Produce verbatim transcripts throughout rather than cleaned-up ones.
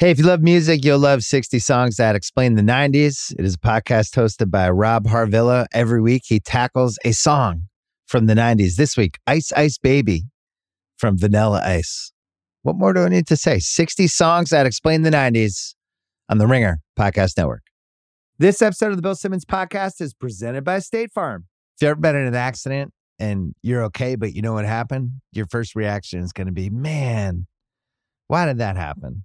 Hey, if you love music, you'll love sixty Songs That Explain the nineties. It is a podcast hosted by Rob Harvilla. Every week, he tackles a song from the nineties. This week, Ice Ice Baby from Vanilla Ice. What more do I need to say? sixty Songs That Explain the nineties on the Ringer Podcast Network. This episode of the Bill Simmons Podcast is presented by State Farm. If you've ever been in an accident and you're okay, but you know what happened, your first reaction is going to be, man, why did that happen?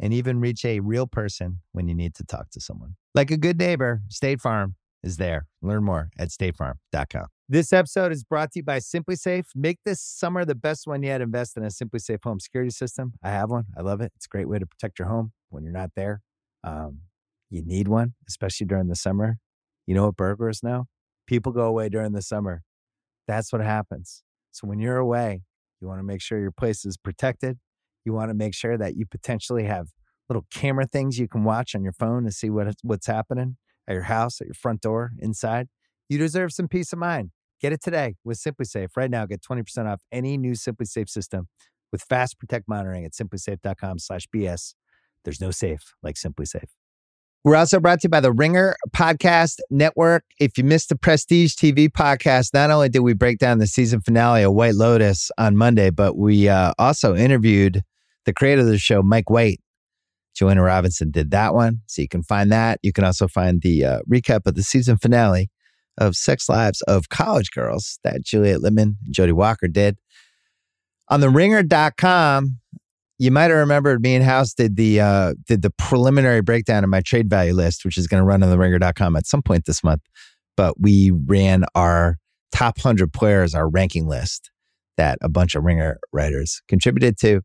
and even reach a real person when you need to talk to someone. Like a good neighbor, State Farm is there. Learn more at state farm dot com. This episode is brought to you by SimpliSafe. Make this summer the best one yet. Invest in a SimpliSafe home security system. I have one. I love it. It's a great way to protect your home when you're not there. Um, you need one, especially during the summer. You know what burglars know? People go away during the summer. That's what happens. So when you're away, you want to make sure your place is protected. You want to make sure that you potentially have little camera things you can watch on your phone to see what what's happening at your house, at your front door, inside. You deserve some peace of mind. Get it today with SimpliSafe. Right now, get twenty percent off any new SimpliSafe system with Fast Protect monitoring at simplisafe dot com slash B S. There's no safe like SimpliSafe. We're also brought to you by the Ringer Podcast Network. If you missed the Prestige T V podcast, not only did we break down the season finale of White Lotus on Monday, but we uh, also interviewed the creator of the show, Mike White. Joanna Robinson did that one, so you can find that. You can also find the uh, recap of the season finale of Sex Lives of College Girls that Juliet Littman and Jodie Walker did. On the ringer dot com, you might have remembered me and House did the uh, did the preliminary breakdown of my trade value list, which is going to run on the ringer dot com at some point this month. But we ran our top one hundred players, our ranking list that a bunch of Ringer writers contributed to.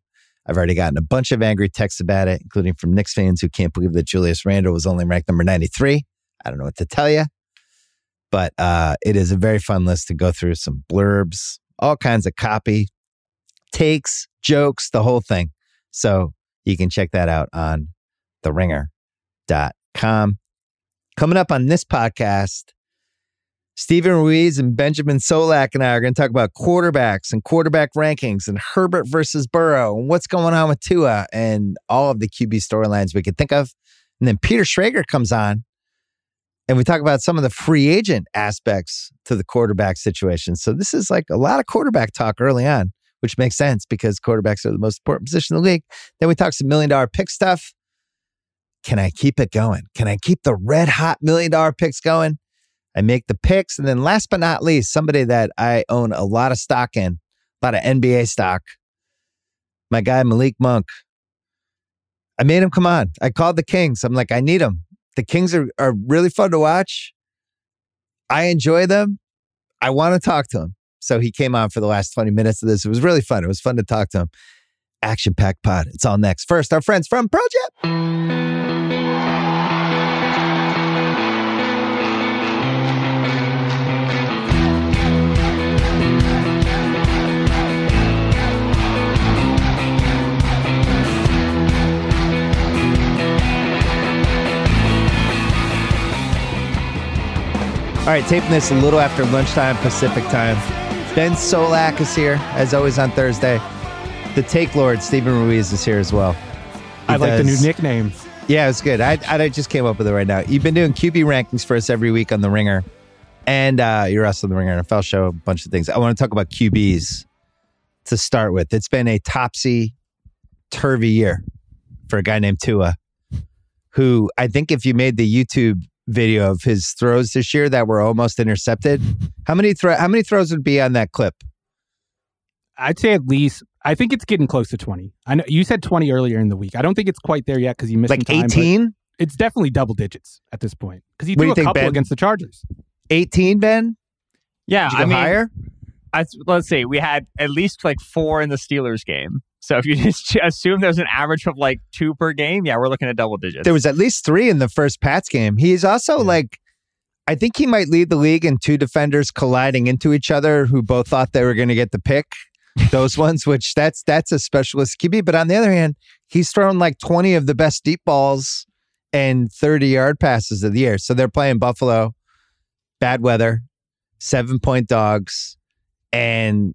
I've already gotten a bunch of angry texts about it, including from Knicks fans who can't believe that Julius Randle was only ranked number ninety-three. I don't know what to tell you. But uh, it is a very fun list to go through. Some blurbs, all kinds of copy, takes, jokes, the whole thing. So you can check that out on the ringer dot com. Coming up on this podcast, Steven Ruiz and Benjamin Solak and I are going to talk about quarterbacks and quarterback rankings and Herbert versus Burrow and what's going on with Tua and all of the Q B storylines we could think of. And then Peter Schrager comes on. And we talk about some of the free agent aspects to the quarterback situation. So this is like a lot of quarterback talk early on, which makes sense because quarterbacks are the most important position in the league. Then we talk some million dollar pick stuff. Can I keep it going? Can I keep the red hot million dollar picks going? I make the picks. And then last but not least, somebody that I own a lot of stock in, a lot of N B A stock, my guy Malik Monk. I made him come on. I called the Kings. I'm like, I need him. The Kings are, are really fun to watch. I enjoy them. I want to talk to him. So he came on for the last twenty minutes of this. It was really fun. It was fun to talk to him. Action-packed pod. It's all next. First, our friends from ProJet. All right, taping this a little after lunchtime Pacific time. Ben Solak is here, as always on Thursday. The Take Lord, Steven Ruiz, is here as well. I like the new nickname. Yeah, it's good. I, I just came up with it right now. You've been doing Q B rankings for us every week on The Ringer. And uh, you're also on The Ringer N F L show, a bunch of things. I want to talk about Q Bs to start with. It's been a topsy-turvy year for a guy named Tua, who I think if you made the YouTube video of his throws this year that were almost intercepted. How many throw? How many throws would be on that clip? I'd say at least. I think it's getting close to twenty. I know you said twenty earlier in the week. I don't think it's quite there yet because you missed like some time, eighteen. It's definitely double digits at this point because he threw a think, couple Ben? Against the Chargers. Eighteen, Ben. Yeah, I mean, higher. I, let's see. We had at least like four in the Steelers game, So if you just assume there's an average of like two per game, yeah, we're looking at double digits. There was at least three in the first Pats game. He's also yeah. like, I think he might lead the league in two defenders colliding into each other who both thought they were going to get the pick. Those ones, which that's that's a specialist Q B. But on the other hand, he's thrown like twenty of the best deep balls and thirty-yard passes of the year. So they're playing Buffalo, bad weather, seven-point dogs, and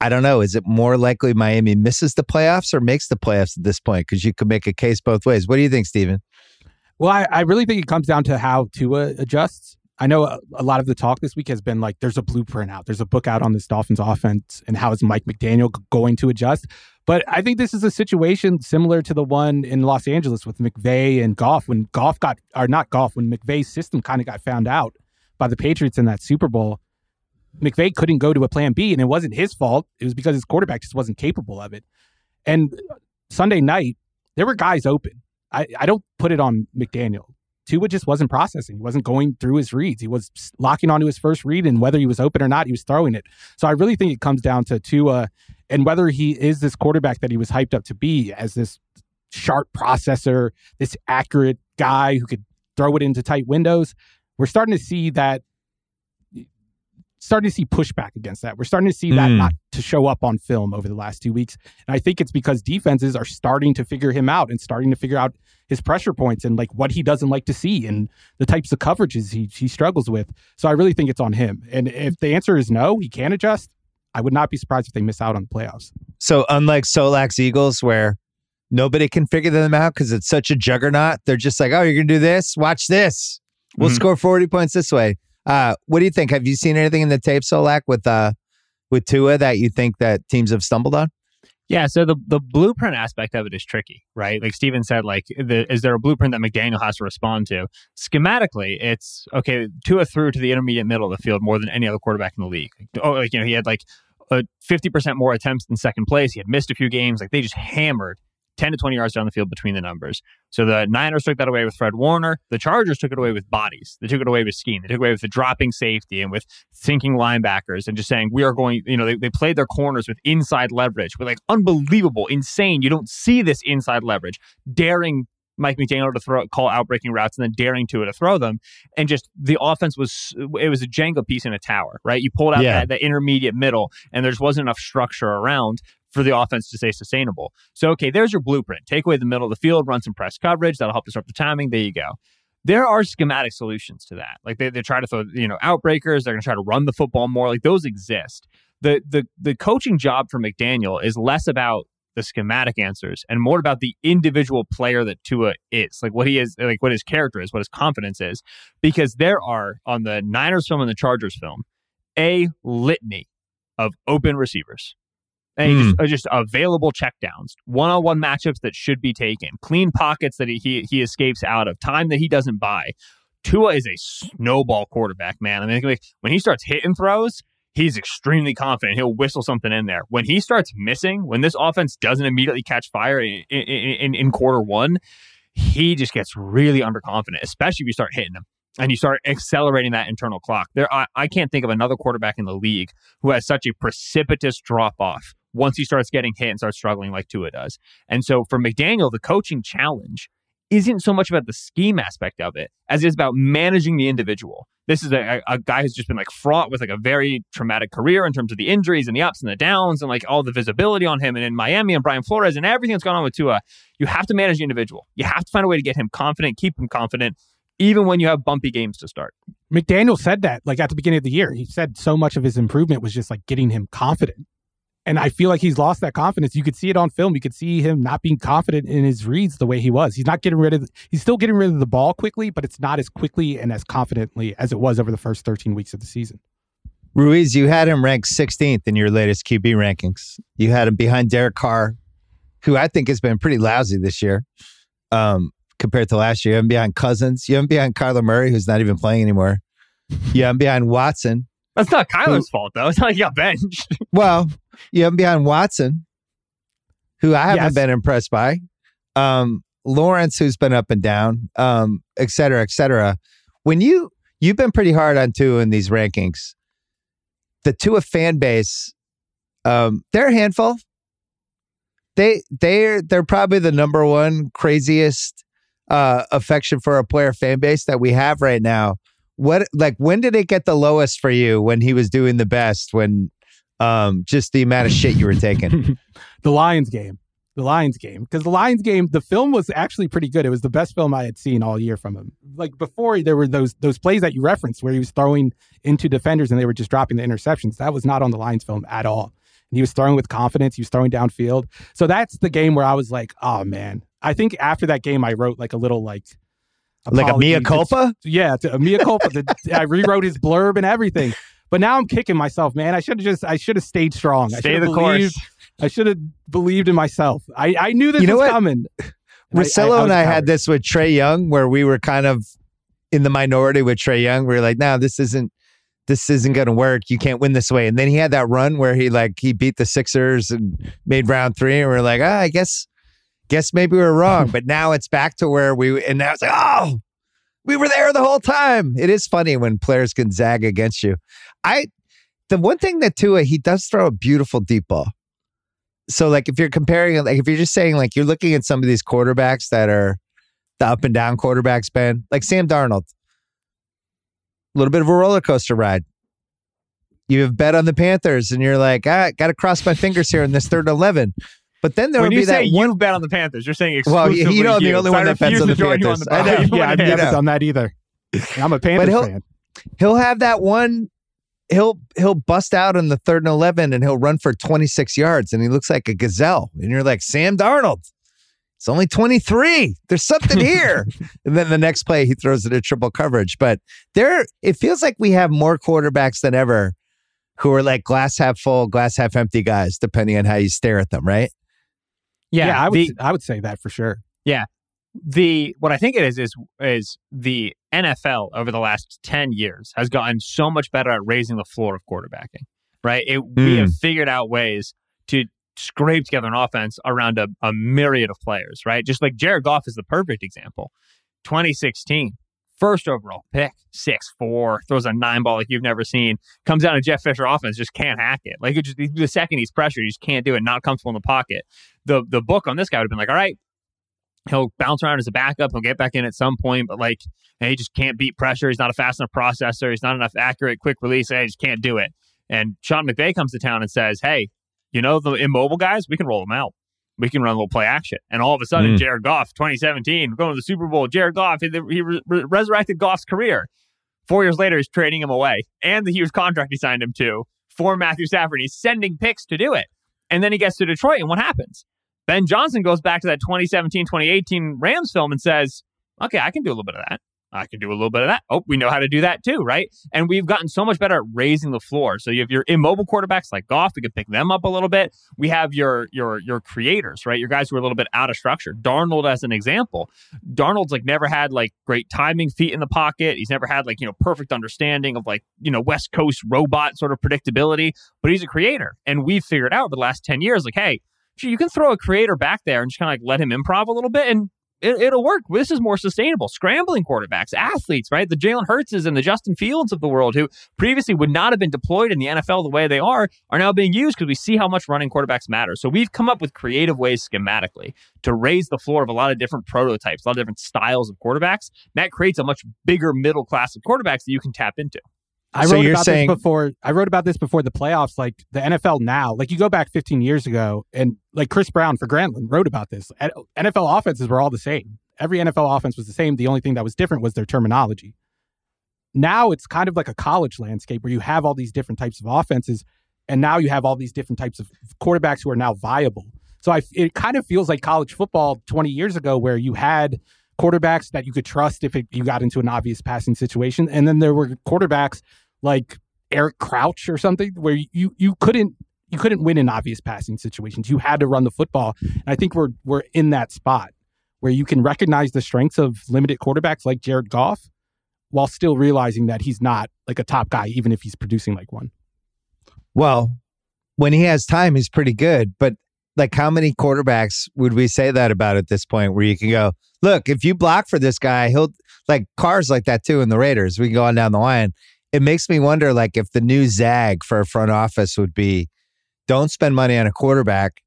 I don't know, is it more likely Miami misses the playoffs or makes the playoffs at this point? Because you could make a case both ways. What do you think, Steven? Well, I, I really think it comes down to how Tua adjusts. I know a, a lot of the talk this week has been like, there's a blueprint out. There's a book out on this Dolphins offense and how is Mike McDaniel going to adjust? But I think this is a situation similar to the one in Los Angeles with McVay and Goff. When Goff got, or not Goff, when McVay's system kind of got found out by the Patriots in that Super Bowl, McVay couldn't go to a plan B, and it wasn't his fault. It was because his quarterback just wasn't capable of it. And Sunday night, there were guys open. I, I don't put it on McDaniel. Tua just wasn't processing. He wasn't going through his reads. He was locking onto his first read, and whether he was open or not, he was throwing it. So I really think it comes down to Tua and whether he is this quarterback that he was hyped up to be as this sharp processor, this accurate guy who could throw it into tight windows. We're starting to see that, starting to see pushback against that. We're starting to see that mm. not to show up on film over the last two weeks. And I think it's because defenses are starting to figure him out and starting to figure out his pressure points and like what he doesn't like to see and the types of coverages he, he struggles with. So I really think it's on him. And if the answer is no, he can adjust, I would not be surprised if they miss out on the playoffs. So unlike Solak's Eagles, where nobody can figure them out because it's such a juggernaut, they're just like, oh, you're going to do this? Watch this. We'll mm-hmm. score forty points this way. Uh, what do you think? Have you seen anything in the tape, Solak, with uh, with Tua that you think that teams have stumbled on? Yeah, so the the blueprint aspect of it is tricky, right? Like Steven said, like, the, is there a blueprint that McDaniel has to respond to? Schematically, it's, okay, Tua threw to the intermediate middle of the field more than any other quarterback in the league. Oh, like, you know, he had like a fifty percent more attempts in second place. He had missed a few games. Like, they just hammered ten to twenty yards down the field between the numbers. So the Niners took that away with Fred Warner. The Chargers took it away with bodies. They took it away with scheme. They took it away with the dropping safety and with sinking linebackers and just saying, we are going, you know, they, they played their corners with inside leverage. With like unbelievable, insane. You don't see this inside leverage. Daring Mike McDaniel to throw, call out breaking routes and then daring Tua to throw them. And just the offense was, it was a Jenga piece in a tower, right? You pulled out yeah. that, that intermediate middle and there just wasn't enough structure around for the offense to stay sustainable. So, okay, there's your blueprint. Take away the middle of the field, run some press coverage. That'll help disrupt the timing. There you go. There are schematic solutions to that. Like they, they try to throw, you know, outbreakers. They're going to try to run the football more. Like those exist. The, the, the coaching job for McDaniel is less about the schematic answers and more about the individual player that Tua is, like what he is, like what his character is, what his confidence is, because there are on the Niners film and the Chargers film, a litany of open receivers. And he just, mm. just available checkdowns, one-on-one matchups that should be taken, clean pockets that he, he he escapes out of, time that he doesn't buy. Tua is a snowball quarterback, man. I mean, like, when he starts hitting throws, he's extremely confident. He'll whistle something in there. When he starts missing, when this offense doesn't immediately catch fire in in, in quarter one, he just gets really underconfident, especially if you start hitting him. And you start accelerating that internal clock. There, I, I can't think of another quarterback in the league who has such a precipitous drop-off once he starts getting hit and starts struggling like Tua does. And so for McDaniel, the coaching challenge isn't so much about the scheme aspect of it as it is about managing the individual. This is a, a guy who's just been like fraught with like a very traumatic career in terms of the injuries and the ups and the downs and like all the visibility on him and in Miami and Brian Flores and everything that's gone on with Tua. You have to manage the individual. You have to find a way to get him confident, keep him confident, even when you have bumpy games to start. McDaniel said that like at the beginning of the year. He said so much of his improvement was just like getting him confident. And I feel like he's lost that confidence. You could see it on film. You could see him not being confident in his reads the way he was. He's not getting rid of, the, he's still getting rid of the ball quickly, but it's not as quickly and as confidently as it was over the first thirteen weeks of the season. Ruiz, you had him ranked sixteenth in your latest Q B rankings. You had him behind Derek Carr, who I think has been pretty lousy this year um, compared to last year. You have him behind Cousins. You have him behind Kyler Murray, who's not even playing anymore. You have him behind Watson. That's not Kyler's who, fault, though. It's not like he got benched. Well, you haven't behind Watson, who I haven't yes. been impressed by. Um, Lawrence, who's been up and down, um, et cetera, et cetera. When you, you've been pretty hard on Tua in these rankings. The Tua fan base, um, they're a handful. they they're they're probably the number one craziest uh, affection for a player fan base that we have right now. What, like, when did it get the lowest for you? When he was doing the best? When um, just the amount of shit you were taking? The Lions game. The Lions game. Because the Lions game, the film was actually pretty good. It was the best film I had seen all year from him. Like, before, there were those those plays that you referenced where he was throwing into defenders and they were just dropping the interceptions. That was not on the Lions film at all. And he was throwing with confidence. He was throwing downfield. So that's the game where I was like, oh, man. I think after that game, I wrote like a little like... Apology. Like a mea culpa? To, yeah, to, a mea culpa. to, I rewrote his blurb and everything. But now I'm kicking myself, man. I should have just... I should have stayed strong. Stay I the believed, course. I should have believed in myself. I, I knew this you know was what? coming. Marcelo and I, I, I had this with Trae Young, where we were kind of in the minority with Trae Young. We were like, no, this isn't this isn't going to work. You can't win this way. And then he had that run where he like he beat the Sixers and made round three. And we were like, ah, I guess guess maybe we were wrong. But now it's back to where we, and now it's like, oh, we were there the whole time. It is funny when players can zag against you. I The one thing that Tua, he does throw a beautiful deep ball. So, like, if you're comparing, like, if you're just saying, like, you're looking at some of these quarterbacks that are the up and down quarterbacks, Ben, like Sam Darnold, a little bit of a roller coaster ride. You have bet on the Panthers, and you're like, ah, I got to cross my fingers here in this third eleven. But then there when would be that one. When you say you bet on the Panthers, you're saying exclusively. Well, you know, I'm the only so one that bets on the Panthers. On the I know. Yeah, I've never done that either. I'm a Panthers he'll, fan. He'll have that one. He'll he'll bust out in the third and eleven and he'll run for twenty-six yards and he looks like a gazelle. And you're like, Sam Darnold, it's only twenty-three. There's something here. And then the next play, he throws it at triple coverage. But there, it feels like we have more quarterbacks than ever who are like glass half full, glass half empty guys, depending on how you stare at them, right? Yeah, yeah I would the, I would say that for sure. Yeah. The what I think it is is is the N F L over the last ten years has gotten so much better at raising the floor of quarterbacking, right? It, mm. We have figured out ways to scrape together an offense around a, a myriad of players, right? Just like Jared Goff is the perfect example. twenty sixteen, first overall pick, six four, throws a nine ball like you've never seen, comes out in Jeff Fisher offense, just can't hack it. Like, it just, the second he's pressured, he just can't do it, not comfortable in the pocket. The, the book on this guy would have been like, all right, he'll bounce around as a backup. He'll get back in at some point, but like, hey, he just can't beat pressure. He's not a fast enough processor. He's not enough accurate, quick release. Hey, he just can't do it. And Sean McVay comes to town and says, hey, you know, the immobile guys, we can roll them out. We can run a little play action. And all of a sudden, mm. Jared Goff, twenty seventeen, we're going to the Super Bowl. Jared Goff, he, he re- resurrected Goff's career. Four years later, he's trading him away. And the huge contract he signed him to for Matthew Stafford. He's sending picks to do it. And then he gets to Detroit, and what happens? Ben Johnson goes back to that twenty seventeen, twenty eighteen Rams film and says, okay, I can do a little bit of that. I can do a little bit of that. Oh, we know how to do that too, right? And we've gotten so much better at raising the floor. So you have your immobile quarterbacks like Goff, we can pick them up a little bit. We have your your your creators, right? Your guys who are a little bit out of structure. Darnold as an example. Darnold's like never had like great timing, feet in the pocket. He's never had like, you know, perfect understanding of like, you know, West Coast robot sort of predictability, but he's a creator. And we've figured out over the last ten years, like, hey, you can throw a creator back there and just kind of like let him improv a little bit and it, it'll work. This is more sustainable. Scrambling quarterbacks, athletes, right? The Jalen Hurtses and the Justin Fields of the world who previously would not have been deployed in the N F L the way they are, are now being used because we see how much running quarterbacks matter. So we've come up with creative ways schematically to raise the floor of a lot of different prototypes, a lot of different styles of quarterbacks. That creates a much bigger middle class of quarterbacks that you can tap into. I so wrote about saying... this before I wrote about this before the playoffs, like the N F L now, like you go back fifteen years ago and like Chris Brown for Grantland wrote about this. N F L offenses were all the same. Every N F L offense was the same. The only thing that was different was their terminology. Now it's kind of like a college landscape where you have all these different types of offenses and now you have all these different types of quarterbacks who are now viable. So I, it kind of feels like college football twenty years ago where you had quarterbacks that you could trust if it, you got into an obvious passing situation. And then there were quarterbacks like Eric Crouch or something, where you you couldn't you couldn't win in obvious passing situations. You had to run the football. And I think we're we're in that spot where you can recognize the strengths of limited quarterbacks like Jared Goff, while still realizing that he's not like a top guy, even if he's producing like one. Well, when he has time, he's pretty good. But like, how many quarterbacks would we say that about at this point? Where you can go, look, if you block for this guy, he'll like Carr's like that too in the Raiders. We can go on down the line. It makes me wonder, like, if the new zag for a front office would be, don't spend money on a quarterback,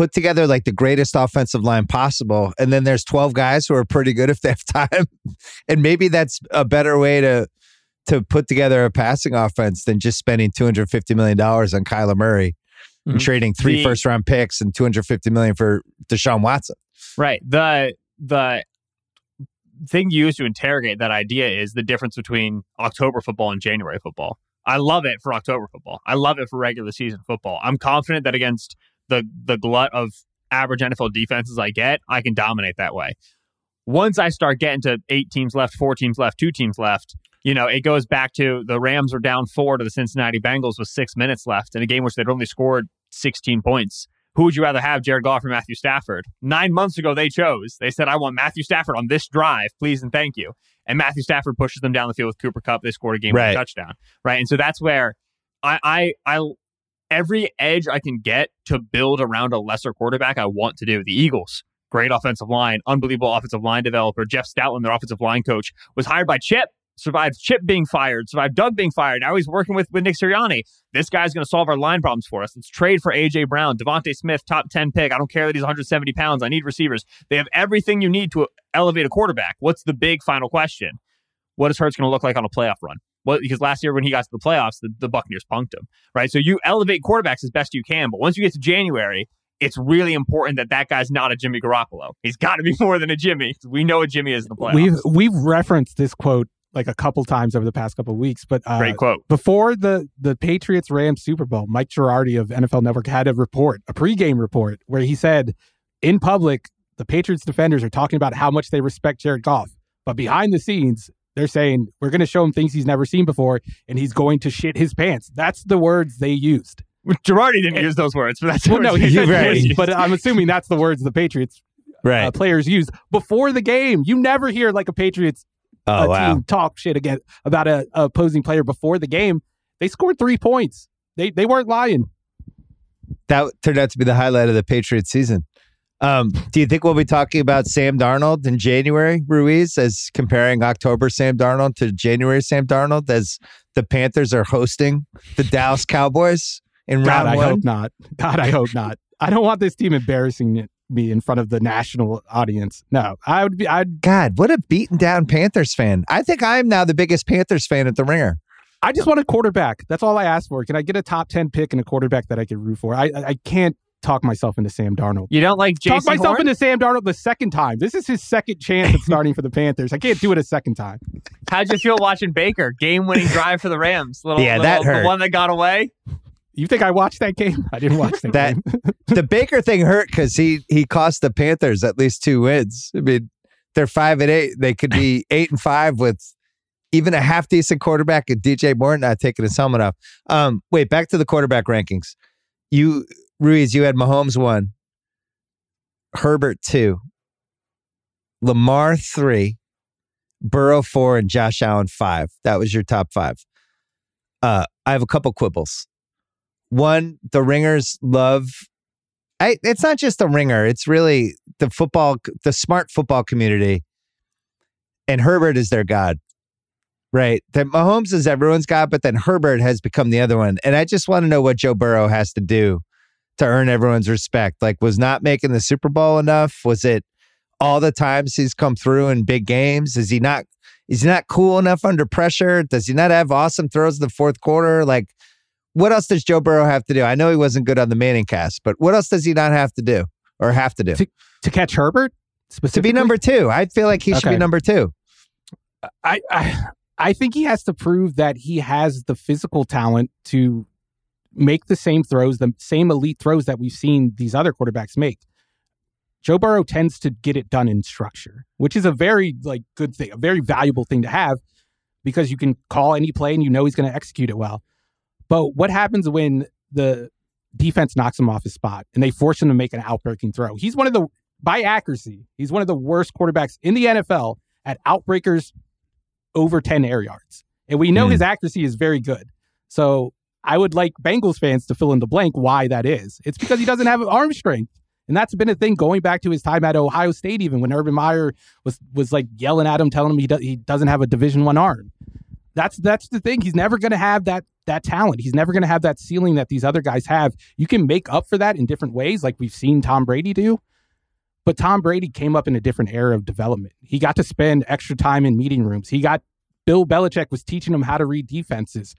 put together like the greatest offensive line possible. And then there's twelve guys who are pretty good if they have time. And maybe that's a better way to to put together a passing offense than just spending two hundred fifty million dollars on Kyler Murray mm-hmm. and trading three the, first round picks and two hundred fifty million dollars for Deshaun Watson. Right. The the thing you used to interrogate that idea is the difference between October football and January football. I love it for October football. I love it for regular season football. I'm confident that against the the glut of average N F L defenses I get, I can dominate that way. Once I start getting to eight teams left, four teams left, two teams left, you know, it goes back to the Rams were down four to the Cincinnati Bengals with six minutes left in a game which they'd only scored sixteen points. Who would you rather have, Jared Goff or Matthew Stafford? Nine months ago, they chose. They said, I want Matthew Stafford on this drive, please and thank you. And Matthew Stafford pushes them down the field with Cooper Kupp. They scored a game right. with a touchdown. Right. And so that's where I, I, I, every edge I can get to build around a lesser quarterback, I want to do. The Eagles, great offensive line, unbelievable offensive line developer. Jeff Stoutland, their offensive line coach, was hired by Chip. Survived Chip being fired, survived Doug being fired. Now he's working with, with Nick Sirianni. This guy's going to solve our line problems for us. Let's trade for A J Brown, Devontae Smith, top ten pick. I don't care that he's one hundred seventy pounds. I need receivers. They have everything you need to elevate a quarterback. What's the big final question? What is Hurts going to look like on a playoff run? What, because last year when he got to the playoffs, the, the Buccaneers punked him, right? So you elevate quarterbacks as best you can. But once you get to January, it's really important that that guy's not a Jimmy Garoppolo. He's got to be more than a Jimmy. We know what Jimmy is in the playoffs. We've, we've referenced this quote like a couple times over the past couple of weeks, but uh, great quote. Before the the Patriots Rams Super Bowl, Mike Girardi of N F L Network had a report, a pregame report, where he said, in public, the Patriots defenders are talking about how much they respect Jared Goff, but behind the scenes, they're saying we're going to show him things he's never seen before, and he's going to shit his pants. That's the words they used. Girardi didn't and, use those words, but that's well, no, he right. But I'm assuming that's the words the Patriots right. uh, players used before the game. You never hear like a Patriots. Oh, a wow. team talk shit again about a, a opposing player before the game. They scored three points. They they weren't lying. That turned out to be the highlight of the Patriots season. Um, do you think we'll be talking about Sam Darnold in January, Ruiz, as comparing October Sam Darnold to January Sam Darnold as the Panthers are hosting the Dallas Cowboys in God, round I one? I hope not. God, I hope not. I don't want this team embarrassing it. Me in front of the national audience. No, I would be. I'd God, what a beaten down Panthers fan. I think I'm now the biggest Panthers fan at the Ringer. I just want a quarterback. That's all I asked for. Can I get a top ten pick and a quarterback that I can root for? I I can't talk myself into Sam Darnold. You don't like Jason Talk myself Horn? into Sam Darnold the second time. This is his second chance at starting for the Panthers. I can't do it a second time. How'd you feel watching Baker game-winning drive for the Rams? Little, yeah, little, that hurt. The one that got away. You think I watched that game? I didn't watch that, that game. The Baker thing hurt because he he cost the Panthers at least two wins. I mean, they're five and eight. They could be eight and five with even a half decent quarterback and D J Moore not taking his helmet off. Um, wait, back to the quarterback rankings. You, Ruiz, you had Mahomes one, Herbert two, Lamar three, Burrow four, and Josh Allen five. That was your top five. Uh, I have a couple quibbles. One, the Ringers love, I, it's not just the Ringer. It's really the football, the smart football community. And Herbert is their god, right? That Mahomes is everyone's god, but then Herbert has become the other one. And I just want to know what Joe Burrow has to do to earn everyone's respect. Like, was not making the Super Bowl enough? Was it all the times he's come through in big games? Is he not, is he not cool enough under pressure? Does he not have awesome throws in the fourth quarter? Like, what else does Joe Burrow have to do? I know he wasn't good on the Manning cast, but what else does he not have to do or have to do? To, to catch Herbert? To be number two. I feel like he okay. should be number two. I, I I think he has to prove that he has the physical talent to make the same throws, the same elite throws that we've seen these other quarterbacks make. Joe Burrow tends to get it done in structure, which is a very like good thing, a very valuable thing to have because you can call any play and you know he's going to execute it well. But what happens when the defense knocks him off his spot and they force him to make an outbreaking throw? He's one of the, by accuracy, he's one of the worst quarterbacks in the N F L at outbreakers over ten air yards. And we know mm. his accuracy is very good. So I would like Bengals fans to fill in the blank why that is. It's because he doesn't have arm strength. And that's been a thing going back to his time at Ohio State, even when Urban Meyer was was like yelling at him, telling him he, do, he doesn't have a Division One arm. That's that's the thing. He's never going to have that that talent. He's never going to have that ceiling that these other guys have. You can make up for that in different ways, like we've seen Tom Brady do. But Tom Brady came up in a different era of development. He got to spend extra time in meeting rooms. He got Bill Belichick was teaching him how to read defenses.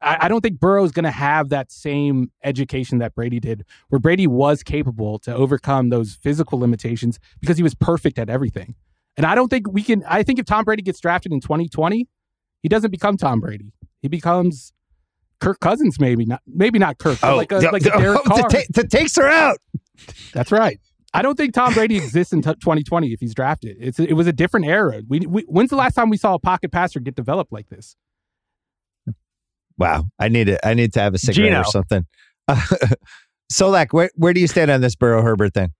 I, I don't think Burrow's going to have that same education that Brady did, where Brady was capable to overcome those physical limitations because he was perfect at everything. And I don't think we can, I think if Tom Brady gets drafted in twenty twenty, he doesn't become Tom Brady. He becomes Kirk Cousins, maybe not, maybe not Kirk, but oh, like a, the, like a Derek oh, Carr. The, ta- the takes are out. That's right. I don't think Tom Brady exists in t- twenty twenty if he's drafted. It's It was a different era. We, we When's the last time we saw a pocket passer get developed like this? Wow. I need, a, I need to have a cigarette Geno. or something. Uh, Solak, where, where do you stand on this Burrow-Herbert thing?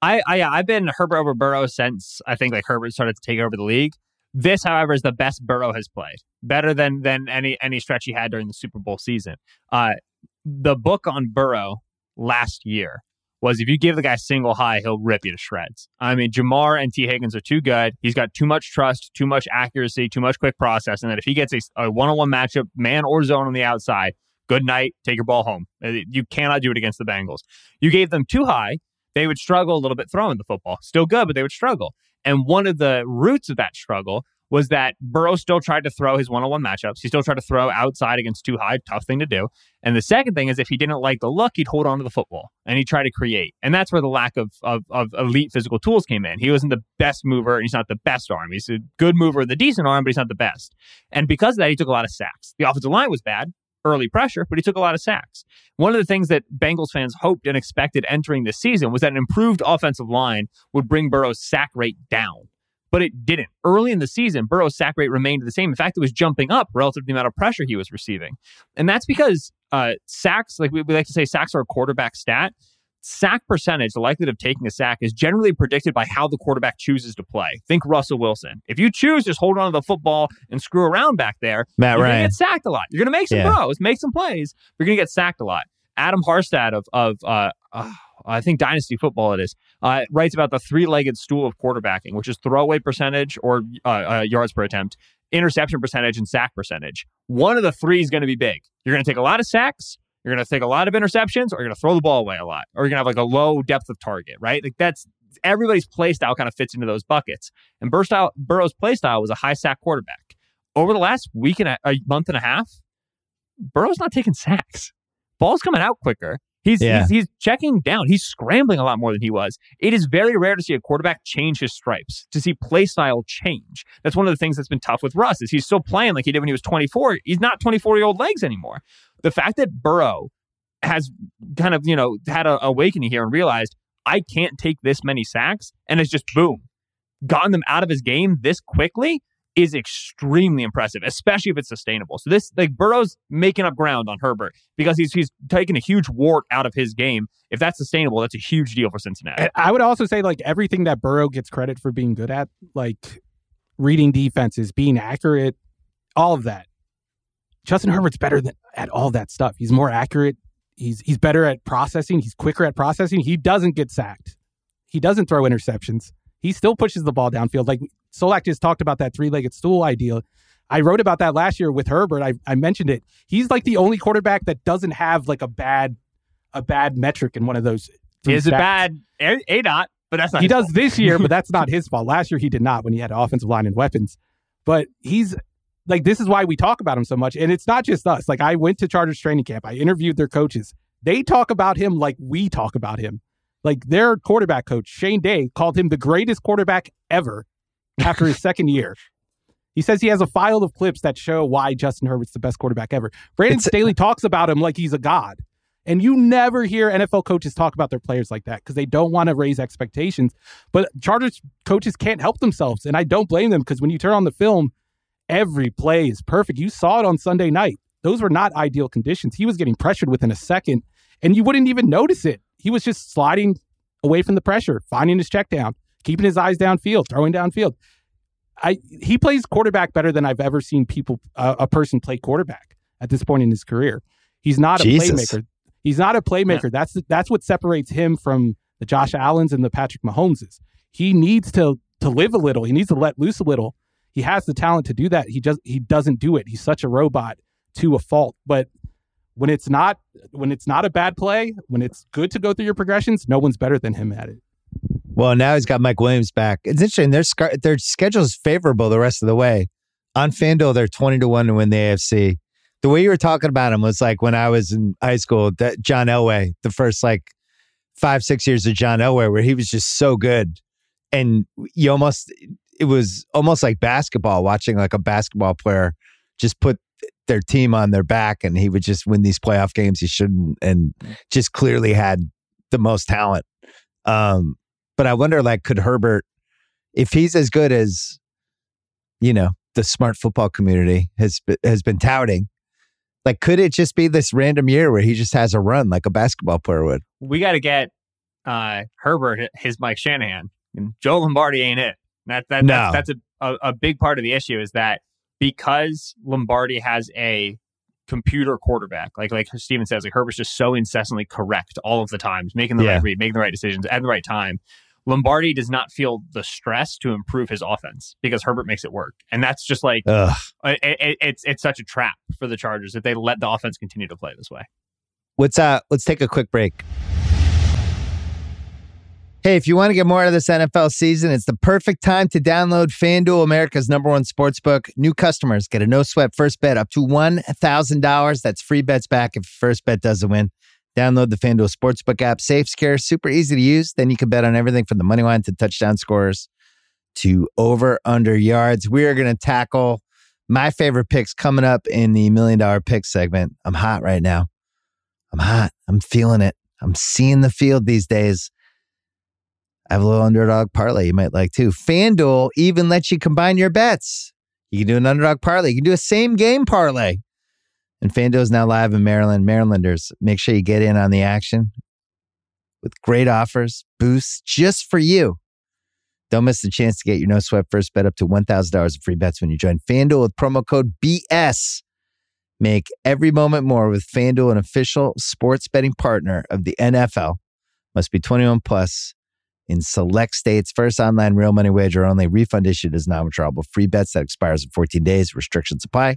I, I, I've been Herbert over Burrow since I think like Herbert started to take over the league. This, however, is the best Burrow has played. Better than than any any stretch he had during the Super Bowl season. Uh, the book on Burrow last year was if you give the guy a single high, he'll rip you to shreds. I mean, Jamar and T. Higgins are too good. He's got too much trust, too much accuracy, too much quick process. And that if he gets a, a one-on-one matchup, man or zone on the outside, good night, take your ball home. You cannot do it against the Bengals. You gave them too high, they would struggle a little bit throwing the football. Still good, but they would struggle. And one of the roots of that struggle was that Burrow still tried to throw his one-on-one matchups. He still tried to throw outside against too high, tough thing to do. And the second thing is if he didn't like the look, he'd hold on to the football and he'd try to create. And that's where the lack of, of, of elite physical tools came in. He wasn't the best mover and he's not the best arm. He's a good mover with a decent arm, but he's not the best. And because of that, he took a lot of sacks. The offensive line was bad. Early pressure, but he took a lot of sacks. One of the things that Bengals fans hoped and expected entering this season was that an improved offensive line would bring Burrow's sack rate down, but it didn't. Early in the season, Burrow's sack rate remained the same. In fact, it was jumping up relative to the amount of pressure he was receiving. And that's because uh, sacks, like we, we like to say, sacks are a quarterback stat. Sack percentage, the likelihood of taking a sack, is generally predicted by how the quarterback chooses to play. Think Russell Wilson. If you choose, just hold on to the football and screw around back there, Matt you're Ryan. Gonna get sacked a lot. You're gonna make some yeah. throws, make some plays. You're gonna get sacked a lot. Adam Harstad of of uh, uh, I think Dynasty Football it is uh, writes about the three-legged stool of quarterbacking, which is throwaway percentage or uh, uh, yards per attempt, interception percentage, and sack percentage. One of the three is going to be big. You're going to take a lot of sacks. You're going to take a lot of interceptions, or you're going to throw the ball away a lot, or you're going to have like a low depth of target, right? Like that's everybody's play style kind of fits into those buckets. And Burrow style, Burrow's play style was a high sack quarterback. Over the last week and a, a month and a half, Burrow's not taking sacks. Ball's coming out quicker. He's, yeah. he's he's checking down. He's scrambling a lot more than he was. It is very rare to see a quarterback change his stripes, to see play style change. That's one of the things that's been tough with Russ is he's still playing like he did when he was twenty-four. He's not twenty-four-year-old legs anymore. The fact that Burrow has kind of, you know, had an awakening here and realized, I can't take this many sacks, and has just, boom, gotten them out of his game this quickly is extremely impressive, especially if it's sustainable. So this, like, Burrow's making up ground on Herbert because he's he's taking a huge wart out of his game. If that's sustainable, that's a huge deal for Cincinnati. And I would also say, like, everything that Burrow gets credit for being good at, like reading defenses, being accurate, all of that, Justin Herbert's better than, at all that stuff. He's more accurate. He's he's better at processing. He's quicker at processing. He doesn't get sacked. He doesn't throw interceptions. He still pushes the ball downfield. Like Solak just talked about that three-legged stool idea. I wrote about that last year with Herbert. I, I mentioned it. He's like the only quarterback that doesn't have like a bad a bad metric in one of those. Is it bad? A dot, but that's not. He does fault. This year, but that's not his fault. Last year he did not when he had an offensive line and weapons. But he's. Like, this is why we talk about him so much. And it's not just us. Like, I went to Chargers training camp. I interviewed their coaches. They talk about him like we talk about him. Like, their quarterback coach, Shane Day, called him the greatest quarterback ever after his second year. He says he has a file of clips that show why Justin Herbert's the best quarterback ever. Brandon it's, Staley talks about him like he's a god. And you never hear N F L coaches talk about their players like that because they don't want to raise expectations. But Chargers coaches can't help themselves. And I don't blame them because when you turn on the film, every play is perfect. You saw it on Sunday night. Those were not ideal conditions. He was getting pressured within a second, and you wouldn't even notice it. He was just sliding away from the pressure, finding his check down, keeping his eyes downfield, throwing downfield. I He plays quarterback better than I've ever seen people uh, a person play quarterback at this point in his career. He's not a Jesus. playmaker. He's not a playmaker. Yeah. That's that's what separates him from the Josh Allens and the Patrick Mahomeses. He needs to to live a little. He needs to let loose a little. He has the talent to do that. He just he doesn't do it. He's such a robot to a fault. But when it's not, when it's not a bad play, when it's good to go through your progressions, no one's better than him at it. Well, now he's got Mike Williams back. It's interesting. Their sc- their schedule is favorable the rest of the way. On FanDuel, they're twenty to one to win the A F C. The way you were talking about him was like when I was in high school, that John Elway, the first like five, six years of John Elway, where he was just so good. And you almost, it was almost like basketball, watching like a basketball player just put their team on their back, and he would just win these playoff games he shouldn't, and just clearly had the most talent. Um, but I wonder, like, could Herbert, if he's as good as, you know, the smart football community has has been touting, like, could it just be this random year where he just has a run like a basketball player would? We got to get uh, Herbert his Mike Shanahan. And Joe Lombardi ain't it. That, that, no. That's, that's a, a, a big part of the issue, is that because Lombardi has a computer quarterback, like like Steven says, like Herbert's just so incessantly correct all of the times, making the yeah. right read, making the right decisions at the right time. Lombardi does not feel the stress to improve his offense because Herbert makes it work. And that's just like, it, it, it's it's such a trap for the Chargers if they let the offense continue to play this way. Let's, uh, let's take a quick break. Hey, if you want to get more out of this N F L season, it's the perfect time to download FanDuel, America's number one sportsbook. New customers get a no-sweat first bet up to one thousand dollars. That's free bets back if your first bet doesn't win. Download the FanDuel Sportsbook app. Safe, secure, super easy to use. Then you can bet on everything from the money line to touchdown scores to over-under yards. We are going to tackle my favorite picks coming up in the Million Dollar Pick segment. I'm hot right now. I'm hot. I'm feeling it. I'm seeing the field these days. I have a little underdog parlay you might like too. FanDuel even lets you combine your bets. You can do an underdog parlay. You can do a same game parlay. And FanDuel is now live in Maryland. Marylanders, make sure you get in on the action with great offers, boosts just for you. Don't miss the chance to get your no sweat first bet up to one thousand dollars of free bets when you join FanDuel with promo code B S. Make every moment more with FanDuel, an official sports betting partner of the N F L. Must be twenty-one plus. In select states, first online real money wager only. Refund issued is non-withdrawable. Free bets that expires in fourteen days. Restrictions apply.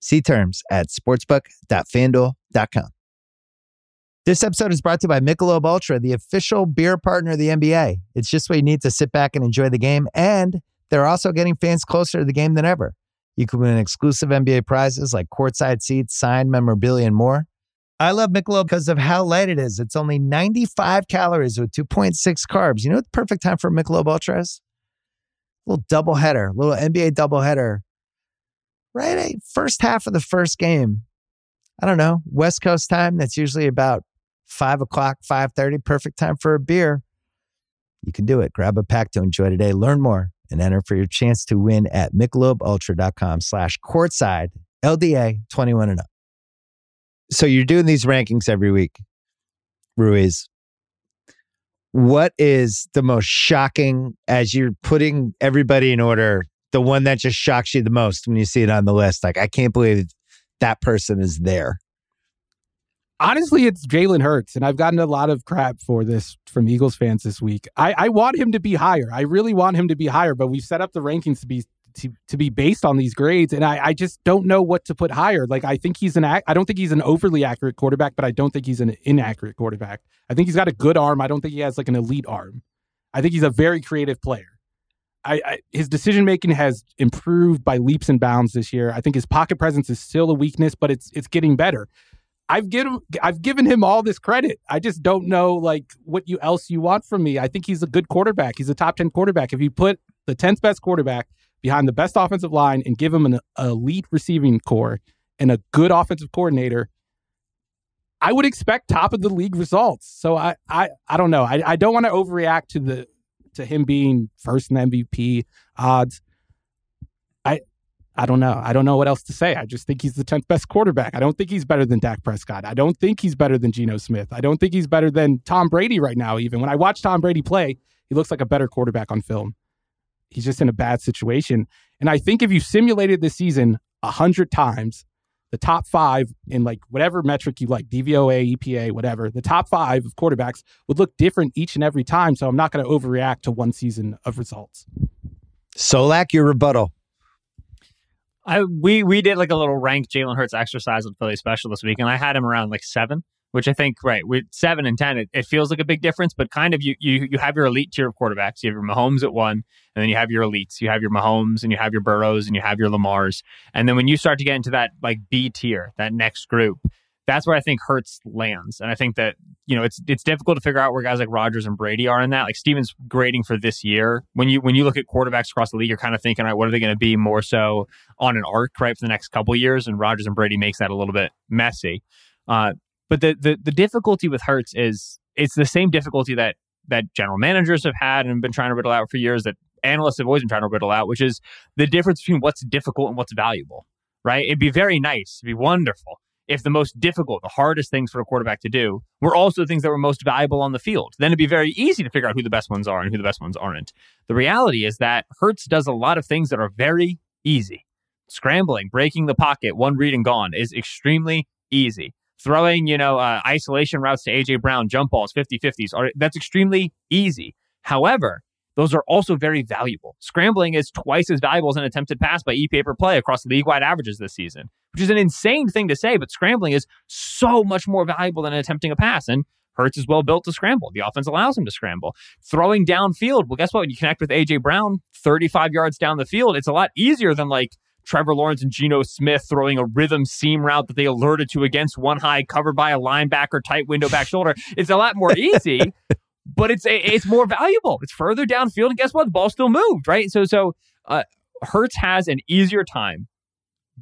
See terms at sportsbook dot fanduel dot com. This episode is brought to you by Michelob Ultra, the official beer partner of the N B A. It's just what you need to sit back and enjoy the game. And they're also getting fans closer to the game than ever. You can win exclusive N B A prizes like courtside seats, signed memorabilia, and more. I love Michelob because of how light it is. It's only ninety-five calories with two point six carbs. You know what the perfect time for Michelob Ultra is? A little doubleheader, a little N B A doubleheader. Right? At first half of the first game. I don't know. West Coast time, that's usually about five o'clock, five thirty. Perfect time for a beer. You can do it. Grab a pack to enjoy today. Learn more and enter for your chance to win at Michelob Ultra dot com slash courtside. L D A twenty-one and up. So you're doing these rankings every week, Ruiz. What is the most shocking, as you're putting everybody in order, the one that just shocks you the most when you see it on the list? Like, I can't believe that person is there. Honestly, it's Jalen Hurts, and I've gotten a lot of crap for this from Eagles fans this week. I, I want him to be higher. I really want him to be higher, but we've set up the rankings to be To, to be based on these grades, and I, I just don't know what to put higher. Like, I think he's an ac- I don't think he's an overly accurate quarterback, but I don't think he's an inaccurate quarterback. I think he's got a good arm. I don't think he has like an elite arm. I think he's a very creative player. I, I his decision making has improved by leaps and bounds this year. I think his pocket presence is still a weakness, but it's it's getting better. I've given I've given him all this credit. I just don't know like what you else you want from me. I think he's a good quarterback. He's a top ten quarterback. If you put the tenth best quarterback behind the best offensive line and give him an elite receiving core and a good offensive coordinator, I would expect top of the league results. So I I, I don't know. I, I don't want to overreact to the to him being first in M V P odds. I I don't know. I don't know what else to say. I just think he's the tenth best quarterback. I don't think he's better than Dak Prescott. I don't think he's better than Geno Smith. I don't think he's better than Tom Brady right now even. When I watch Tom Brady play, he looks like a better quarterback on film. He's just in a bad situation. And I think if you simulated this season a hundred times, the top five in like whatever metric you like, D V O A, E P A, whatever, the top five of quarterbacks would look different each and every time. So I'm not going to overreact to one season of results. Solak, your rebuttal. I we we did like a little rank Jalen Hurts exercise on Philly Special this week, and I had him around like seven, which I think right with seven and ten, it, it feels like a big difference. But kind of you you you have your elite tier of quarterbacks. You have your Mahomes at one, and then you have your elites. You have your Mahomes, and you have your Burrows, and you have your Lamars. And then when you start to get into that like B tier, that next group, that's where I think Hurts lands. And I think that, you know, it's it's difficult to figure out where guys like Rodgers and Brady are in that. Like Steven's grading for this year. When you when you look at quarterbacks across the league, you're kind of thinking, all right, what are they going to be more so on an arc, right, for the next couple of years? And Rodgers and Brady makes that a little bit messy. Uh, but the, the the difficulty with Hurts is it's the same difficulty that that general managers have had and been trying to riddle out for years, that analysts have always been trying to riddle out, which is the difference between what's difficult and what's valuable, right? It'd be very nice, it'd be wonderful if the most difficult, the hardest things for a quarterback to do were also things that were most valuable on the field. Then it'd be very easy to figure out who the best ones are and who the best ones aren't. The reality is that Hurts does a lot of things that are very easy. Scrambling, breaking the pocket, one read and gone is extremely easy. Throwing, you know, uh, isolation routes to A J Brown, jump balls, fifty-fifties, are, that's extremely easy. However, those are also very valuable. Scrambling is twice as valuable as an attempted pass by E P A per play across league-wide averages this season, which is an insane thing to say, but scrambling is so much more valuable than attempting a pass. And Hurts is well built to scramble. The offense allows him to scramble. Throwing downfield, well, guess what? When you connect with A J Brown thirty-five yards down the field, it's a lot easier than like Trevor Lawrence and Geno Smith throwing a rhythm seam route that they alerted to against one high, covered by a linebacker, tight window back shoulder. It's a lot more easy. But it's it's more valuable. It's further downfield, and guess what? The ball still moved, right? So so uh, Hurts has an easier time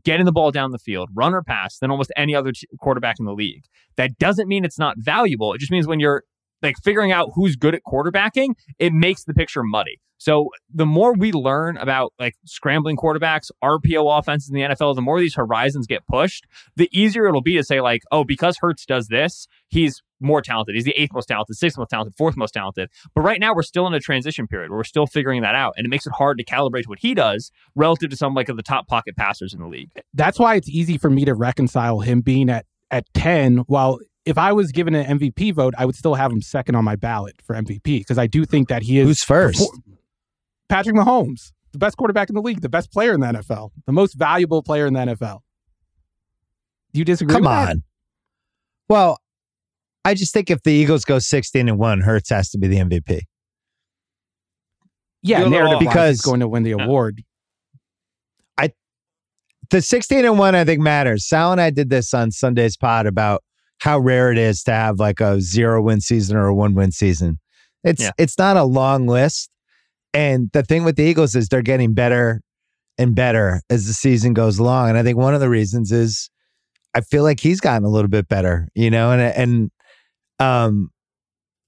getting the ball down the field, run or pass, than almost any other t- quarterback in the league. That doesn't mean it's not valuable. It just means when you're like figuring out who's good at quarterbacking, it makes the picture muddy. So the more we learn about like scrambling quarterbacks, R P O offenses in the N F L, the more these horizons get pushed, the easier it'll be to say like, oh, because Hurts does this, he's more talented. He's the eighth most talented, sixth most talented, fourth most talented. But right now we're still in a transition period where we're still figuring that out. And it makes it hard to calibrate what he does relative to some like of the top pocket passers in the league. That's why it's easy for me to reconcile him being at, at ten, while if I was given an M V P vote, I would still have him second on my ballot for M V P, because I do think that he is... Who's first? Before- Patrick Mahomes, the best quarterback in the league, the best player in the N F L, the most valuable player in the N F L. Do you disagree Come with that? Come on. Well, I just think if the Eagles go sixteen and one, Hurts has to be the M V P. Yeah, narrative because he's going to win the award. I the sixteen and one I think matters. Sal and I did this on Sunday's pod about how rare it is to have like a zero win season or a one win season. It's yeah. it's not a long list. And the thing with the Eagles is they're getting better and better as the season goes along. And I think one of the reasons is I feel like he's gotten a little bit better, you know, and and um,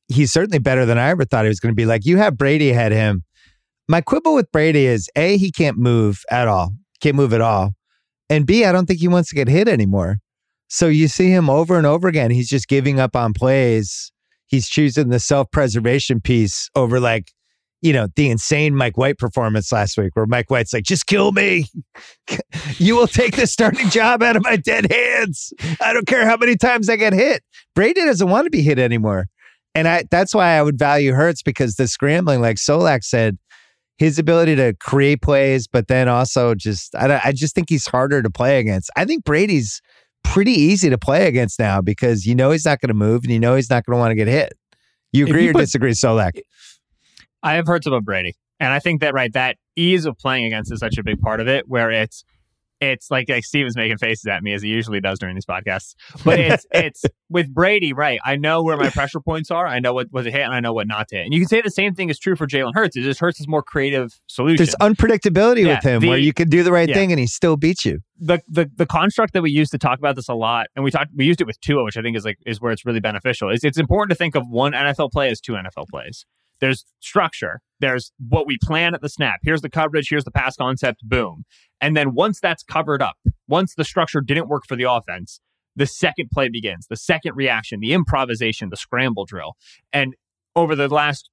he's certainly better than I ever thought he was going to be. Like, you have Brady ahead of him. My quibble with Brady is, A, he can't move at all, can't move at all. And B, I don't think he wants to get hit anymore. So you see him over and over again. He's just giving up on plays. He's choosing the self-preservation piece over like, you know, the insane Mike White performance last week where Mike White's like, just kill me. You will take the starting job out of my dead hands. I don't care how many times I get hit. Brady doesn't want to be hit anymore. And I that's why I would value Hurts, because the scrambling, like Solak said, his ability to create plays, but then also just, I, I just think he's harder to play against. I think Brady's pretty easy to play against now because you know he's not going to move and you know he's not going to want to get hit. You agree or put, disagree, Solak? I have heard about Brady, and I think that right that ease of playing against is such a big part of it. Where it's, it's like like Steven's making faces at me as he usually does during these podcasts. But it's it's with Brady, right? I know where my pressure points are. I know what was a hit, and I know what not to hit. And you can say the same thing is true for Jalen Hurts. It just Hurts is more creative solution. There's unpredictability yeah, with him, the, where you can do the right yeah. thing and he still beats you. The, the the construct that we used to talk about this a lot, and we talked we used it with Tua, which I think is like is where it's really beneficial. Is it's important to think of one N F L play as two N F L plays. There's structure. There's what we plan at the snap. Here's the coverage. Here's the pass concept. Boom. And then once that's covered up, once the structure didn't work for the offense, the second play begins, the second reaction, the improvisation, the scramble drill. And over the last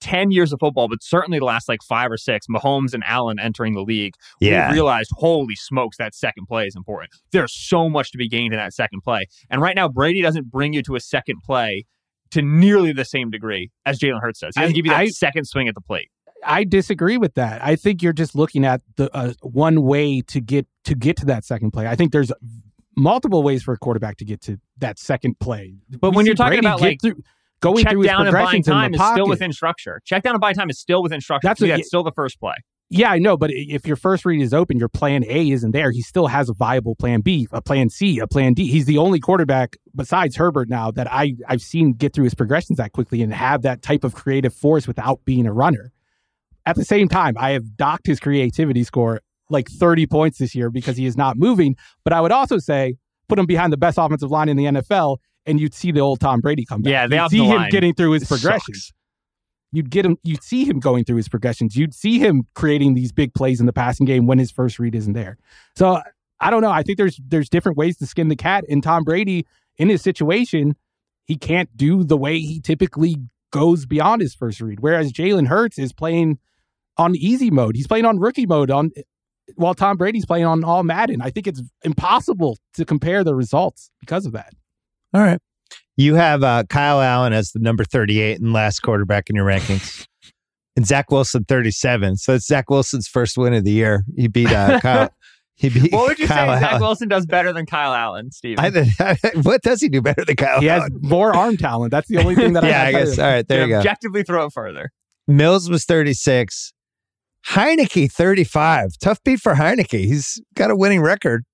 ten years of football, but certainly the last like five or six, Mahomes and Allen entering the league, yeah. we realized, holy smokes, that second play is important. There's so much to be gained in that second play. And right now, Brady doesn't bring you to a second play to nearly the same degree as Jalen Hurts does. He doesn't I, give you that I, second swing at the plate. I disagree with that. I think you're just looking at the uh, one way to get to get to that second play. I think there's multiple ways for a quarterback to get to that second play. But we when you're talking Brady about like through, going check through down his progressions and buying time is pocket. Still within structure. Check down and buying time is still within structure. That's, so that's yeah, still the first play. Yeah, I know. But if your first read is open, your plan A isn't there. He still has a viable plan B, a plan C, a plan D. He's the only quarterback besides Herbert now that I, I've seen get through his progressions that quickly and have that type of creative force without being a runner. At the same time, I have docked his creativity score like thirty points this year because he is not moving. But I would also say put him behind the best offensive line in the N F L and you'd see the old Tom Brady come back. Yeah, they you'd see him line. getting through his it progressions. Sucks. You'd get him. You'd see him going through his progressions. You'd see him creating these big plays in the passing game when his first read isn't there. So I don't know. I think there's there's different ways to skin the cat. And Tom Brady, in his situation, he can't do the way he typically goes beyond his first read. Whereas Jalen Hurts is playing on easy mode. He's playing on rookie mode on while Tom Brady's playing on all Madden. I think it's impossible to compare the results because of that. All right. You have uh, Kyle Allen as the number thirty-eight and last quarterback in your rankings. And Zach Wilson, thirty-seven. So it's Zach Wilson's first win of the year. He beat uh, Kyle. He beat what would you Kyle say Zach Allen. Wilson does better than Kyle Allen, Steve? I, I, what does he do better than Kyle He Allen? Has more arm talent. That's the only thing that I yeah, I guess. All right, there you, you go. Objectively throw it further. Mills was thirty-six. Heineke, thirty-five. Tough beat for Heineke. He's got a winning record.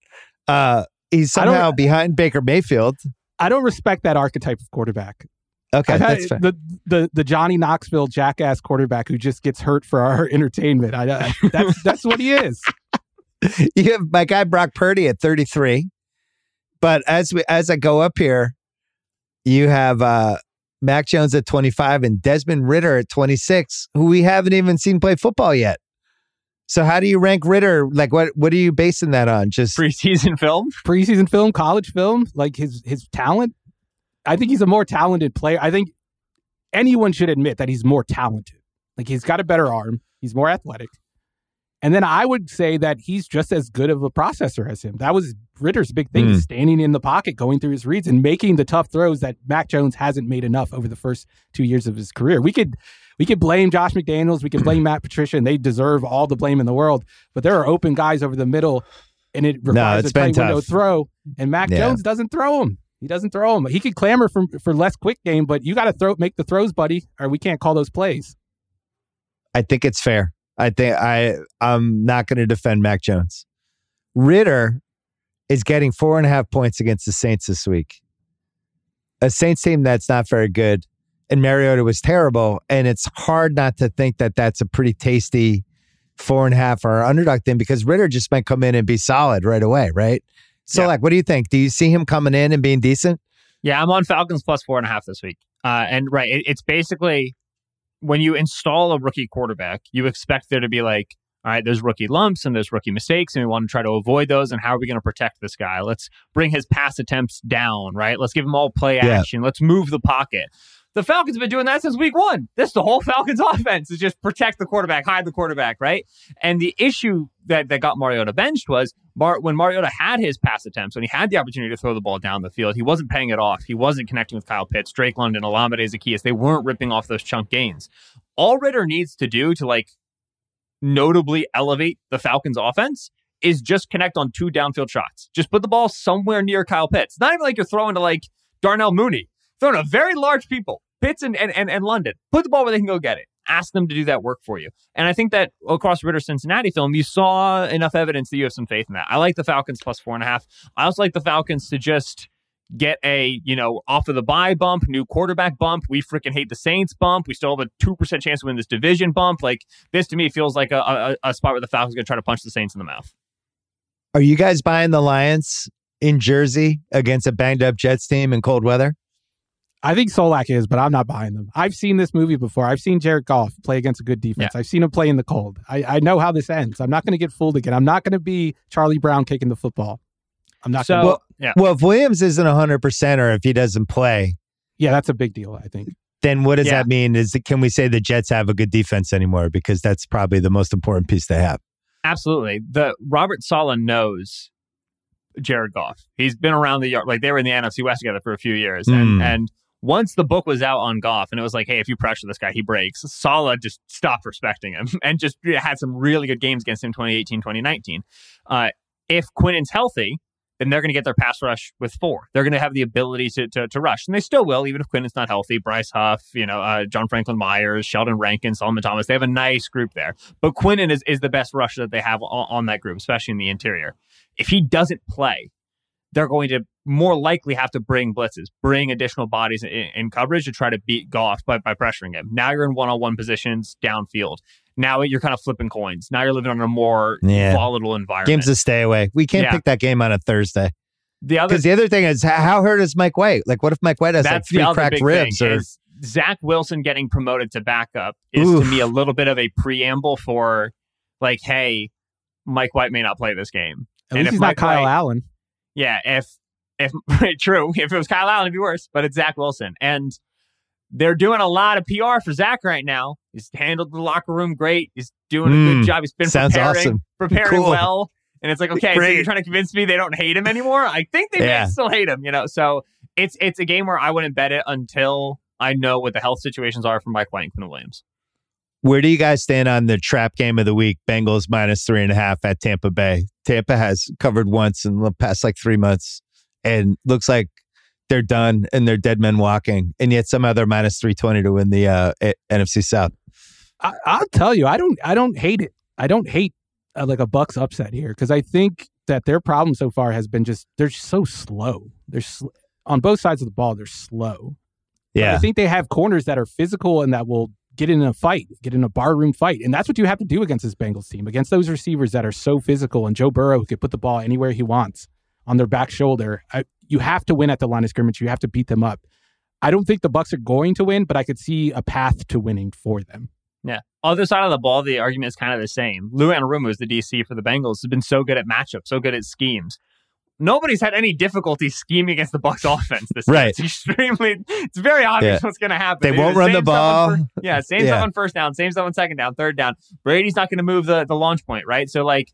Uh, he's somehow behind Baker Mayfield. I don't respect that archetype of quarterback. Okay, I've that's fair. The, the, the Johnny Knoxville jackass quarterback who just gets hurt for our entertainment. I, I, that's that's what he is. You have my guy Brock Purdy at thirty-three. But as we as I go up here, you have uh, Mac Jones at twenty-five and Desmond Ridder at twenty-six, who we haven't even seen play football yet. So how do you rank Ridder? Like, what what are you basing that on? Just preseason film, preseason film, college film, like his his talent. I think he's a more talented player. I think anyone should admit that he's more talented. Like he's got a better arm. He's more athletic. And then I would say that he's just as good of a processor as him. That was Ridder's big thing, mm. standing in the pocket, going through his reads and making the tough throws that Mac Jones hasn't made enough over the first two years of his career. We could we could blame Josh McDaniels. We could blame Matt Patricia, and they deserve all the blame in the world. But there are open guys over the middle, and it requires no, a tight window throw. And Mac yeah. Jones doesn't throw them. He doesn't throw them. He could clamor for, for less quick game, but you got to throw make the throws, buddy, or we can't call those plays. I think it's fair. I think I, I'm not going to defend Mac Jones. Ridder is getting four and a half points against the Saints this week. A Saints team that's not very good, and Mariota was terrible, and it's hard not to think that that's a pretty tasty four and a half or underdog thing because Ridder just might come in and be solid right away, right? So, yeah. like, what do you think? Do you see him coming in and being decent? Yeah, I'm on Falcons plus four and a half this week. Uh, and, right, it, it's basically... When you install a rookie quarterback, you expect there to be like, all right, there's rookie lumps and there's rookie mistakes, and we want to try to avoid those. And how are we going to protect this guy? Let's bring his pass attempts down, right? Let's give him all play action. Yeah. Let's move the pocket. The Falcons have been doing that since week one. This the whole Falcons offense is just protect the quarterback, hide the quarterback, right? And the issue that, that got Mariota benched was Mar- when Mariota had his pass attempts, when he had the opportunity to throw the ball down the field, he wasn't paying it off. He wasn't connecting with Kyle Pitts, Drake London, Olamide Zaccheaus. They weren't ripping off those chunk gains. All Ridder needs to do to like notably elevate the Falcons offense is just connect on two downfield shots. Just put the ball somewhere near Kyle Pitts. Not even like you're throwing to like Darnell Mooney. Throwing to very large people, Pitts and, and, and, and London. Put the ball where they can go get it. Ask them to do that work for you. And I think that across Ridder's Cincinnati film, you saw enough evidence that you have some faith in that. I like the Falcons plus four and a half. I also like the Falcons to just get a, you know, off of the bye bump, new quarterback bump. We freaking hate the Saints bump. We still have a two percent chance to win this division bump. Like this to me feels like a, a, a spot where the Falcons are going to try to punch the Saints in the mouth. Are you guys buying the Lions in Jersey against a banged up Jets team in cold weather? I think Solak is, but I'm not buying them. I've seen this movie before. I've seen Jared Goff play against a good defense. Yeah. I've seen him play in the cold. I, I know how this ends. I'm not going to get fooled again. I'm not going to be Charlie Brown kicking the football. I'm not so, going to. Well, yeah. well, if Williams isn't one hundred percent or if he doesn't play. Yeah, that's a big deal, I think. Then what does yeah. that mean? Is can we say the Jets have a good defense anymore? Because that's probably the most important piece they have. Absolutely. The Robert Saleh knows Jared Goff. He's been around the yard. Like they were in the N F C West together for a few years. And, mm. and once the book was out on Goff and it was like, hey, if you pressure this guy, he breaks, Solak just stopped respecting him and just had some really good games against him twenty eighteen, twenty nineteen. Uh, if Quinnen's healthy, then they're going to get their pass rush with four. They're going to have the ability to, to to rush. And they still will, even if Quinnen's not healthy. Bryce Huff, you know, uh, John Franklin Myers, Sheldon Rankin, Solomon Thomas. They have a nice group there. But Quinnen is, is the best rusher that they have on, on that group, especially in the interior. If he doesn't play, they're going to more likely have to bring blitzes, bring additional bodies in, in coverage to try to beat Goff by, by pressuring him. Now you're in one-on-one positions downfield. Now you're kind of flipping coins. Now you're living under a more yeah. volatile environment. Game's a stay away. We can't yeah. pick that game on a Thursday. The other, because the other thing is, how hurt is Mike White? Like, what if Mike White has like three cracked ribs? Or is Zach Wilson getting promoted to backup is Oof. to me a little bit of a preamble for, like, hey, Mike White may not play this game. At and least if he's Mike not Kyle White, Allen. Yeah, if if true, if it was Kyle Allen, it'd be worse. But it's Zach Wilson, and they're doing a lot of P R for Zach right now. He's handled the locker room great. He's doing mm, a good job. He's been sounds preparing, awesome. preparing cool. well, and it's like, okay, great. So you're trying to convince me they don't hate him anymore? I think they yeah. may still hate him, you know. So it's it's a game where I wouldn't bet it until I know what the health situations are for Mike White and Quinn Williams. Where do you guys stand on the trap game of the week? Bengals minus three and a half at Tampa Bay. Tampa has covered once in the past like three months and looks like they're done and they're dead men walking. And yet somehow they're minus three twenty to win the uh, a- N F C South. I- I'll tell you, I don't I don't hate it. I don't hate uh, like a Bucks upset here because I think that their problem so far has been just they're just so slow. They're sl- on both sides of the ball. They're slow. Yeah, but I think they have corners that are physical and that will get in a fight, get in a barroom fight. And that's what you have to do against this Bengals team, against those receivers that are so physical and Joe Burrow who can put the ball anywhere he wants on their back shoulder. I, you have to win at the line of scrimmage. You have to beat them up. I don't think the Bucs are going to win, but I could see a path to winning for them. Yeah. Other side of the ball, the argument is kind of the same. Lou Anarumo is the D C for the Bengals. Has been so good at matchups, so good at schemes. Nobody's had any difficulty scheming against the Bucs offense this right. season. It's extremely, it's very obvious yeah. what's going to happen. They, they won't the run the ball. For, yeah, same yeah. stuff on first down, same stuff on second down, third down. Brady's not going to move the, the launch point, right? So, like,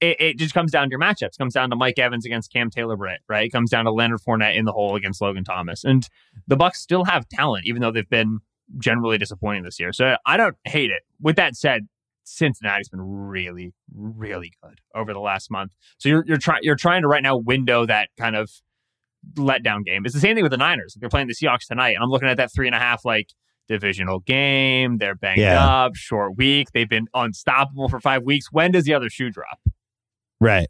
it, it just comes down to your matchups. It comes down to Mike Evans against Cam Taylor-Britt, right? It comes down to Leonard Fournette in the hole against Logan Thomas. And the Bucs still have talent, even though they've been generally disappointing this year. So I don't hate it. With that said, Cincinnati's been really, really good over the last month. So you're you're trying you're trying to right now window that kind of letdown game. It's the same thing with the Niners. They're playing the Seahawks tonight, and I'm looking at that three and a half like divisional game. They're banged yeah. up, short week. They've been unstoppable for five weeks. When does the other shoe drop? Right.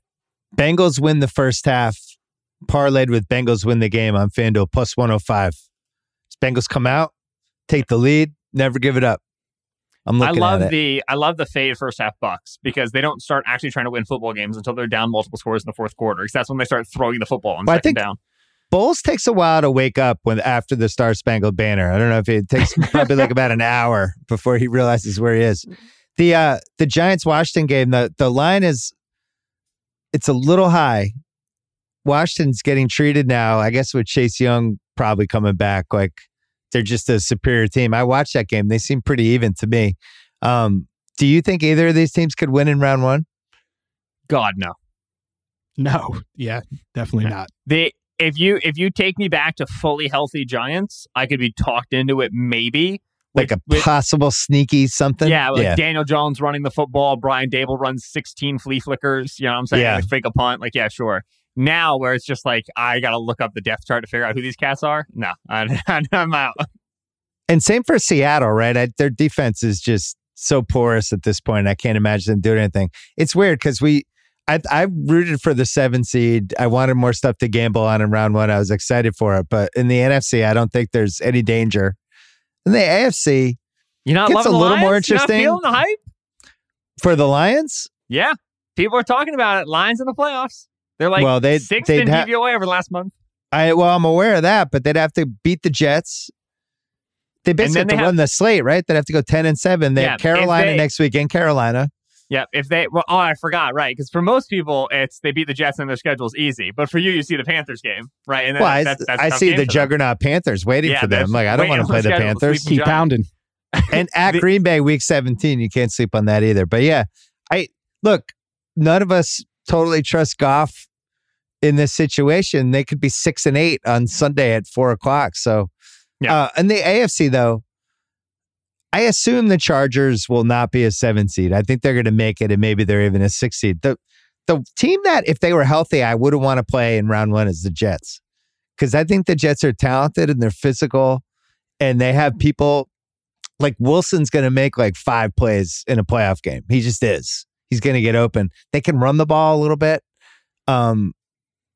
Bengals win the first half, parlayed with Bengals win the game on FanDuel plus one oh five. Bengals come out, take the lead, never give it up. I'm looking I love at it. the I love the fade first half Bucks because they don't start actually trying to win football games until they're down multiple scores in the fourth quarter because that's when they start throwing the football on well, second I think down. Bowles takes a while to wake up when after the Star Spangled Banner. I don't know if it takes probably like about an hour before he realizes where he is. The uh, the Giants Washington game the the line is it's a little high. Washington's getting treated now, I guess, with Chase Young probably coming back like. They're just a superior team. I watched that game. They seem pretty even to me. Um, do you think either of these teams could win in round one? God, no. No. Yeah, definitely not. They, if you if you take me back to fully healthy Giants, I could be talked into it maybe. Like with, a with, possible sneaky something? Yeah, like yeah. Daniel Jones running the football. Brian Dable runs sixteen flea flickers. You know what I'm saying? Yeah. Like fake a punt. Like, yeah, sure. Now, where it's just like, I got to look up the depth chart to figure out who these cats are. No, I, I'm out. And same for Seattle, right? I, their defense is just so porous at this point. I can't imagine them doing anything. It's weird because we, I, I rooted for the seven seed. I wanted more stuff to gamble on in round one. I was excited for it. But in the N F C, I don't think there's any danger. In the A F C, you're not gets loving a the little Lions? More interesting. You're not feeling the hype? For the Lions? Yeah. People are talking about it. Lions in the playoffs. They're like well, they'd, sixth they'd in ha- D V O A over the last month. I Well, I'm aware of that, but they'd have to beat the Jets. They basically have to have, run the slate, right? They'd have to go ten and seven. They yeah, have Carolina they, next week in Carolina. Yeah, if they... Well, oh, I forgot, right? Because for most people, it's they beat the Jets and their schedule's easy. But for you, you see the Panthers game, right? And well, that, I, that, that's I see the juggernaut them. Panthers waiting yeah, for them. Like, I don't want to play the Panthers. Keep pounding. And at the, Green Bay, week seventeen, you can't sleep on that either. But yeah, I look, none of us... totally trust Goff in this situation. They could be six and eight on Sunday at four o'clock. So Yeah. And uh, the A F C, though, I assume the Chargers will not be a seven seed. I think they're going to make it, and maybe they're even a six seed. The the team that, if they were healthy, I wouldn't want to play in round one is the Jets, because I think the Jets are talented and they're physical, and they have people like Wilson's going to make like five plays in a playoff game. He just is. He's going to get open. They can run the ball a little bit. Um,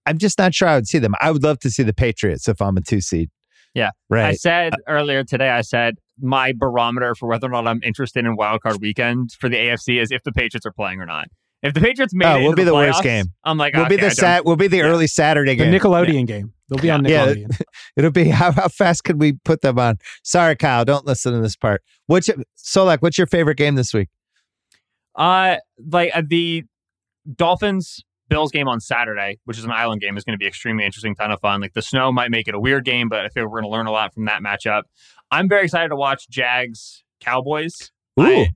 I'm just not sure I would see them. I would love to see the Patriots if I'm a two seed. Yeah. Right. I said uh, earlier today, I said my barometer for whether or not I'm interested in wildcard weekend for the A F C is if the Patriots are playing or not. If the Patriots made oh, it we'll be the, the playoffs, worst game. I'm like, we'll okay, be the sat, we'll be the yeah. early Saturday game. The Nickelodeon yeah. game. They'll be yeah. on Nickelodeon. Yeah. It'll be how, how fast could we put them on? Sorry, Kyle, don't listen to this part. What's your, Solak, what's your favorite game this week? Uh like uh, the Dolphins Bills game on Saturday, which is an island game, is going to be extremely interesting, ton of fun. Like the snow might make it a weird game, but I feel we're going to learn a lot from that matchup. I'm very excited to watch Jags Cowboys. Ooh. I,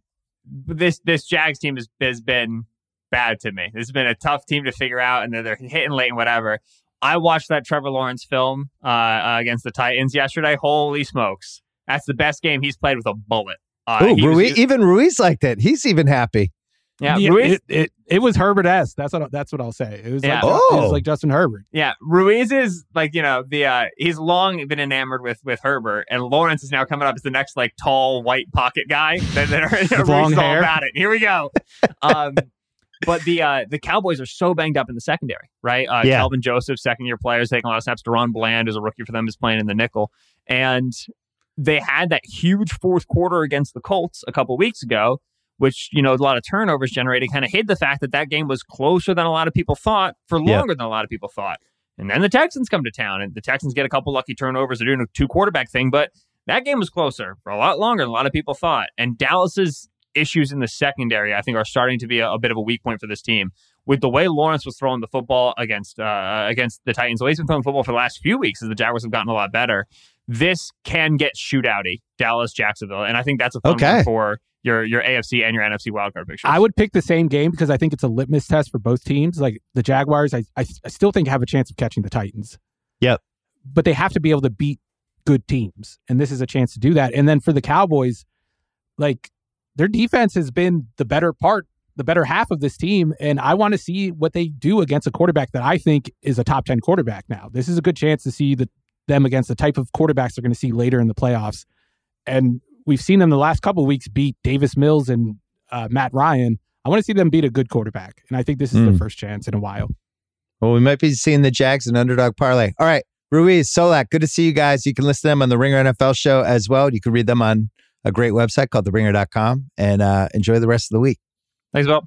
this this Jags team has, has been bad to me. This has been a tough team to figure out, and they're, they're hitting late and whatever. I watched that Trevor Lawrence film uh, uh, against the Titans yesterday. Holy smokes. That's the best game he's played with a bullet. Uh, Ooh, Ruiz, just, even Ruiz liked it. He's even happy. Yeah, yeah, Ruiz. It, it, it was Herbert-esque. That's what that's what I'll say. It was, yeah. like, oh. it was like Justin Herbert. Yeah, Ruiz is like, you know, the uh, he's long been enamored with with Herbert, and Lawrence is now coming up as the next like tall white pocket guy. That, that Ruiz is all about it. Here we go. Um, but the uh, the Cowboys are so banged up in the secondary, right? Uh, yeah. Calvin Joseph, second year players, taking a lot of snaps. Deron Bland is a rookie for them, is playing in the nickel, and they had that huge fourth quarter against the Colts a couple weeks ago, which, you know, a lot of turnovers generated, kind of hid the fact that that game was closer than a lot of people thought for longer yep. than a lot of people thought. And then the Texans come to town, and the Texans get a couple lucky turnovers. They're doing a two-quarterback thing, but that game was closer for a lot longer than a lot of people thought. And Dallas's issues in the secondary, I think, are starting to be a, a bit of a weak point for this team. With the way Lawrence was throwing the football against uh, against the Titans, the way he's been throwing football for the last few weeks, as the Jaguars have gotten a lot better, this can get shootout-y, Dallas-Jacksonville. And I think that's a fun okay. one for your your A F C and your N F C wildcard pictures. I would pick the same game because I think it's a litmus test for both teams. Like the Jaguars, I, I, I still think have a chance of catching the Titans. Yep. But they have to be able to beat good teams. And this is a chance to do that. And then for the Cowboys, like their defense has been the better part, the better half of this team. And I want to see what they do against a quarterback that I think is a top ten quarterback now. This is a good chance to see the, them against the type of quarterbacks they're going to see later in the playoffs. And we've seen them the last couple of weeks beat Davis Mills and uh, Matt Ryan. I want to see them beat a good quarterback. And I think this is mm. their first chance in a while. Well, we might be seeing the Jags and underdog parlay. All right, Ruiz, Solak, good to see you guys. You can listen to them on the Ringer N F L show as well. You can read them on a great website called the ringer dot com, and uh, enjoy the rest of the week. Thanks, Bill.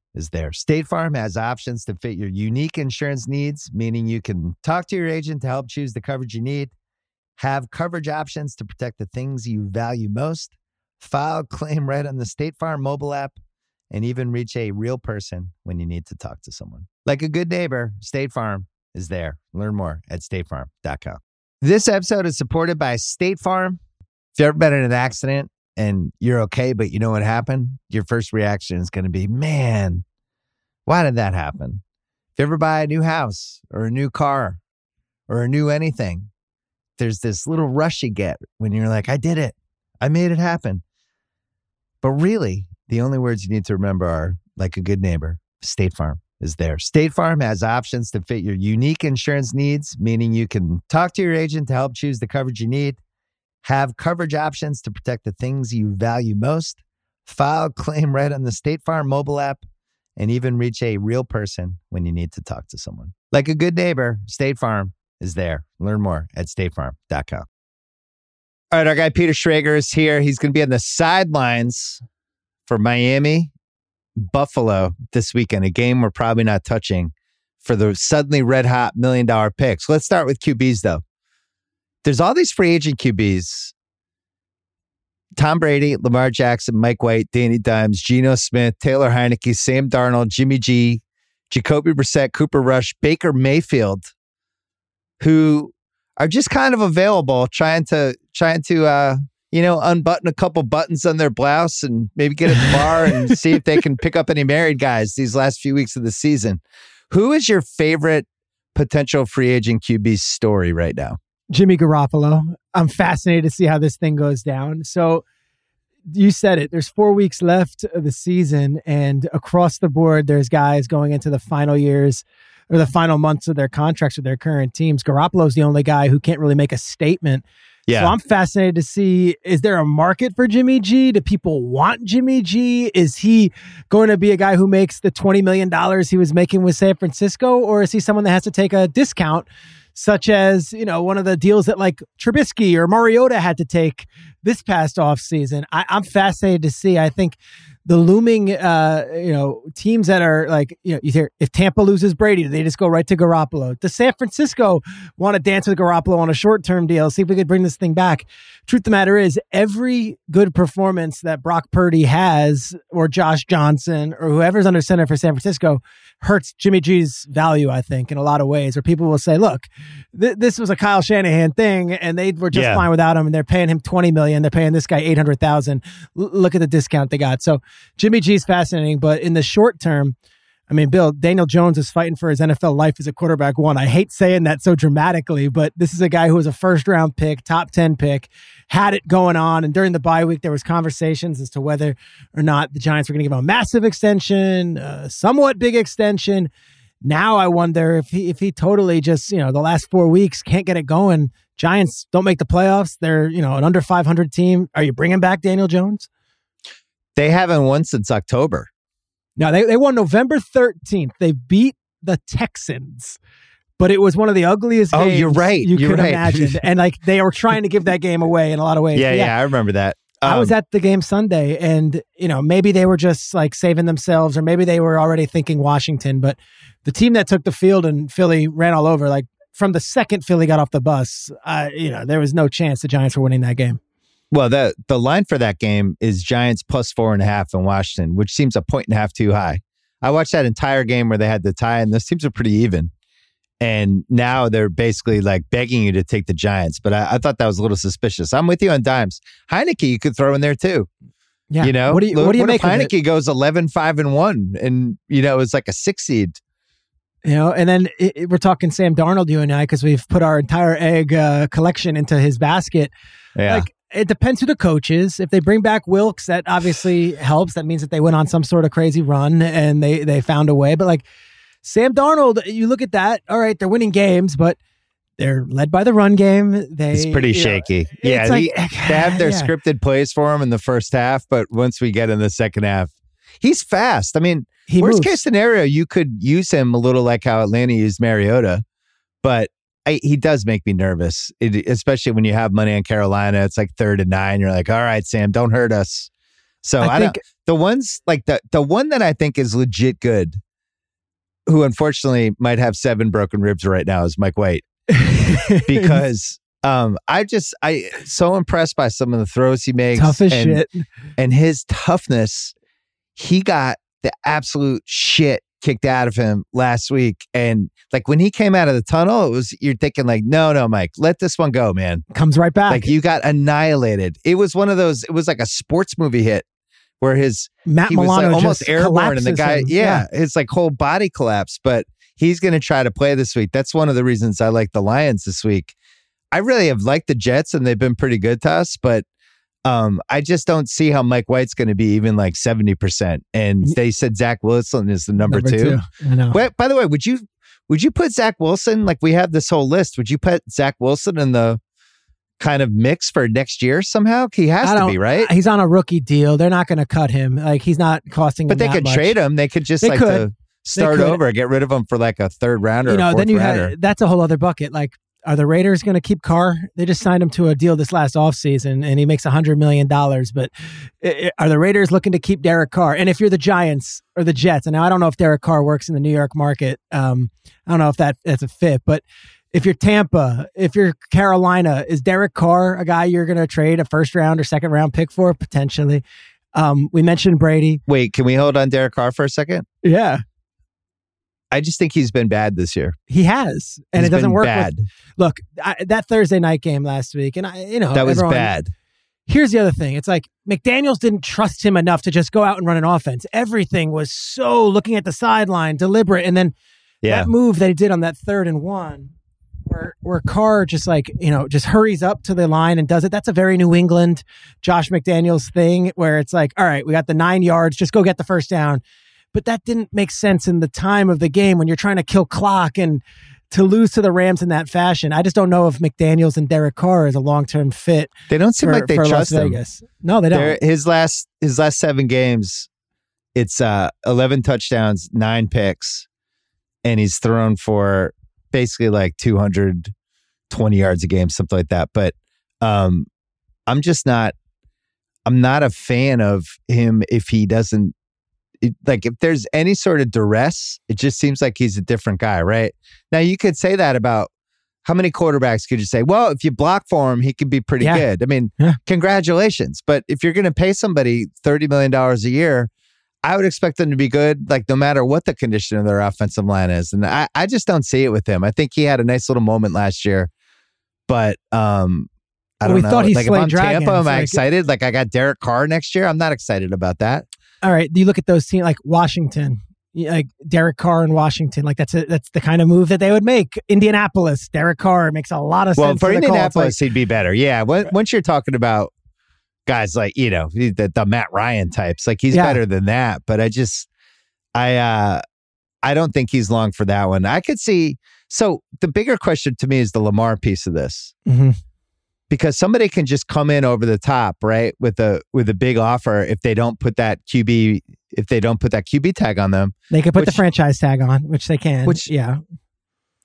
is there. State Farm has options to fit your unique insurance needs, meaning you can talk to your agent to help choose the coverage you need, have coverage options to protect the things you value most, file a claim right on the State Farm mobile app, and even reach a real person when you need to talk to someone. Like a good neighbor, State Farm is there. Learn more at state farm dot com. This episode is supported by State Farm. If you've ever been in an accident and you're okay, but you know what happened, your first reaction is going to be, man, why did that happen? If you ever buy a new house or a new car or a new anything, there's this little rush you get when you're like, I did it. I made it happen. But really, the only words you need to remember are, like a good neighbor, State Farm is there. State Farm has options to fit your unique insurance needs, meaning you can talk to your agent to help choose the coverage you need, have coverage options to protect the things you value most, file a claim right on the State Farm mobile app, and even reach a real person when you need to talk to someone. Like a good neighbor, State Farm is there. Learn more at state farm dot com. All right, our guy Peter Schrager is here. He's going to be on the sidelines for Miami, Buffalo this weekend, a game we're probably not touching for the suddenly red-hot million-dollar picks. Let's start with Q Bs, though. There's all these free agent Q Bs Tom Brady, Lamar Jackson, Mike White, Danny Dimes, Geno Smith, Taylor Heineke, Sam Darnold, Jimmy G, Jacoby Brissett, Cooper Rush, Baker Mayfield, who are just kind of available, trying to, trying to, uh, you know, unbutton a couple buttons on their blouse and maybe get at the bar and see if they can pick up any married guys these last few weeks of the season. Who is your favorite potential free agent Q B story right now? Jimmy Garoppolo. I'm fascinated to see how this thing goes down. So you said it, there's four weeks left of the season, and across the board, there's guys going into the final years or the final months of their contracts with their current teams. Garoppolo's the only guy who can't really make a statement. Yeah. So I'm fascinated to see, is there a market for Jimmy G? Do people want Jimmy G? Is he going to be a guy who makes the twenty million dollars he was making with San Francisco? Or is he someone that has to take a discount, such as, you know, one of the deals that like Trubisky or Mariota had to take this past offseason? I, I'm fascinated to see. I think the looming, uh, you know, teams that are like, you know, you hear if Tampa loses Brady, they just go right to Garoppolo. Does San Francisco want to dance with Garoppolo on a short-term deal? See if we could bring this thing back. Truth of the matter is, every good performance that Brock Purdy has, or Josh Johnson, or whoever's under center for San Francisco, hurts Jimmy G's value, I think, in a lot of ways. Or people will say, look, th- this was a Kyle Shanahan thing, and they were just yeah. fine without him, and they're paying him twenty million dollars. They're paying this guy eight hundred thousand dollars. L- look at the discount they got. So Jimmy G is fascinating, but in the short term, I mean, Bill, Daniel Jones is fighting for his N F L life as a quarterback one. I hate saying that so dramatically, but this is a guy who was a first-round pick, top ten pick, had it going on, and during the bye week, there was conversations as to whether or not the Giants were going to give him a massive extension, a somewhat big extension. Now I wonder if he if he totally just, you know, the last four weeks can't get it going. Giants don't make the playoffs. They're, you know, an under five hundred team. Are you bringing back Daniel Jones? They haven't won since October. No, they, they won November thirteenth. They beat the Texans, but it was one of the ugliest games oh, you're right. you you're could right. imagine. And like they were trying to give that game away in a lot of ways. Yeah, yeah, yeah, I remember that. Um, I was at the game Sunday, and you know, maybe they were just like saving themselves, or maybe they were already thinking Washington, but the team that took the field and Philly ran all over, like from the second Philly got off the bus, uh, you know, there was no chance the Giants were winning that game. Well, the the line for that game is Giants plus four and a half in Washington, which seems a point and a half too high. I watched that entire game where they had the tie, and those teams are pretty even. And now they're basically like begging you to take the Giants. But I, I thought that was a little suspicious. I'm with you on Dimes. Heineke, you could throw in there too. Yeah. You know, what do you, what do you what make if Heineke it? goes eleven, five, and one, and you know, it's like a six seed. You know, and then it, it, we're talking Sam Darnold, you and I, because we've put our entire egg uh, collection into his basket. Yeah. Like, it depends who the coach is. If they bring back Wilkes, that obviously helps. That means that they went on some sort of crazy run and they they found a way. But like Sam Darnold, you look at that. All right, they're winning games, but they're led by the run game. They it's pretty shaky. Know, yeah, it's like, they, they have their yeah. scripted plays for him in the first half, but once we get in the second half, he's fast. I mean, he worst moves. Case scenario, you could use him a little like how Atlanta used Mariota, but. I, he does make me nervous, it, especially when you have money on Carolina. It's like third and nine. You're like, all right, Sam, don't hurt us. So I, I think don't, the ones like the, the one that I think is legit good, who unfortunately might have seven broken ribs right now, is Mike White, because um, I just, I so impressed by some of the throws he makes. Tough as and, shit. And his toughness. He got the absolute shit kicked out of him last week. And like when he came out of the tunnel, it was, you're thinking like, no, no, Mike, let this one go, man. Comes right back. Like you got annihilated. It was one of those, it was like a sports movie hit where his, Matt he Milano was like almost airborne and the guy, him. yeah, his yeah. like whole body collapsed, but he's going to try to play this week. That's one of the reasons I like the Lions this week. I really have liked the Jets and they've been pretty good to us, but Um, I just don't see how Mike White's going to be even like seventy percent. And they said Zach Wilson is the number, number two. two. I know. Wait, by the way, would you would you put Zach Wilson, like we have this whole list, would you put Zach Wilson in the kind of mix for next year somehow? He has to be, right? He's on a rookie deal. They're not going to cut him. Like he's not costing them that much. But they could trade him. They could just like to start over, get rid of him for like a third rounder or a fourth rounder. You know, then you have, that's a whole other bucket. Like, are the Raiders going to keep Carr? They just signed him to a deal this last offseason, and he makes one hundred million dollars. But are the Raiders looking to keep Derek Carr? And if you're the Giants or the Jets, and now I don't know if Derek Carr works in the New York market. Um, I don't know if that that's a fit, but If you're Tampa, if you're Carolina, is Derek Carr a guy you're going to trade a first round or second round pick for potentially? Um, we mentioned Brady. Wait, can we hold on Derek Carr for a second? Yeah. I just think he's been bad this year. He has, and he's it doesn't work. Bad. With, look, I, that Thursday night game last week, and I, you know, that was everyone, bad. Here's the other thing: it's like McDaniels didn't trust him enough to just go out and run an offense. Everything was so looking at the sideline, deliberate, and then yeah. that move that he did on that third and one, where where Carr just like you know just hurries up to the line and does it. That's a very New England Josh McDaniels thing, where it's like, all right, we got the nine yards, just go get the first down. But that didn't make sense in the time of the game when you're trying to kill clock, and to lose to the Rams in that fashion. I just don't know if McDaniels and Derek Carr is a long-term fit. They don't seem for, like they trust him. No, they don't. They're, his last his last seven games, it's uh, eleven touchdowns, nine picks, and he's thrown for basically like two hundred twenty yards a game, something like that. But um, I'm just not, I'm not a fan of him if he doesn't, It, like if there's any sort of duress, it just seems like he's a different guy, right? Now you could say that about how many quarterbacks could you say, well, if you block for him, he could be pretty yeah. good. I mean, yeah. congratulations. But if you're going to pay somebody thirty million dollars a year, I would expect them to be good, like no matter what the condition of their offensive line is. And I, I just don't see it with him. I think he had a nice little moment last year, but um, I don't well, we know. Thought he like if I'm dragons, Tampa, am I like, excited? Like I got Derek Carr next year. I'm not excited about that. All right, you look at those teams like Washington, like Derek Carr in Washington. Like that's a, that's the kind of move that they would make. Indianapolis, Derek Carr makes a lot of well, sense. Well, for Indianapolis, like, he'd be better. Yeah, when, right. once you're talking about guys like you know the, the Matt Ryan types, like he's yeah. better than that. But I just, I, uh, I don't think he's long for that one. I could see. So the bigger question to me is the Lamar piece of this, mm-hmm. because somebody can just come in over the top, right, with a with a big offer if they don't put that Q B if they don't put that Q B tag on them. They could put which, the franchise tag on, which they can. Which yeah,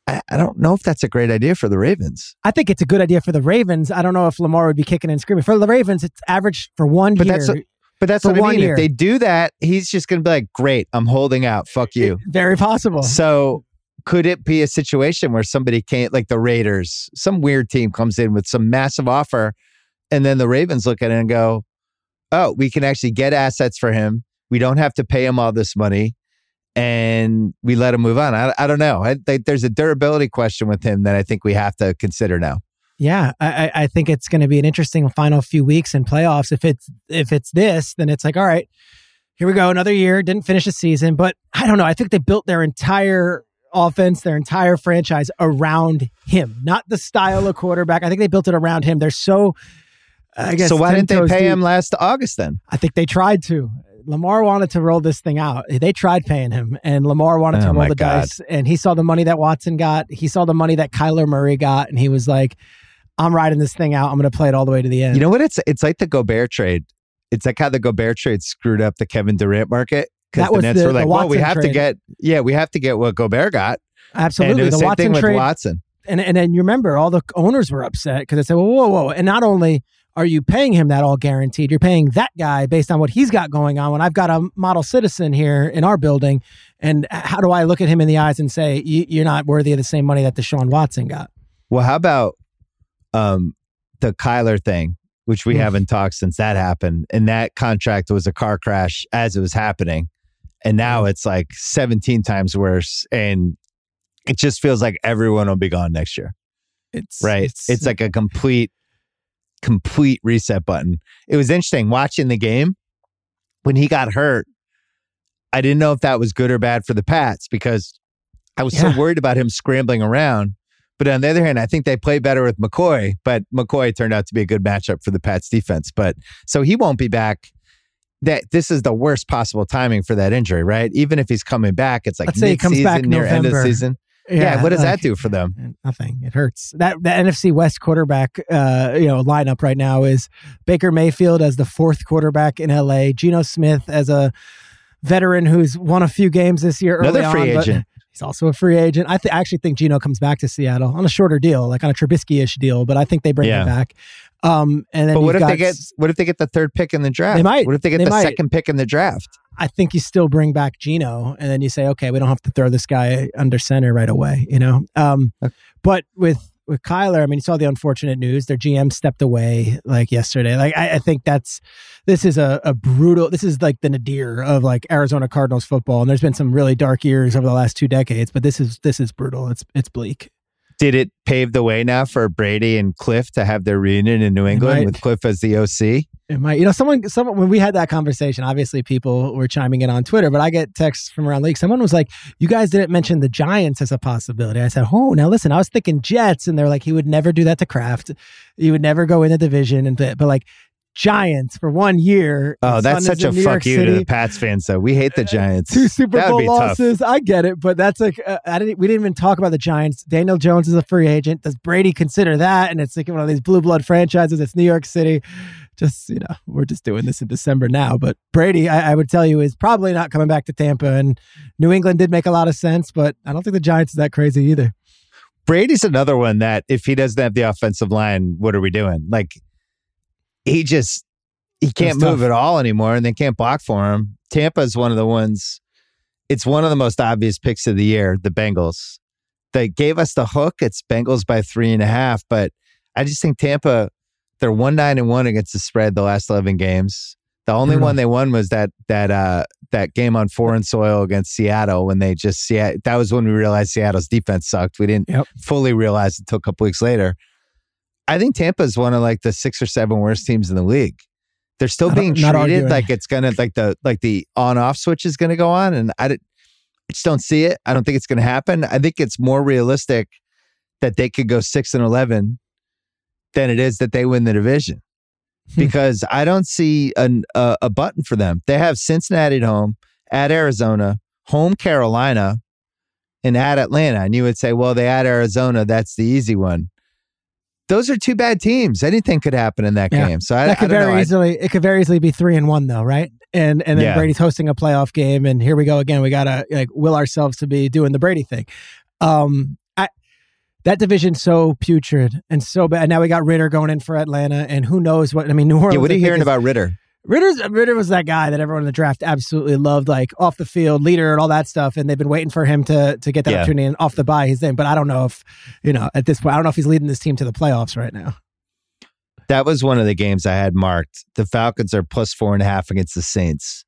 I, I don't know if that's a great idea for the Ravens. I think it's a good idea for the Ravens. I don't know if Lamar would be kicking and screaming for the Ravens. It's averaged for one but year. That's a, but that's what I mean. Year. If they do that, he's just going to be like, "Great, I'm holding out. Fuck you." Very possible. So. Could it be a situation where somebody can't, like the Raiders, some weird team comes in with some massive offer, and then the Ravens look at it and go, oh, we can actually get assets for him. We don't have to pay him all this money, and we let him move on. I, I don't know. I, I, there's a durability question with him that I think we have to consider now. Yeah, I, I think it's going to be an interesting final few weeks in playoffs. If it's if it's this, then it's like, all right, here we go. Another year. Didn't finish the season, but I don't know. I think they built their entire offense, their entire franchise around him, not the style of quarterback. I think they built it around him. They're so, I guess. So why didn't they pay deep. him last August then? I think they tried to. Lamar wanted to roll this thing out. They tried paying him, and Lamar wanted oh to roll the God. dice. And he saw the money that Watson got. He saw the money that Kyler Murray got, and he was like, "I'm riding this thing out. I'm going to play it all the way to the end." You know what? It's it's like the Gobert trade. It's like how the Gobert trade screwed up the Kevin Durant market. That the was Nets the, were like, the Watson well, we have trade. to get, yeah, we have to get what Gobert got. Absolutely. And the same Watson thing with trade, Watson. And, and and you remember all the owners were upset because they said, well, whoa, whoa. And not only are you paying him that all guaranteed, you're paying that guy based on what he's got going on when I've got a model citizen here in our building. And how do I look at him in the eyes and say, you're not worthy of the same money that Deshaun Watson got? Well, how about um, the Kyler thing, which we mm. haven't talked since that happened. And that contract was a car crash as it was happening. And now it's like seventeen times worse, and it just feels like everyone will be gone next year. It's right. It's, it's like a complete, complete reset button. It was interesting watching the game when he got hurt. I didn't know if that was good or bad for the Pats because I was yeah. so worried about him scrambling around. But on the other hand, I think they play better with McCoy. But McCoy turned out to be a good matchup for the Pats defense. But so he won't be back. That this is the worst possible timing for that injury, right? Even if he's coming back, it's like mid-season, near end of the season. Yeah, yeah what does like, that do for them? Nothing. It hurts. That the N F C West quarterback, uh, you know, lineup right now is Baker Mayfield as the fourth quarterback in L A, Geno Smith as a veteran who's won a few games this year. Another early free on, agent. He's also a free agent. I th- actually think Geno comes back to Seattle on a shorter deal, like on a Trubisky-ish deal, but I think they bring yeah. him back. Um, and then but what if got, they get what if they get the third pick in the draft? They might. What if they get they the might. second pick in the draft? I think you still bring back Geno, and then you say, okay, we don't have to throw this guy under center right away, you know. Um, okay. But with with Kyler, I mean, you saw the unfortunate news. Their G M stepped away like yesterday. Like I, I think that's this is a, a brutal. This is like the nadir of like Arizona Cardinals football, and there's been some really dark years over the last two decades. But this is this is brutal. It's it's bleak. Did it pave the way now for Brady and Cliff to have their reunion in New England with Cliff as the O C? It might. You know, someone, someone, when we had that conversation, obviously people were chiming in on Twitter, but I get texts from around the league. Someone was like, you guys didn't mention the Giants as a possibility. I said, oh, now listen, I was thinking Jets. And they're like, he would never do that to Kraft. He would never go in the division. And But like, Giants for one year. Oh, that's such a fuck you to the Pats fans, though. We hate the Giants. Two Super Bowl losses. I get it, but that's like uh, I didn't. We didn't even talk about the Giants. Daniel Jones is a free agent. Does Brady consider that? And it's like one of these blue blood franchises. It's New York City. Just you know, we're just doing this in December now. But Brady, I, I would tell you, is probably not coming back to Tampa. And New England did make a lot of sense, but I don't think the Giants is that crazy either. Brady's another one that if he doesn't have the offensive line, what are we doing? Like. He just, he can't move at all anymore and they can't block for him. Tampa is one of the ones, it's one of the most obvious picks of the year, the Bengals. They gave us the hook. It's Bengals by three and a half, but I just think Tampa, they're one, nine and one against the spread the last eleven games. The only mm. one they won was that, that, uh, that game on foreign soil against Seattle when they just, yeah, that was when we realized Seattle's defense sucked. We didn't yep. fully realize it until a couple weeks later. I think Tampa is one of like the six or seven worst teams in the league. They're still being treated like it's gonna like the like the on off switch is gonna go on, and I, I just don't see it. I don't think it's gonna happen. I think it's more realistic that they could go six and eleven than it is that they win the division because I don't see an, a a button for them. They have Cincinnati at home, at Arizona, home Carolina, and at Atlanta. And you would say, well, they at Arizona, that's the easy one. Those are two bad teams. Anything could happen in that yeah. game. So I, that could I don't very know. easily it could very easily be three and one though, right? And and then yeah. Brady's hosting a playoff game, and here we go again. We gotta like will ourselves to be doing the Brady thing. Um, I that division's so putrid and so bad. Now we got Ritter going in for Atlanta, and who knows what? I mean, New Orleans. Yeah, what are you hearing is, about Ritter? Ritter's, Ritter was that guy that everyone in the draft absolutely loved, like off the field, leader and all that stuff. And they've been waiting for him to to get that yeah. opportunity and off the bye he's in. But I don't know if, you know, at this point, I don't know if he's leading this team to the playoffs right now. That was one of the games I had marked. The Falcons are plus four and a half against the Saints.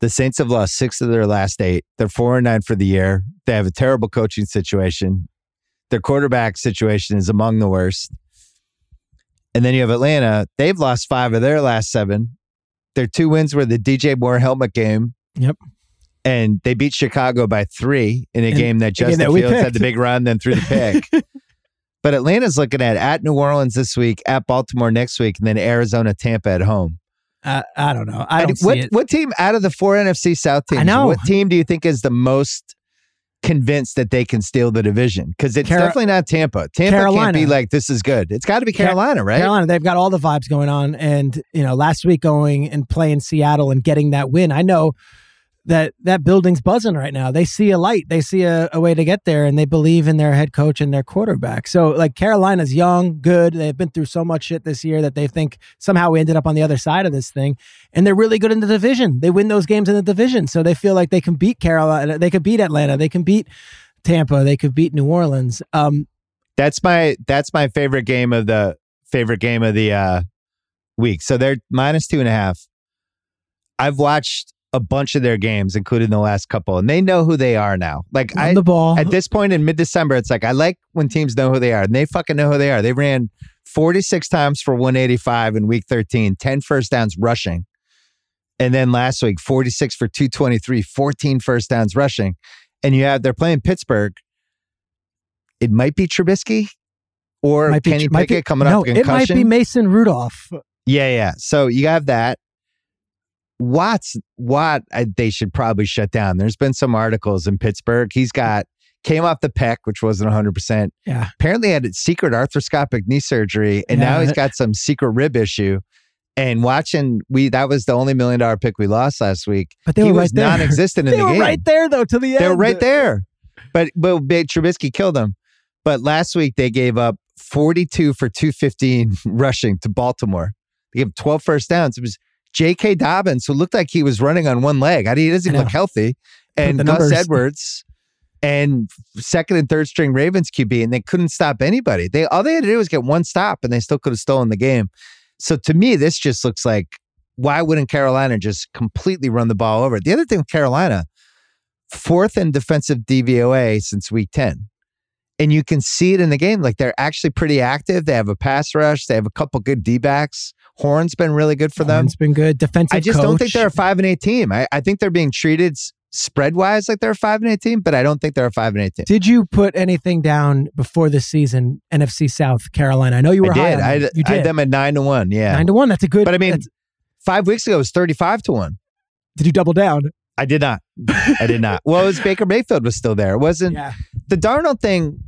The Saints have lost six of their last eight. They're four and nine for the year. They have a terrible coaching situation. Their quarterback situation is among the worst. And then you have Atlanta. They've lost five of their last seven. Their two wins were the D J Moore helmet game. Yep. And they beat Chicago by three in a and, game that Justin that Fields had the big run, then threw the pick. But Atlanta's looking at at New Orleans this week, at Baltimore next week, and then Arizona, Tampa at home. Uh, I don't know. I don't I, see what, it. What team out of the four N F C South teams, I know. What team do you think is the most convinced that they can steal the division? Because it's Car- definitely not Tampa. Tampa Carolina. Can't be like, this is good. It's got to be Carolina, Car- right? Carolina, they've got all the vibes going on. And, you know, last week going and playing Seattle and getting that win, I know that that building's buzzing right now. They see a light. They see a, a way to get there, and they believe in their head coach and their quarterback. So, like, Carolina's young, good. They've been through so much shit this year that they think somehow we ended up on the other side of this thing. And they're really good in the division. They win those games in the division. So they feel like they can beat Carolina. They could beat Atlanta. They can beat Tampa. They could beat New Orleans. Um, that's my that's my favorite game of the favorite game of the uh, week. So they're minus two and a half. I've watched a bunch of their games, including the last couple, and they know who they are now. Like I, the ball. At this point in mid-December, it's like I like when teams know who they are, and they fucking know who they are. They ran forty-six times for one eighty-five in week thirteen, ten first downs rushing, and then last week forty-six for two twenty-three, fourteen first downs rushing. And you have they're playing Pittsburgh. It might be Trubisky or might Kenny be, Pickett be, coming no, up with concussion. It might be Mason Rudolph. Yeah, yeah. So you have that. Watts, Watt, I, they should probably shut down. There's been some articles in Pittsburgh. He's got, came off the pec, which wasn't one hundred percent. Yeah. Apparently had a secret arthroscopic knee surgery, and yeah. now he's got some secret rib issue. And watching, we that was the only million dollar pick we lost last week. But they he were was right there. non-existent in the game. They were right there, though, to the end. They were right there. But, but Trubisky killed him. But last week, they gave up forty-two for two fifteen rushing to Baltimore. They gave him twelve first downs. It was J K. Dobbins, who looked like he was running on one leg. I mean, he doesn't look healthy. And Gus numbers. Edwards and second and third string Ravens Q B, and they couldn't stop anybody. They all they had to do was get one stop, and they still could have stolen the game. So to me, this just looks like, why wouldn't Carolina just completely run the ball over? The other thing with Carolina, fourth in defensive D V O A since week ten. And you can see it in the game. Like, they're actually pretty active. They have a pass rush. They have a couple good D-backs. Horn's been really good for them. Horn's been good. Defensive I just coach. Don't think they're a five and eight team. I, I think they're being treated spread-wise like they're a five and eight team, but I don't think they're a five and eight team. Did you put anything down before this season, N F C South, Carolina? I know you were I high on I, you did. I had them at nine to one, yeah. nine to one, that's a good... But I mean, five weeks ago, it was thirty-five to one. Did you double down? I did not. I did not. Well, it was Baker Mayfield was still there. It wasn't... Yeah. The Darnold thing...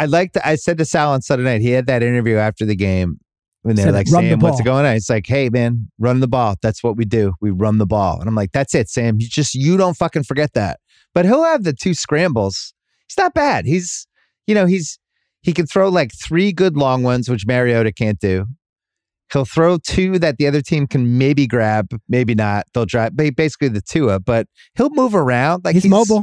I liked, I said to Sal on Sunday night, he had that interview after the game when they said, were like, Sam, what's going on? He's like, hey, man, run the ball. That's what we do. We run the ball. And I'm like, that's it, Sam. You just, you don't fucking forget that. But he'll have the two scrambles. He's not bad. He's, you know, he's, he can throw like three good long ones, which Mariota can't do. He'll throw two that the other team can maybe grab, maybe not. They'll drive, basically the Tua, but he'll move around. Like He's, he's mobile.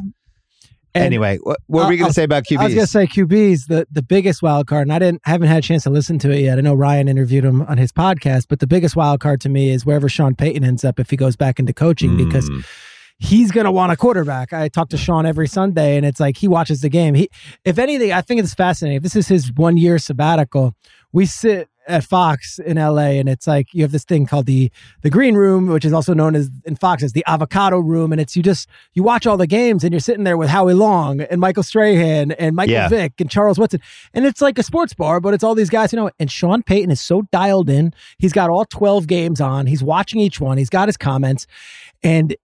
And anyway, what, what were you going to say about Q Bs? I was going to say Q Bs, the, the biggest wild card, and I didn't I haven't had a chance to listen to it yet. I know Ryan interviewed him on his podcast, but the biggest wild card to me is wherever Sean Payton ends up if he goes back into coaching, mm. because he's going to want a quarterback. I talk to Sean every Sunday, and it's like he watches the game. He, if anything, I think it's fascinating. If this is his one-year sabbatical, we sit at Fox in L A, and it's like you have this thing called the the green room, which is also known as in Fox as the avocado room, and it's you just you watch all the games and you're sitting there with Howie Long and Michael Strahan and Michael yeah. Vick and Charles Woodson, and it's like a sports bar, but it's all these guys, you know. And Sean Payton is so dialed in; he's got all twelve games on, he's watching each one, he's got his comments, and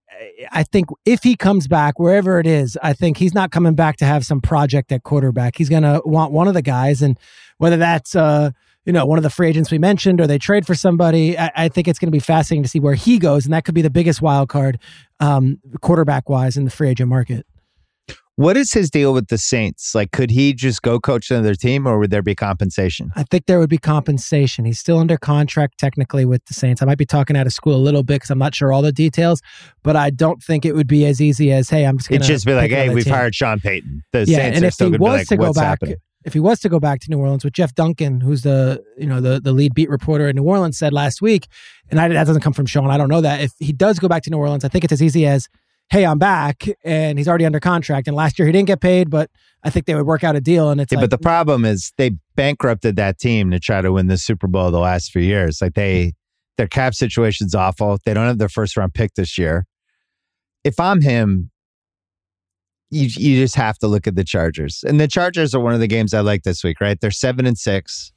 I think if he comes back, wherever it is, I think he's not coming back to have some project at quarterback. He's gonna want one of the guys, and whether that's uh. you know, one of the free agents we mentioned, or they trade for somebody. I, I think it's going to be fascinating to see where he goes, and that could be the biggest wild card um, quarterback-wise in the free agent market. What is his deal with the Saints? Like, could he just go coach another team, or would there be compensation? I think there would be compensation. He's still under contract technically with the Saints. I might be talking out of school a little bit because I'm not sure all the details, but I don't think it would be as easy as, hey, I'm just going to... It'd just be like, hey, we've team. hired Sean Payton. The yeah, Saints and are if still going to be like, to what's back, happening? If he was to go back to New Orleans, which Jeff Duncan, who's the you know the the lead beat reporter in New Orleans, said last week, and I, that doesn't come from Sean, I don't know that. If he does go back to New Orleans, I think it's as easy as, hey, I'm back, and he's already under contract. And last year he didn't get paid, but I think they would work out a deal. And it's yeah, like, but the problem is they bankrupted that team to try to win the Super Bowl the last few years. Like they their cap situation's awful. They don't have their first round pick this year. If I'm him, You you just have to look at the Chargers. And the Chargers are one of the games I like this week, right? They're seven and six.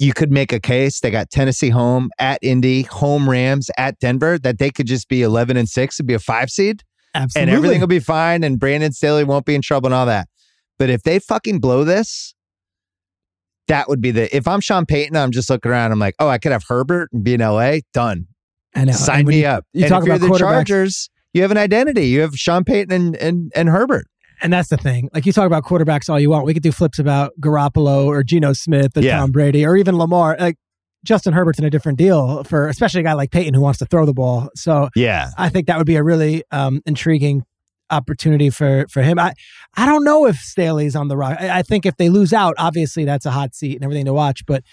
You could make a case. They got Tennessee home, at Indy, home Rams, at Denver, that they could just be eleven and six and be a five seed. Absolutely. And everything will be fine, and Brandon Staley won't be in trouble and all that. But if they fucking blow this, that would be the... If I'm Sean Payton, I'm just looking around, I'm like, oh, I could have Herbert and be in L A. Done. I know. Sign me you, up. You and talk if about you're the Chargers... You have an identity. You have Sean Payton and, and and Herbert. And that's the thing. Like, you talk about quarterbacks all you want. We could do flips about Garoppolo or Geno Smith or yeah. Tom Brady or even Lamar. Like, Justin Herbert's in a different deal for especially a guy like Payton who wants to throw the ball. So yeah. I think that would be a really um, intriguing opportunity for, for him. I, I don't know if Staley's on the rock. I, I think if they lose out, obviously that's a hot seat and everything to watch. But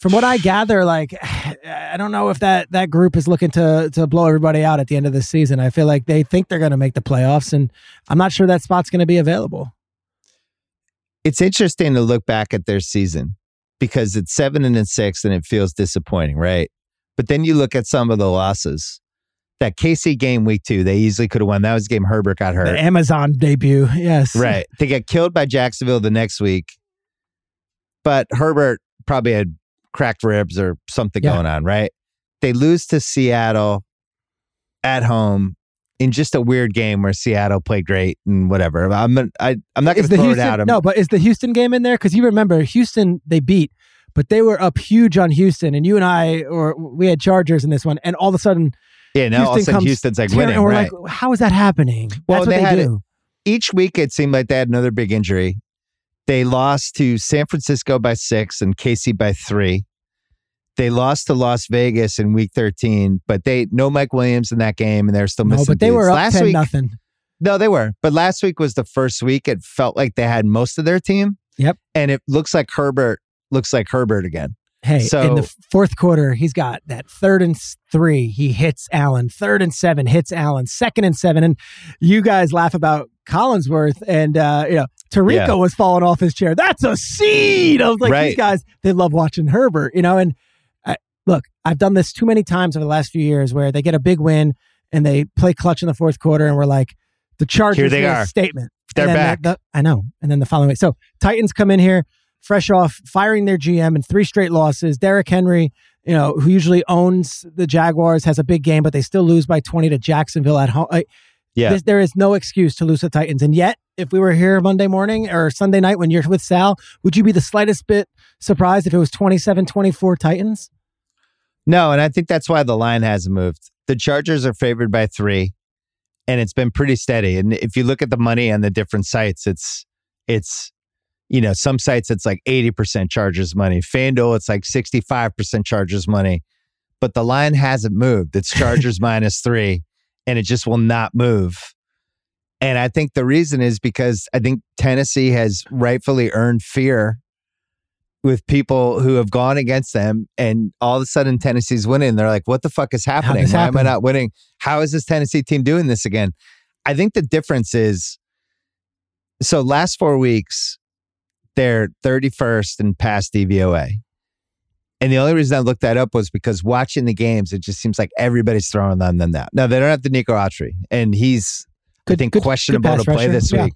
from what I gather, like, I don't know if that, that group is looking to to blow everybody out at the end of the season. I feel like they think they're going to make the playoffs, and I'm not sure that spot's going to be available. It's interesting to look back at their season because it's seven and six, and it feels disappointing, right? But then you look at some of the losses. That K C game week two, they easily could have won. That was the game Herbert got hurt. The Amazon debut, yes. Right. They get killed by Jacksonville the next week, but Herbert probably had cracked ribs or something yeah. going on, right? They lose to Seattle at home in just a weird game where Seattle played great and whatever. I'm I, I'm not going to throw Houston, it out. I'm, no, but is the Houston game in there? Because you remember Houston, they beat, but they were up huge on Houston, and you and I, or we had Chargers in this one, and all of a sudden, yeah, now Houston all of a sudden Houston's like winning, and we're right. like, how is that happening? Well, That's what they, they had do. It, each week it seemed like they had another big injury. They lost to San Francisco by six and K C by three. They lost to Las Vegas in week thirteen, but they no Mike Williams in that game, and they're still missing. No, but they dudes. were up last ten week, nothing. No, they were. But last week was the first week it felt like they had most of their team. Yep. And it looks like Herbert looks like Herbert again. Hey, so, in the fourth quarter, he's got that third and three. He hits Allen. Third and seven hits Allen. Second and seven, and you guys laugh about Collinsworth, and uh, you know Tirico yeah. was falling off his chair. That's a seed. I was like, right. These guys, they love watching Herbert, you know, and. Look, I've done this too many times over the last few years where they get a big win and they play clutch in the fourth quarter and we're like, the Chargers made a statement. They're back. The, I know. And then the following week. So Titans come in here, fresh off firing their G M in three straight losses. Derrick Henry, you know, who usually owns the Jaguars, has a big game, but they still lose by twenty to Jacksonville at home. I, yeah. This, there is no excuse to lose the Titans. And yet, if we were here Monday morning or Sunday night when you're with Sal, would you be the slightest bit surprised if it was twenty-seven twenty-four Titans? No, and I think that's why the line hasn't moved. The Chargers are favored by three, and it's been pretty steady. And if you look at the money on the different sites, it's, it's, you know, some sites it's like eighty percent Chargers money. FanDuel, it's like sixty-five percent Chargers money. But the line hasn't moved. It's Chargers minus three, and it just will not move. And I think the reason is because I think Tennessee has rightfully earned fear with people who have gone against them, and all of a sudden Tennessee's winning. They're like, what the fuck is happening? Why am I not winning? How is this Tennessee team doing this again? I think the difference is, so last four weeks, they're thirty-first in pass D V O A. And the only reason I looked that up was because watching the games, it just seems like everybody's throwing on them now. Now, they don't have the Nico Autry, and he's, good, I think, good, questionable good to play rusher. this yeah. week.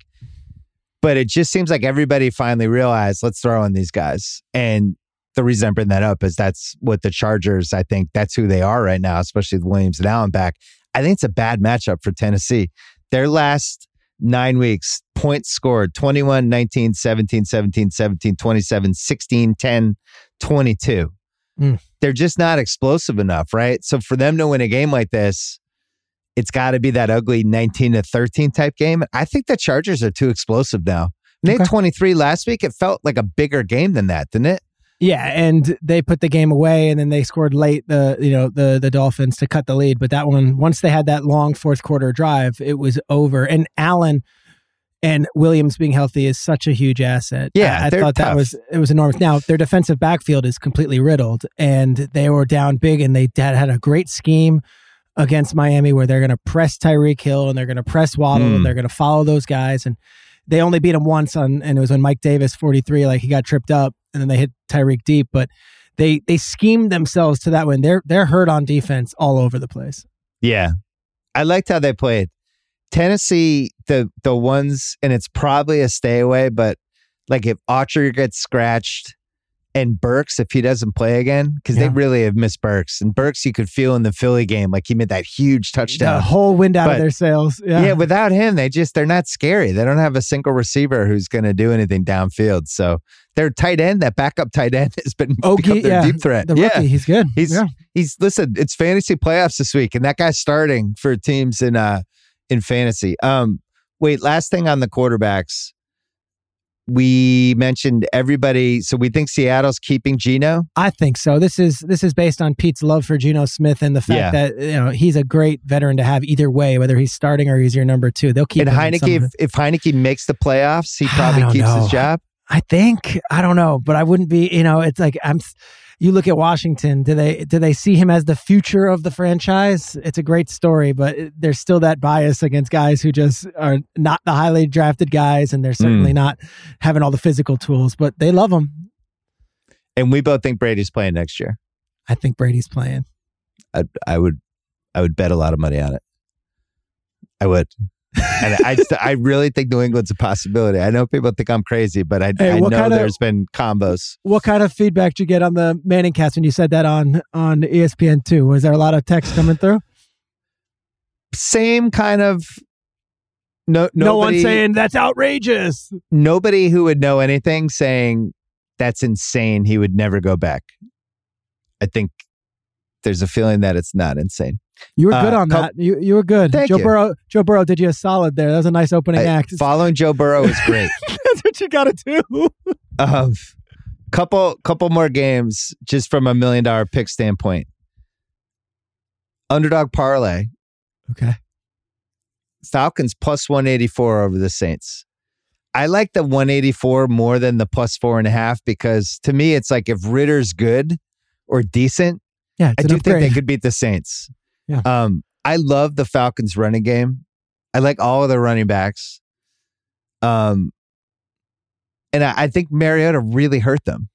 But it just seems like everybody finally realized, let's throw in these guys. And the reason I bring that up is that's what the Chargers, I think that's who they are right now, especially with Williams and Allen back. I think it's a bad matchup for Tennessee. Their last nine weeks, points scored, twenty-one, nineteen, seventeen, seventeen, seventeen, twenty-seven, sixteen, ten, twenty-two. Mm. They're just not explosive enough, right? So for them to win a game like this, it's got to be that ugly nineteen to thirteen type game. I think the Chargers are too explosive now. They okay. had twenty-three last week. It felt like a bigger game than that, didn't it? Yeah, and they put the game away, and then they scored late. The you know the the Dolphins to cut the lead, but that one, once they had that long fourth quarter drive, it was over. And Allen and Williams being healthy is such a huge asset. Yeah, I, I thought tough. that was it was enormous. Now their defensive backfield is completely riddled, and they were down big, and they had, had a great scheme against Miami where they're going to press Tyreek Hill and they're going to press Waddle mm. and they're going to follow those guys. And they only beat him once on, and it was when Mike Davis, forty-three, like he got tripped up and then they hit Tyreek deep, but they, they schemed themselves to that win. They're, they're hurt on defense all over the place. Yeah. I liked how they played. Tennessee, the, the ones, and it's probably a stay away, but like if Autry gets scratched, and Burks, if he doesn't play again, because yeah. they really have missed Burks. And Burks, you could feel in the Philly game, like he made that huge touchdown. The whole wind out but, of their sails. Yeah. yeah, without him, they just, they're not scary. They don't have a single receiver who's going to do anything downfield. So their tight end, that backup tight end has been okay, their yeah. deep threat. The rookie, yeah. he's good. He's, yeah. he's, listen, it's fantasy playoffs this week, and that guy's starting for teams in uh in fantasy. Um, Wait, last thing on the quarterbacks. We mentioned everybody, so we think Seattle's keeping Geno? I think so. This is this is based on Pete's love for Geno Smith and the fact yeah. that you know he's a great veteran to have either way, whether he's starting or he's your number two. They'll keep. And Heineke, if, if Heineke makes the playoffs, he probably keeps know. his job. I think I don't know, but I wouldn't be. You know, it's like I'm. You look at Washington. Do they do they see him as the future of the franchise? It's a great story, but there's still that bias against guys who just are not the highly drafted guys, and they're certainly mm. not having all the physical tools. But they love him. And we both think Brady's playing next year. I think Brady's playing. I, I would, I would bet a lot of money on it. I would. And I, just, I really think New England's a possibility. I know people think I'm crazy, but I, hey, I know kind of, there's been combos. What kind of feedback did you get on the Manning cast when you said that on, on E S P N two? Was there a lot of text coming through? Same kind of... No, nobody, no one saying, that's outrageous. Nobody who would know anything saying, that's insane. He would never go back. I think there's a feeling that it's not insane. You were good uh, on that. You you were good. Thank Joe you. Burrow. Joe Burrow did you a solid there. That was a nice opening I, act. Following Joe Burrow is great. That's what you got to do. um, couple couple more games just from a million dollar pick standpoint. Underdog parlay. Okay. Falcons plus one eighty-four over the Saints. I like the one eighty-four more than the plus four and a half because to me it's like if Ritter's good or decent, yeah, I do upgrade. think they could beat the Saints. Yeah. Um, I love the Falcons running game. I like all of their running backs. Um, and I, I think Mariota really hurt them.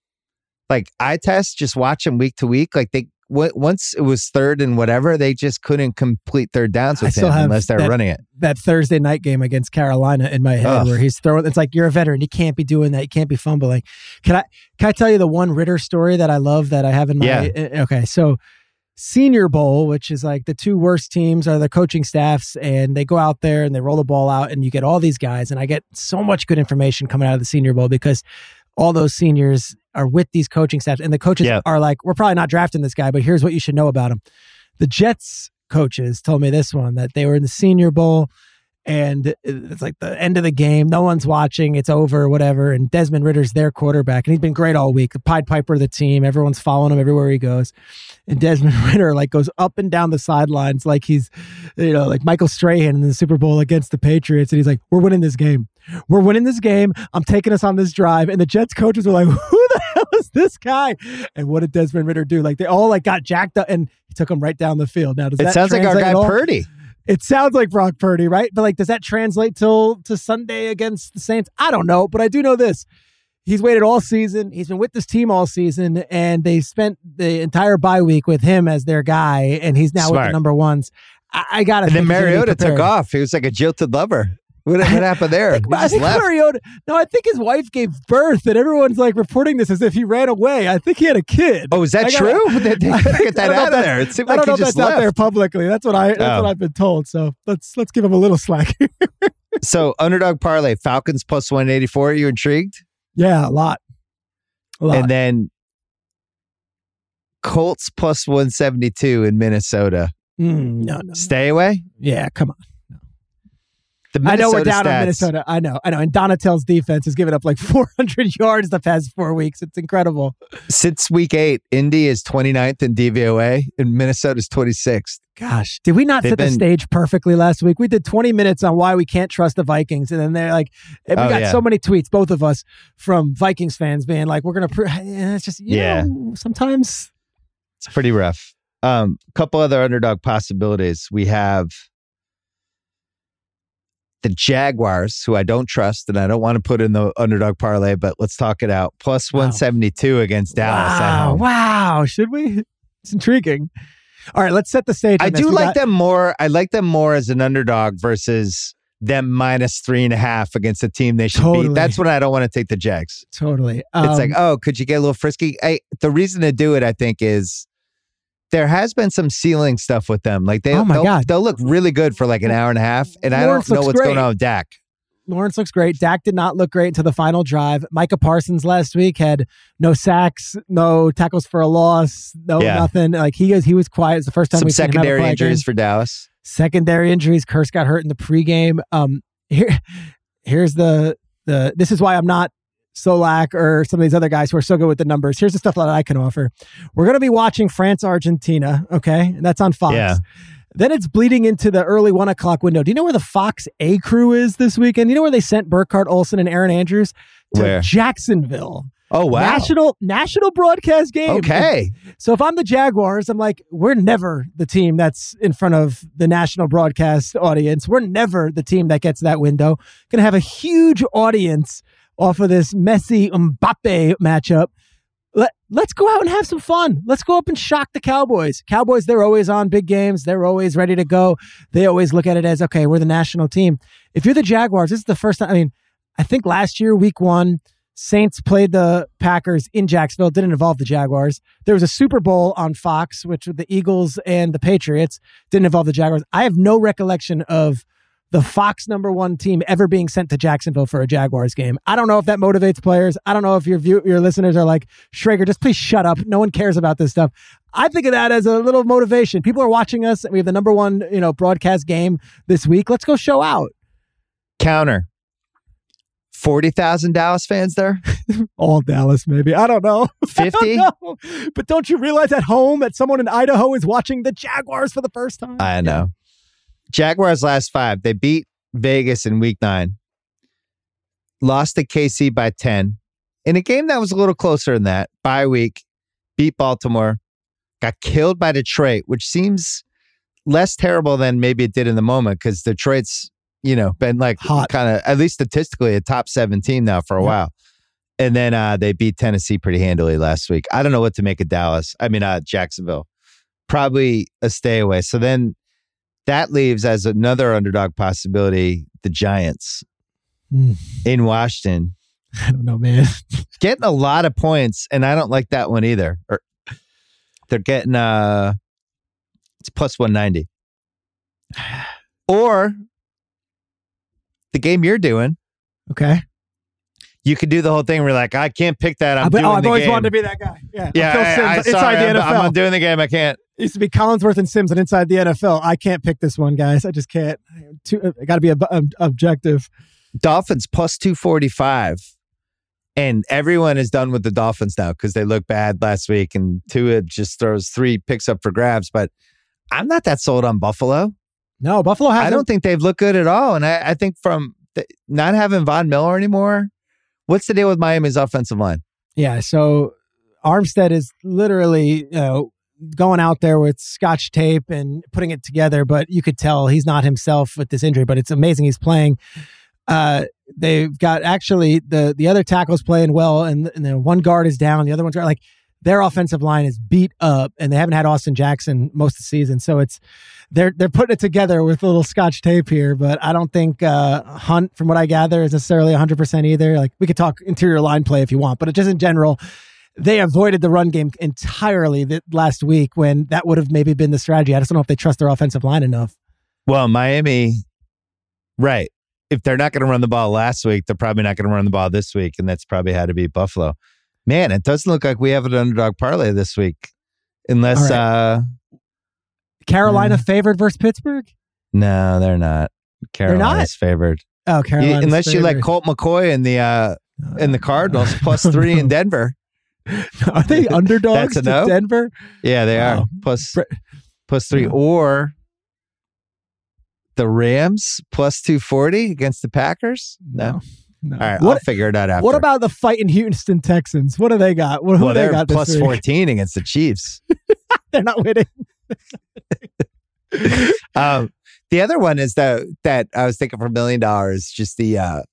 Like eye test, just watch them week to week. Like they w- once it was third and whatever, they just couldn't complete third downs with him unless they're that, running it. That Thursday night game against Carolina in my head Ugh. where he's throwing. It's like you're a veteran. You can't be doing that. You can't be fumbling. Can I? Can I tell you the one Ritter story that I love that I have in my? Yeah. Okay, so. Senior Bowl, which is like the two worst teams are the coaching staffs, and they go out there and they roll the ball out and you get all these guys. And I get so much good information coming out of the Senior Bowl because all those seniors are with these coaching staffs and the coaches yeah. are like, we're probably not drafting this guy, but here's what you should know about him. The Jets coaches told me this one, that they were in the Senior Bowl and it's like the end of the game. No one's watching. It's over, whatever. And Desmond Ridder's their quarterback. And he's been great all week. The Pied Piper of the team. Everyone's following him everywhere he goes. And Desmond Ridder like goes up and down the sidelines like he's, you know, like Michael Strahan in the Super Bowl against the Patriots. And he's like, we're winning this game. We're winning this game. I'm taking us on this drive. And the Jets coaches were like, who the hell is this guy? And what did Desmond Ridder do? Like they all like got jacked up and he took him right down the field. Now, does it that sounds like our guy Purdy. It sounds like Brock Purdy, right? But like, does that translate till to Sunday against the Saints? I don't know, but I do know this. He's waited all season. He's been with this team all season, and they spent the entire bye week with him as their guy, and he's now Smart. with the number ones. I, I got to And then Mariota took off. He was like a jilted lover. What, what happened there? I think, I think Mariota, no, I think his wife gave birth, and everyone's like reporting this as if he ran away. I think he had a kid. Oh, is that gotta, true? They, they gotta get that out of there. It seemed like I don't know if that's left. out there publicly. That's what I. That's oh. what I've been told. So let's let's give him a little slack. So underdog parlay Falcons plus one eighty four. Are you intrigued? Yeah, a lot. A lot. And then Colts plus one seventy two in Minnesota. Mm, no, no, stay no. away. Yeah, come on. I know we're down stats. on Minnesota. I know. I know. And Donatell's defense has given up like four hundred yards the past four weeks. It's incredible. Since week eight, Indy is twenty-ninth in D V O A and Minnesota's twenty-sixth. Gosh, did we not They've set been... the stage perfectly last week? We did twenty minutes on why we can't trust the Vikings. And then they're like, and we oh, got yeah. so many tweets, both of us, from Vikings fans being like, we're going to, pr-. it's just, you yeah. know, sometimes. It's pretty rough. A um, couple other underdog possibilities. We have the Jaguars, who I don't trust, and I don't want to put in the underdog parlay, but let's talk it out. Plus wow. one seventy-two against Dallas. Wow. wow. Should we? It's intriguing. All right, let's set the stage. I do like got- them more. I like them more as an underdog versus them minus three and a half against a team they should totally. beat. That's when I don't want to take the Jags. Totally. Um, it's like, oh, could you get a little frisky? I, the reason to do it, I think, is there has been some ceiling stuff with them. Like they, oh my God, they'll look really good for like an hour and a half. And Lawrence I don't know what's great. going on with Dak. Lawrence looks great. Dak did not look great until the final drive. Micah Parsons last week had no sacks, no tackles for a loss, no yeah. nothing. Like he is, he was quiet. It's the first time some we've secondary seen him injuries game. for Dallas. Secondary injuries. Kurtz got hurt in the pregame. Um, here, here's the the. This is why I'm not Solak or some of these other guys who are so good with the numbers. Here's the stuff that I can offer. We're going to be watching France, Argentina. Okay. And that's on Fox. Yeah. Then it's bleeding into the early one o'clock window. Do you know where the Fox A crew is this weekend? You know where they sent Burkhardt Olsen and Aaron Andrews? To where? Jacksonville. Oh, wow. National, national broadcast game. Okay. And so if I'm the Jaguars, I'm like, we're never the team that's in front of the national broadcast audience. We're never the team that gets that window. Going to have a huge audience off of this Messi Mbappe matchup. Let, let's go out and have some fun. Let's go up and shock the Cowboys. Cowboys, they're always on big games. They're always ready to go. They always look at it as, okay, we're the national team. If you're the Jaguars, this is the first time. I mean, I think last year, week one, Saints played the Packers in Jacksonville. It didn't involve the Jaguars. There was a Super Bowl on Fox, which with the Eagles and the Patriots didn't involve the Jaguars. I have no recollection of the Fox number one team ever being sent to Jacksonville for a Jaguars game. I don't know if that motivates players. I don't know if your view, your listeners are like, Schrager, just please shut up. No one cares about this stuff. I think of that as a little motivation. People are watching us, and we have the number one, you know, broadcast game this week. Let's go show out. Counter. forty thousand Dallas fans there? All Dallas, maybe. I don't know. fifty? But don't you realize at home that someone in Idaho is watching the Jaguars for the first time? I know. Jaguars last five. They beat Vegas in week nine. Lost to K C by ten. In a game that was a little closer than that, bye week, beat Baltimore, got killed by Detroit, which seems less terrible than maybe it did in the moment because Detroit's, you know, been like kind of, at least statistically, a top seven team now for a yeah. while. And then uh, they beat Tennessee pretty handily last week. I don't know what to make of Dallas. I mean, uh, Jacksonville. Probably a stay away. So then that leaves as another underdog possibility, the Giants mm. in Washington. I don't know, man. Getting a lot of points, and I don't like that one either. Or, they're getting, uh, it's plus one ninety. Or... the game you're doing. Okay. You could do the whole thing where you're like, I can't pick that. I'm I, doing oh, I've the always game. wanted to be that guy. Yeah. yeah Phil I, Sims, I, I, inside sorry, the I'm, N F L. I'm doing the game. I can't. It used to be Collinsworth and Sims and Inside the N F L. I can't pick this one, guys. I just can't. Too, I got to be ob- ob- objective. Dolphins plus two forty-five. And everyone is done with the Dolphins now because they look bad last week. And Tua just throws three picks up for grabs. But I'm not that sold on Buffalo. No, Buffalo hasn't. I don't think they've looked good at all. And I, I think from the, not having Von Miller anymore, what's the deal with Miami's offensive line? Yeah, so Armstead is literally you know, going out there with scotch tape and putting it together, but you could tell he's not himself with this injury, but it's amazing he's playing. Uh, they've got actually the the other tackles playing well, and, and then one guard is down, the other one's like, their offensive line is beat up, and they haven't had Austin Jackson most of the season. So it's they're they're putting it together with a little scotch tape here. But I don't think uh, Hunt, from what I gather, is necessarily one hundred percent either. Like, we could talk interior line play if you want, but just in general, they avoided the run game entirely the, last week when that would have maybe been the strategy. I just don't know if they trust their offensive line enough. Well, Miami, right? If they're not going to run the ball last week, they're probably not going to run the ball this week, and that's probably how to beat Buffalo. Man, it doesn't look like we have an underdog parlay this week. Unless... Right. Uh, Carolina uh, favored versus Pittsburgh? No, they're not. Carolina's they're not? favored. Oh, Carolina's you, Unless favored. you like Colt McCoy and the uh, and the Cardinals, plus three no. in Denver. Are they underdogs to no? Denver? Yeah, they wow. are. Plus, plus three. Or the Rams, plus two forty against the Packers? No. no. No. All right, what, I'll figure it out after. What about the fight in Houston Texans? What do they got? What, well, they're they got plus fourteen against the Chiefs. They're not winning. um, the other one is that that I was thinking for a million dollars. Just the uh,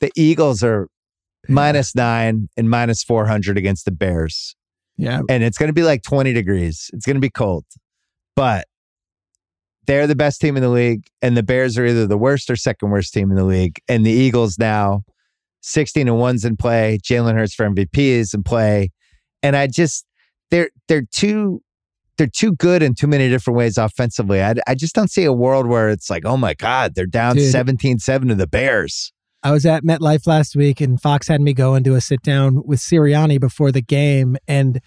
the Eagles are minus nine and minus four hundred against the Bears. Yeah, and it's going to be like twenty degrees. It's going to be cold, but they're the best team in the league, and the Bears are either the worst or second worst team in the league. And the Eagles now, sixteen and one's in play. Jalen Hurts for M V P is in play. And I just, they're they're too they're too good in too many different ways offensively. I, I just don't see a world where it's like, oh my God, they're down Dude, seventeen seven to the Bears. I was at MetLife last week, and Fox had me go and do a sit down with Sirianni before the game. And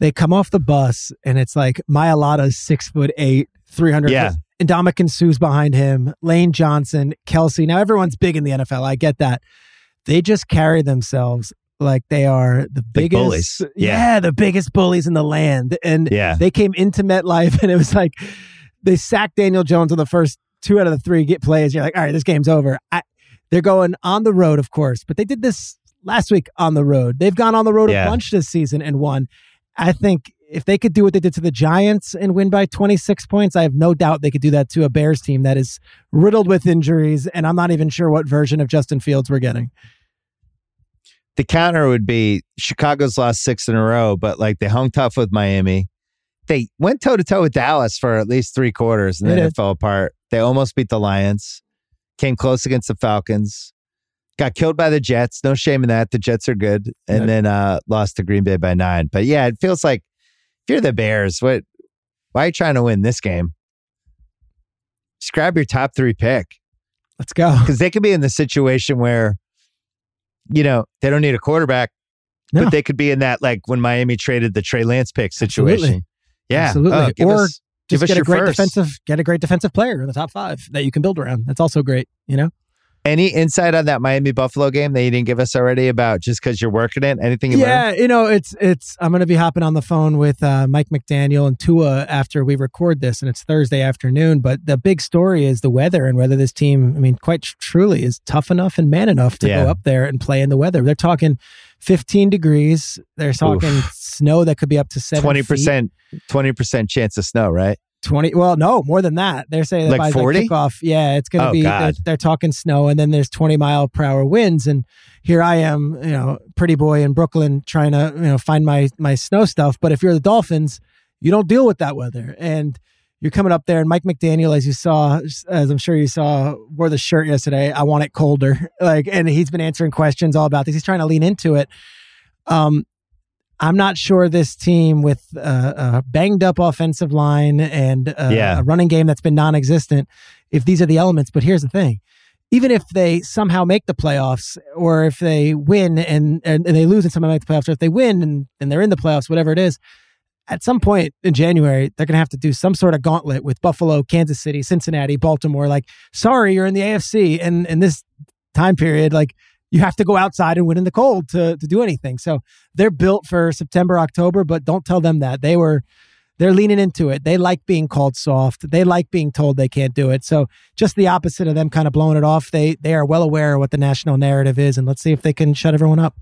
they come off the bus, and it's like, Mailata's six foot eight. three hundred. Yeah. Ndamukong Sue's behind him. Lane Johnson, Kelsey. Now, everyone's big in the N F L. I get that. They just carry themselves like they are the biggest. Like bullies. Yeah. yeah, the biggest bullies in the land. And yeah. they came into MetLife, and it was like they sacked Daniel Jones on the first two out of the three get plays. You're like, all right, this game's over. I, they're going on the road, of course, but they did this last week on the road. They've gone on the road yeah. a bunch this season and won. I think if they could do what they did to the Giants and win by twenty-six points, I have no doubt they could do that to a Bears team that is riddled with injuries, and I'm not even sure what version of Justin Fields we're getting. The counter would be Chicago's lost six in a row, but like they hung tough with Miami. They went toe-to-toe with Dallas for at least three quarters, and then it, it fell apart. They almost beat the Lions, came close against the Falcons, got killed by the Jets. No shame in that. The Jets are good. And yeah. then uh, lost to Green Bay by nine. But yeah, it feels like you're the Bears. What? Why are you trying to win this game? Just grab your top three pick. Let's go. Because they could be in the situation where, you know, they don't need a quarterback, no. but they could be in that, like when Miami traded the Trey Lance pick situation. Absolutely. Yeah. Absolutely. Oh, give or us, just give get, us a great defensive, get a great defensive player in the top five that you can build around. That's also great, you know? Any insight on that Miami-Buffalo game that you didn't give us already about just because you're working it? Anything you Yeah, learned? You know, it's, it's, I'm going to be hopping on the phone with uh, Mike McDaniel and Tua after we record this, and it's Thursday afternoon. But the big story is the weather and whether this team, I mean, quite truly is tough enough and man enough to yeah. go up there and play in the weather. They're talking fifteen degrees. They're talking Oof. snow that could be up to seven twenty percent, feet. twenty percent chance of snow, right? twenty Well, no, more than that. They're saying that like by forty? The kickoff, yeah, it's going to oh, be, they're, they're talking snow, and then there's twenty mile per hour winds. And here I am, you know, pretty boy in Brooklyn trying to, you know, find my, my snow stuff. But if you're the Dolphins, you don't deal with that weather. And you're coming up there, and Mike McDaniel, as you saw, as I'm sure you saw, wore the shirt yesterday, I want it colder. Like, and he's been answering questions all about this. He's trying to lean into it. Um, I'm not sure this team with uh, a banged up offensive line and uh, yeah. a running game that's been non-existent, if these are the elements. But here's the thing. Even if they somehow make the playoffs, or if they win and, and, and they lose and somehow make the playoffs, or if they win and, and they're in the playoffs, whatever it is, at some point in January, they're going to have to do some sort of gauntlet with Buffalo, Kansas City, Cincinnati, Baltimore. Like, sorry, you're in the A F C. And in this time period, like, you have to go outside and win in the cold to to do anything. So they're built for September, October, but don't tell them that. They were, they're leaning into it. They like being called soft. They like being told they can't do it. So just the opposite of them kind of blowing it off. They they are well aware of what the national narrative is, and let's see if they can shut everyone up.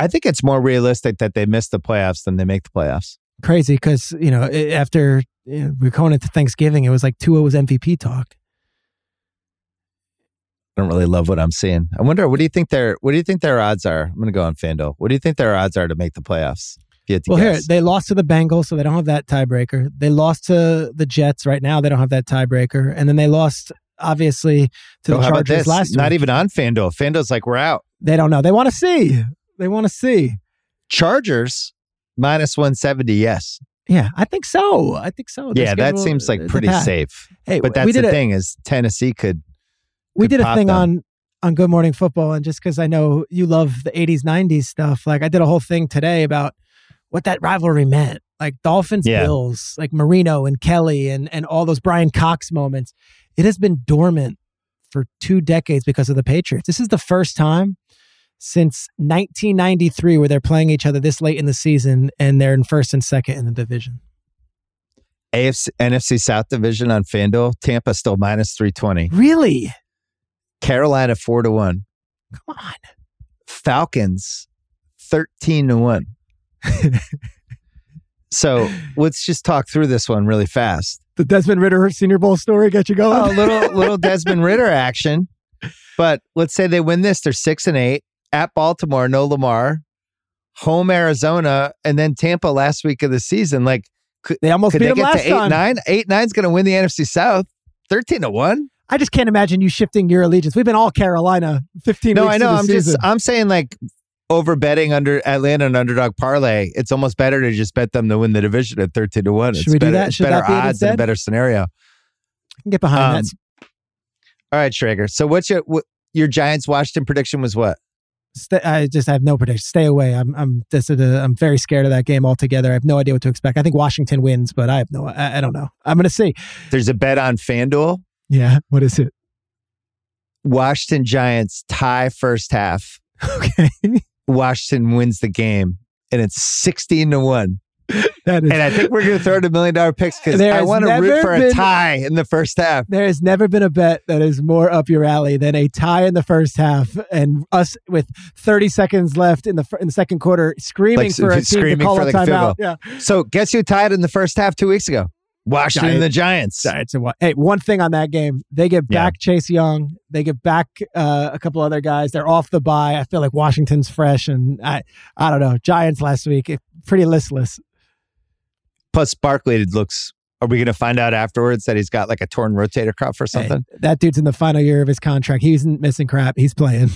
I think it's more realistic that they miss the playoffs than they make the playoffs. Crazy, because, you know, after you know, we're going into Thanksgiving, it was like Tua was M V P talk. I don't really love what I'm seeing. I wonder, what do you think their what do you think their odds are? I'm going to go on FanDuel. What do you think their odds are to make the playoffs? If you had to well, guess. Here, they lost to the Bengals, so they don't have that tiebreaker. They lost to the Jets right now. They don't have that tiebreaker. And then they lost, obviously, to oh, the Chargers last Not week. Not even on FanDuel. FanDuel's like, we're out. They don't know. They want to see. They want to see. Chargers, minus one seventy, yes. Yeah, I think so. I think so. They're yeah, that will, seems like pretty safe. Hey, but that's the a, thing is Tennessee could... We did a thing them. on on Good Morning Football, and just because I know you love the eighties, nineties stuff, like I did a whole thing today about what that rivalry meant. Like Dolphins, yeah. Bills, like Marino and Kelly and and all those Brian Cox moments. It has been dormant for two decades because of the Patriots. This is the first time since nineteen ninety-three where they're playing each other this late in the season and they're in first and second in the division. A F C, N F C South division on FanDuel, Tampa still minus three twenty. Really? Carolina four to one. Come on. Falcons thirteen to one. So let's just talk through this one really fast. The Desmond Ridder Senior Bowl story got you going. Oh, little little Desmond Ridder action. But let's say they win this, they're six and eight. At Baltimore, no Lamar. Home Arizona, and then Tampa last week of the season. Like could they almost could beat they them get last to eight time. nine? Eight nine's gonna win the N F C South. Thirteen to one. I just can't imagine you shifting your allegiance. We've been all Carolina fifteen no, weeks I know. I'm season. just I'm saying like over betting under Atlanta and underdog parlay, it's almost better to just bet them to win the division at thirteen to one. Should it's we better, do that? Should better that be odds and a better scenario. I can get behind um, that. All right, Schrager. So what's your what, your Giants Washington prediction was what? Stay, I just I have no prediction. Stay away. I'm I'm this is a, I'm very scared of that game altogether. I have no idea what to expect. I think Washington wins, but I have no I, I don't know. I'm going to see. There's a bet on FanDuel. Yeah, what is it? Washington Giants tie first half. Okay. Washington wins the game, and it's sixteen to one. That is, and I think we're going to throw it a million dollar picks because I want to root for been, a tie in the first half. There has never been a bet that is more up your alley than a tie in the first half, and us with thirty seconds left in the in the second quarter screaming like, for a screaming team to call for a timeout. Yeah. So guess who tied in the first half two weeks ago? Washington Giants, and the Giants. Giants and, hey, one thing on that game, they get back yeah. Chase Young. They get back uh, a couple other guys. They're off the bye. I feel like Washington's fresh. And I I don't know. Giants last week, it, pretty listless. Plus Barkley looks, are we going to find out afterwards that he's got like a torn rotator cuff or something? Hey, that dude's in the final year of his contract. He isn't missing crap. He's playing.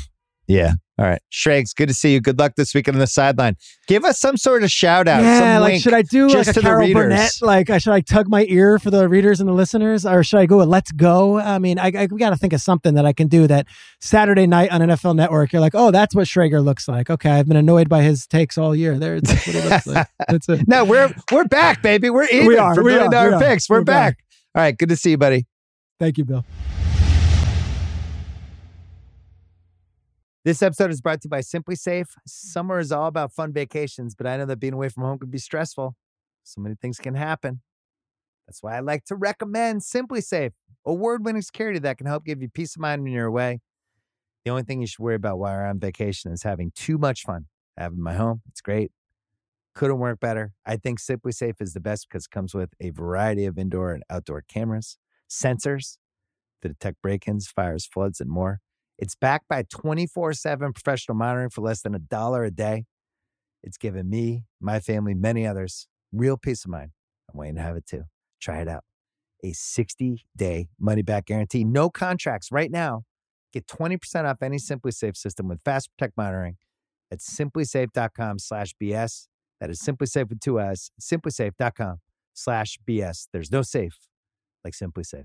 Yeah. All right. Shrags, good to see you. Good luck this weekend on the sideline. Give us some sort of shout out. Yeah, some like link, should I do just like a to Carol the Burnett? Like, should I tug my ear for the readers and the listeners? Or should I go with Let's Go? I mean, I, I we got to think of something that I can do that Saturday night on N F L Network. You're like, oh, that's what Schrager looks like. Okay, I've been annoyed by his takes all year. There, that's what it looks like. That's it. No, we're, we're back, baby. We're even we are, for we million are, dollar we are. picks. We're, we're back. back. All right, good to see you, buddy. Thank you, Bill. This episode is brought to you by SimpliSafe. Summer is all about fun vacations, but I know that being away from home can be stressful. So many things can happen. That's why I like to recommend SimpliSafe, award-winning security that can help give you peace of mind when you're away. The only thing you should worry about while you're on vacation is having too much fun. I have it in my home. It's great. Couldn't work better. I think SimpliSafe is the best because it comes with a variety of indoor and outdoor cameras, sensors to detect break-ins, fires, floods, and more. It's backed by twenty-four seven professional monitoring for less than a dollar a day. It's given me, my family, many others real peace of mind. I'm waiting to have it too. Try it out. A sixty-day money-back guarantee. No contracts right now. Get twenty percent off any SimpliSafe system with Fast Protect monitoring at SimpliSafe.com slash BS. That is SimpliSafe with two S. SimpliSafe.com slash BS. There's no safe like SimpliSafe.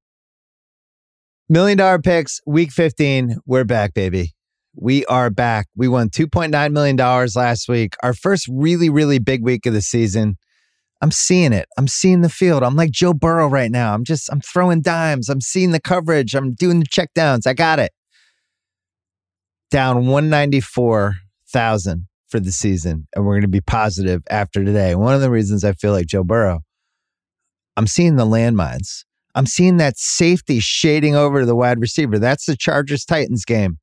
Million Dollar Picks, week fifteen. We're back, baby. We are back. We won two point nine million dollars last week. Our first really, really big week of the season. I'm seeing it. I'm seeing the field. I'm like Joe Burrow right now. I'm just, I'm throwing dimes. I'm seeing the coverage. I'm doing the check downs. I got it. Down one hundred ninety-four thousand for the season. And we're going to be positive after today. One of the reasons I feel like Joe Burrow, I'm seeing the landmines. I'm seeing that safety shading over to the wide receiver. That's the Chargers-Titans game.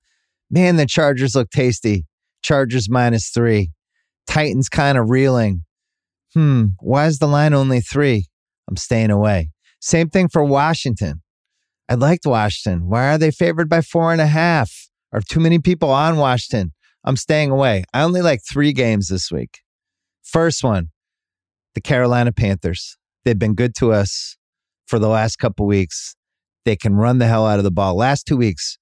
Man, the Chargers look tasty. Chargers minus three. Titans kind of reeling. Hmm, why is the line only three? I'm staying away. Same thing for Washington. I liked Washington. Why are they favored by four and a half? Are too many people on Washington? I'm staying away. I only like three games this week. First one, the Carolina Panthers. They've been good to us for the last couple weeks. They can run the hell out of the ball. Last two weeks,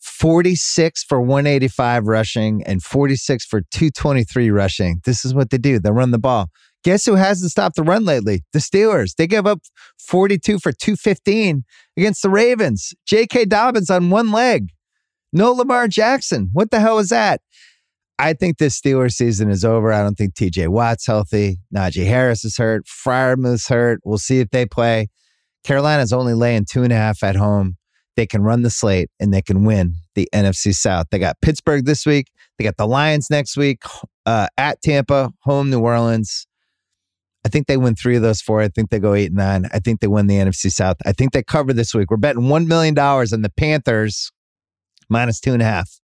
forty-six for one eighty-five rushing and forty-six for two twenty-three rushing. This is what they do. They run the ball. Guess who hasn't stopped the run lately? The Steelers. They gave up forty-two for two fifteen against the Ravens. J K. Dobbins on one leg. No Lamar Jackson. What the hell is that? I think this Steelers season is over. I don't think T J Watt's healthy. Najee Harris is hurt. Freiermuth's hurt. We'll see if they play. Carolina's only laying two and a half at home. They can run the slate and they can win the N F C South. They got Pittsburgh this week. They got the Lions next week, uh, at Tampa, home New Orleans. I think they win three of those four. I think they go eight and nine. I think they win the N F C South. I think they cover this week. We're betting one million dollars on the Panthers minus two and a half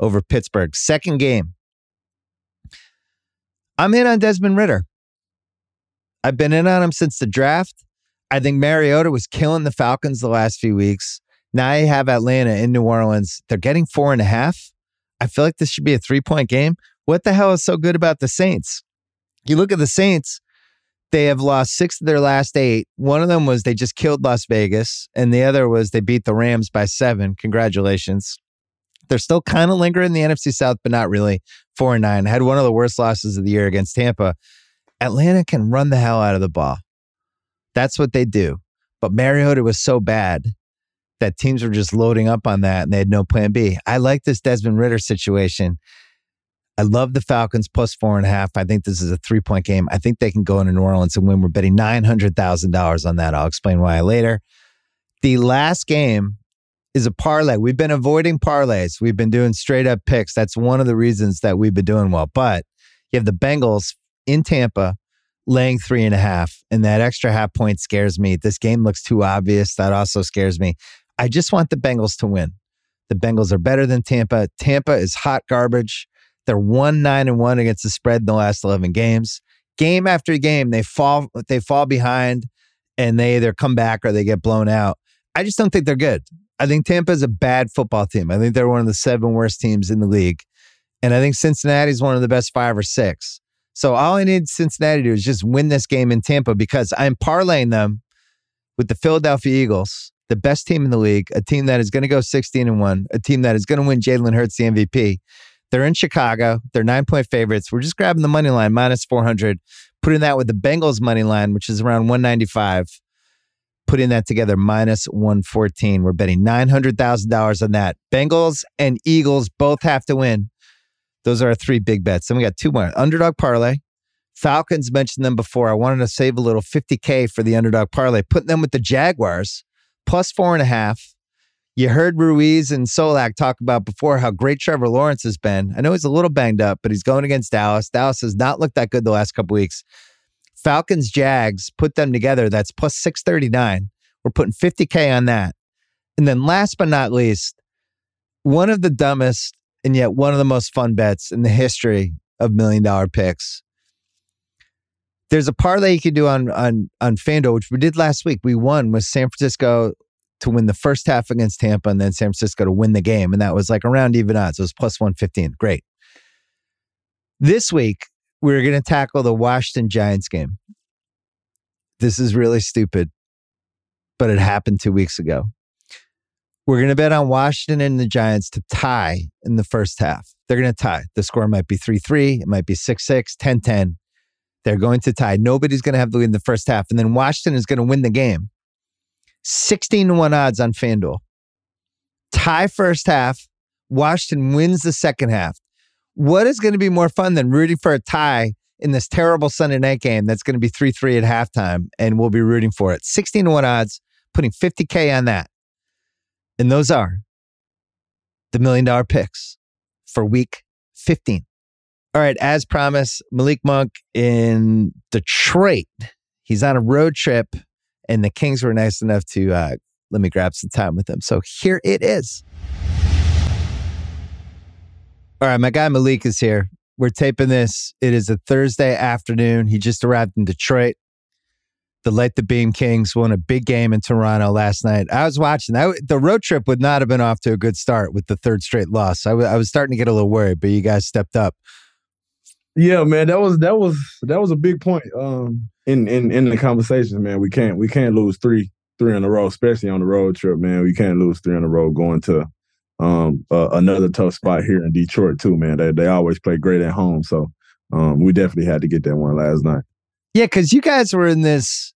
over Pittsburgh. Second game. I'm in on Desmond Ridder. I've been in on him since the draft. I think Mariota was killing the Falcons the last few weeks. Now I have Atlanta in New Orleans. They're getting four and a half. I feel like this should be a three-point game. What the hell is so good about the Saints? You look at the Saints, they have lost six of their last eight. One of them was they just killed Las Vegas, and the other was they beat the Rams by seven. Congratulations. They're still kind of lingering in the N F C South, but not really. Four and nine. Had one of the worst losses of the year against Tampa. Atlanta can run the hell out of the ball. That's what they do. But Mariota was so bad that teams were just loading up on that and they had no plan B. I like this Desmond Ridder situation. I love the Falcons plus four and a half. I think this is a three-point game. I think they can go into New Orleans and win. We're betting nine hundred thousand dollars on that. I'll explain why later. The last game is a parlay. We've been avoiding parlays. We've been doing straight up picks. That's one of the reasons that we've been doing well. But you have the Bengals in Tampa laying three and a half, and that extra half point scares me. This game looks too obvious. That also scares me. I just want the Bengals to win. The Bengals are better than Tampa. Tampa is hot garbage. They're one nine and one against the spread in the last eleven games. Game after game, they fall they fall behind, and they either come back or they get blown out. I just don't think they're good. I think Tampa is a bad football team. I think they're one of the seven worst teams in the league. And I think Cincinnati's one of the best five or six. So all I need Cincinnati to do is just win this game in Tampa, because I'm parlaying them with the Philadelphia Eagles, the best team in the league, a team that is going to go sixteen and one, a team that is going to win Jalen Hurts the M V P. They're in Chicago. They're nine-point favorites. We're just grabbing the money line, minus four hundred, putting that with the Bengals money line, which is around one ninety-five, putting that together, minus one fourteen. We're betting nine hundred thousand dollars on that. Bengals and Eagles both have to win. Those are our three big bets. Then we got two more. Underdog parlay. Falcons, mentioned them before. I wanted to save a little fifty K for the underdog parlay. Putting them with the Jaguars, plus four and a half. You heard Ruiz and Solak talk about before how great Trevor Lawrence has been. I know he's a little banged up, but he's going against Dallas. Dallas has not looked that good the last couple weeks. Falcons, Jags, put them together. That's plus six thirty-nine. We're putting fifty K on that. And then last but not least, one of the dumbest and yet one of the most fun bets in the history of million-dollar picks. There's a parlay you can do on, on, on FanDuel, which we did last week. We won with San Francisco to win the first half against Tampa and then San Francisco to win the game. And that was like around even odds. It was plus one fifteen. Great. This week, we're going to tackle the Washington Giants game. This is really stupid, but it happened two weeks ago. We're going to bet on Washington and the Giants to tie in the first half. They're going to tie. The score might be three three. It might be six six, ten ten. They're going to tie. Nobody's going to have the lead in the first half. And then Washington is going to win the game. sixteen to one odds on FanDuel. Tie first half. Washington wins the second half. What is going to be more fun than rooting for a tie in this terrible Sunday night game that's going to be three three at halftime, and we'll be rooting for it? sixteen to one odds, putting fifty K on that. And those are the million dollar picks for week fifteen. All right, as promised, Malik Monk in Detroit. He's on a road trip, and the Kings were nice enough to uh, let me grab some time with him. So here it is. All right, my guy Malik is here. We're taping this. It is a Thursday afternoon. He just arrived in Detroit. The Light the Beam Kings won a big game in Toronto last night. I was watching. I, the road trip would not have been off to a good start with the third straight loss. I, w- I was starting to get a little worried, but you guys stepped up. Yeah, man, that was that was that was a big point um, in in in the conversation, man. We can't we can't lose three three in a row, especially on the road trip, man. We can't lose three in a row going to um, uh, another tough spot here in Detroit too, man. They they always play great at home, so um, we definitely had to get that one last night. Yeah, because you guys were in this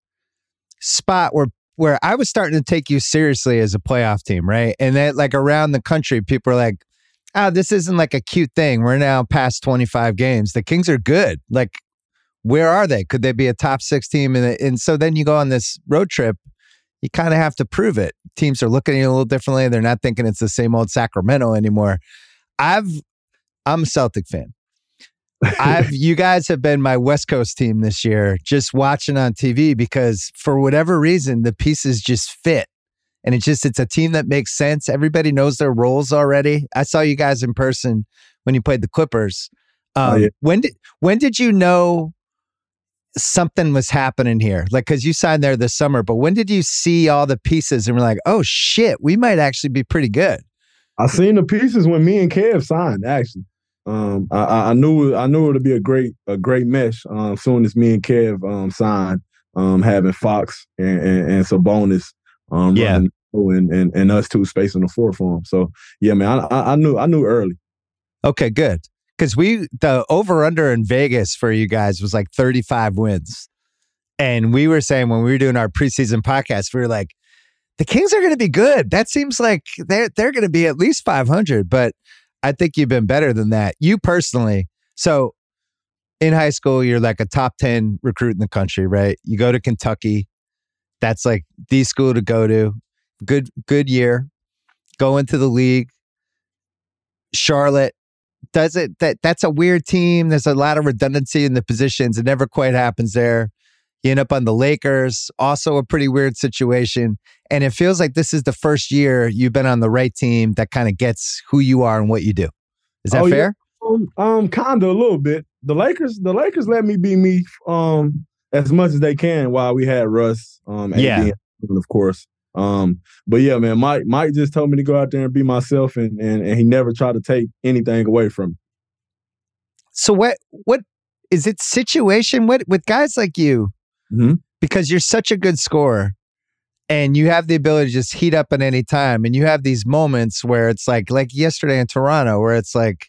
spot where where I was starting to take you seriously as a playoff team, right? And that, like, around the country, people are like, oh, this isn't like a cute thing. We're now past twenty-five games. The Kings are good. Like, where are they? Could they be a top six team? And, and so then you go on this road trip, you kind of have to prove it. Teams are looking at you a little differently. They're not thinking it's the same old Sacramento anymore. I've, I'm a Celtic fan. I've, you guys have been my West Coast team this year, just watching on T V, because for whatever reason, the pieces just fit. And it's just, it's a team that makes sense. Everybody knows their roles already. I saw you guys in person when you played the Clippers. Um, oh, yeah. When did, when did you know something was happening here? Like, cause you signed there this summer, but when did you see all the pieces and were like, oh shit, we might actually be pretty good? I seen the pieces when me and Kev signed, actually. Um, I, I knew I knew it would be a great a great mesh. Um, soon as me and Kev um, signed, um, having Fox and, and, and Sabonis, um, yeah, and, and and us two spacing the floor for him. So yeah, man, I, I knew I knew early. Okay, good, because we the over under in Vegas for you guys was like thirty-five wins, and we were saying when we were doing our preseason podcast, we were like, the Kings are going to be good. That seems like they're they're going to be at least five hundred, but I think you've been better than that. You personally. So in high school, you're like a top ten recruit in the country, right? You go to Kentucky. That's like the school to go to. Good, good year. Go into the league. Charlotte does it. That that's a weird team. There's a lot of redundancy in the positions. It never quite happens there. You end up on the Lakers. Also a pretty weird situation. And it feels like this is the first year you've been on the right team that kind of gets who you are and what you do. Is that oh, fair? Yeah. Um, um, kind of a little bit. The Lakers, the Lakers let me be me um as much as they can while we had Russ. Um, and yeah, D M, of course. Um, but yeah, man, Mike Mike just told me to go out there and be myself, and and, and he never tried to take anything away from me. So what what is it situation what with guys like you? Mm-hmm. Because you're such a good scorer, and you have the ability to just heat up at any time, and you have these moments where it's like like yesterday in Toronto, where it's like,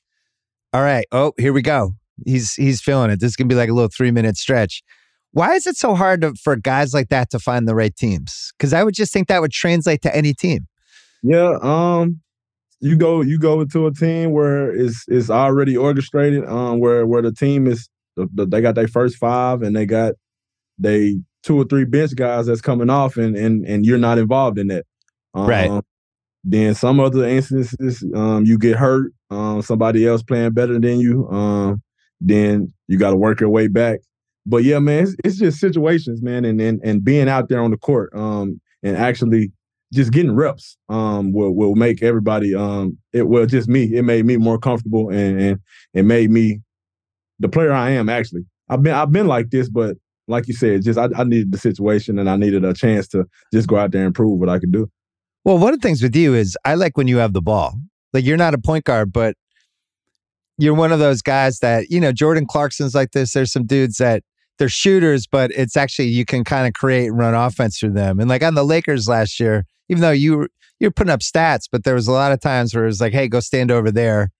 all right, oh, here we go. He's he's feeling it. This is gonna be like a little three minute stretch. Why is it so hard to, for guys like that to find the right teams? Because I would just think that would translate to any team. Yeah, um, you go you go into a team where it's it's already orchestrated, um, where where the team is they got their first five and they got they two or three bench guys that's coming off, and and and you're not involved in that. Um, right. Then some other instances, um, you get hurt. Um, somebody else playing better than you. Um, then you got to work your way back. But yeah, man, it's, it's just situations, man, and, and and being out there on the court, um, and actually just getting reps, um, will will make everybody, um, it well, just me. It made me more comfortable, and and it made me the player I am. Actually, I've been I've been like this, but like you said, just I, I needed the situation, and I needed a chance to just go out there and prove what I could do. Well, one of the things with you is I like when you have the ball. Like, you're not a point guard, but you're one of those guys that, you know, Jordan Clarkson's like this. There's some dudes that they're shooters, but it's actually, you can kind of create and run offense through them. And like on the Lakers last year, even though you were, you're putting up stats, but there was a lot of times where it was like, hey, go stand over there.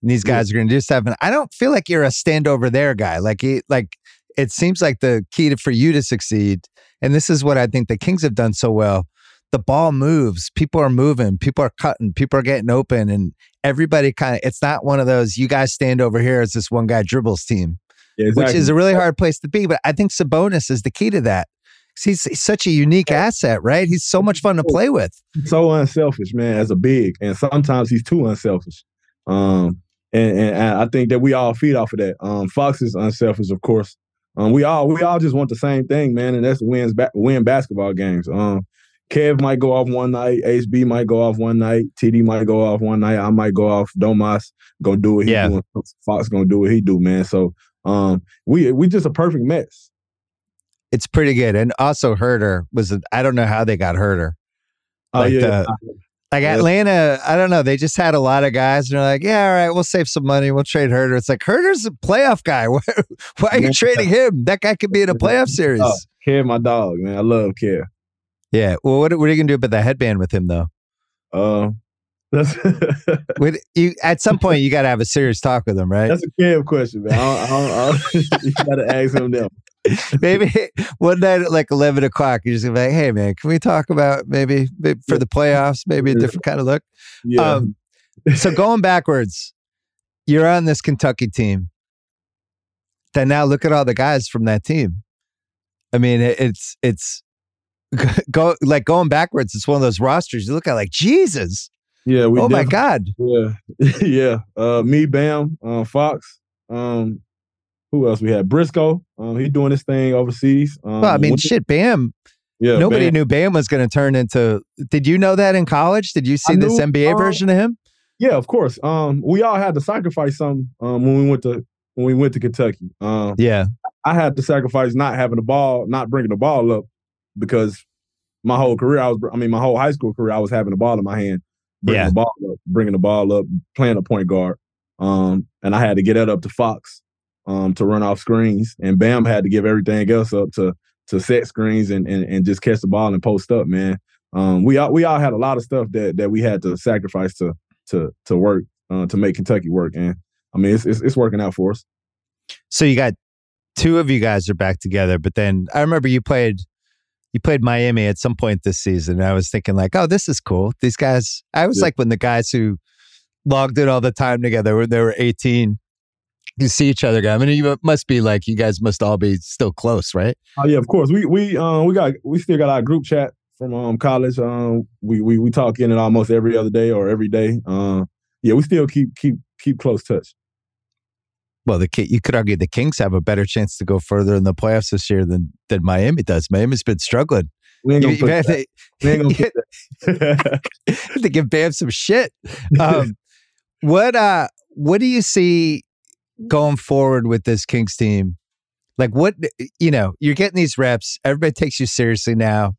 And these guys yeah. are going to do stuff. And I don't feel like you're a stand over there guy. Like, he, like it seems like the key to, for you to succeed. And this is what I think the Kings have done so well. The ball moves, people are moving, people are cutting, people are getting open, and everybody kind of, it's not one of those, you guys stand over here as this one guy dribbles team. Yeah, exactly. Which is a really hard place to be. But I think Sabonis is the key to that. He's, he's such a unique asset, right? He's so much fun to play with. So unselfish, man, as a big. And sometimes he's too unselfish. Um, and, and I think that we all feed off of that. Um, Fox is unselfish, of course. Um, we all we all just want the same thing, man, and that's wins ba- win basketball games. Um, Kev might go off one night. H B might go off one night. T D might go off one night. I might go off. Domas gonna do what he yeah. do. Fox gonna do what he do, man. So um, we we just a perfect mess. It's pretty good. And also Huerter was, a, I don't know how they got Huerter. Oh, like yeah. The, like yeah. Atlanta, I don't know. They just had a lot of guys and they're like, yeah, all right, we'll save some money. We'll trade Huerter. It's like, Herter's a playoff guy. Why, why are you trading him? That guy could be in a playoff series. Oh, Kev, my dog, man. I love Kev. Yeah. Well, what, what are you gonna do about the headband with him, though? Um, that's with you. At some point, you gotta have a serious talk with him, right? That's a Kev question, man. I don't, I don't, I don't, you gotta ask him now. Maybe one night at like eleven o'clock, you're just gonna be like, "Hey, man, can we talk about maybe, maybe for the playoffs, maybe a different kind of look?" Yeah. Um, so going backwards, you're on this Kentucky team. Then now look at all the guys from that team. I mean, it, it's it's. Go like going backwards. It's one of those rosters you look at, like Jesus. Yeah. We oh my God. Yeah, yeah. Uh, me, Bam, uh, Fox. Um, who else we had? Briscoe. Um, he doing his thing overseas. Um, well, I mean, shit, Bam. Yeah. Nobody Bam. knew Bam was going to turn into. Did you know that in college? Did you see knew, this N B A um, version of him? Yeah, of course. Um, we all had to sacrifice something. Um, when we went to when we went to Kentucky. Um, yeah. I had to sacrifice not having the ball, not bringing the ball up. Because my whole career, I was, I mean, my whole high school career, I was having the ball in my hand, bringing, yeah. the, ball up, bringing the ball up, playing a point guard. Um, and I had to get that up to Fox um, to run off screens. And Bam had to give everything else up to to set screens and and, and just catch the ball and post up, man. Um, we all we all had a lot of stuff that that we had to sacrifice to to to work, uh, to make Kentucky work. And I mean, it's, it's it's working out for us. So you got two of you guys are back together, but then I remember you played... You played Miami at some point this season. And I was thinking like, oh, this is cool. These guys, I was yeah. like when the guys who logged in all the time together, when they were eighteen, you see each other. I mean, you must be like, you guys must all be still close, right? Oh yeah, of course. We we um we got we still got our group chat from um college. Um, we we we talk in it almost every other day or every day. Um, yeah, we still keep keep keep close touch. Well, the you could argue the Kings have a better chance to go further in the playoffs this year than, than Miami does. Miami's been struggling. We ain't gonna you, put you that. To, ain't gonna put that. Have to give Bam some shit. Um, what uh, what do you see going forward with this Kings team? Like, what, you know, you're getting these reps. Everybody takes you seriously now.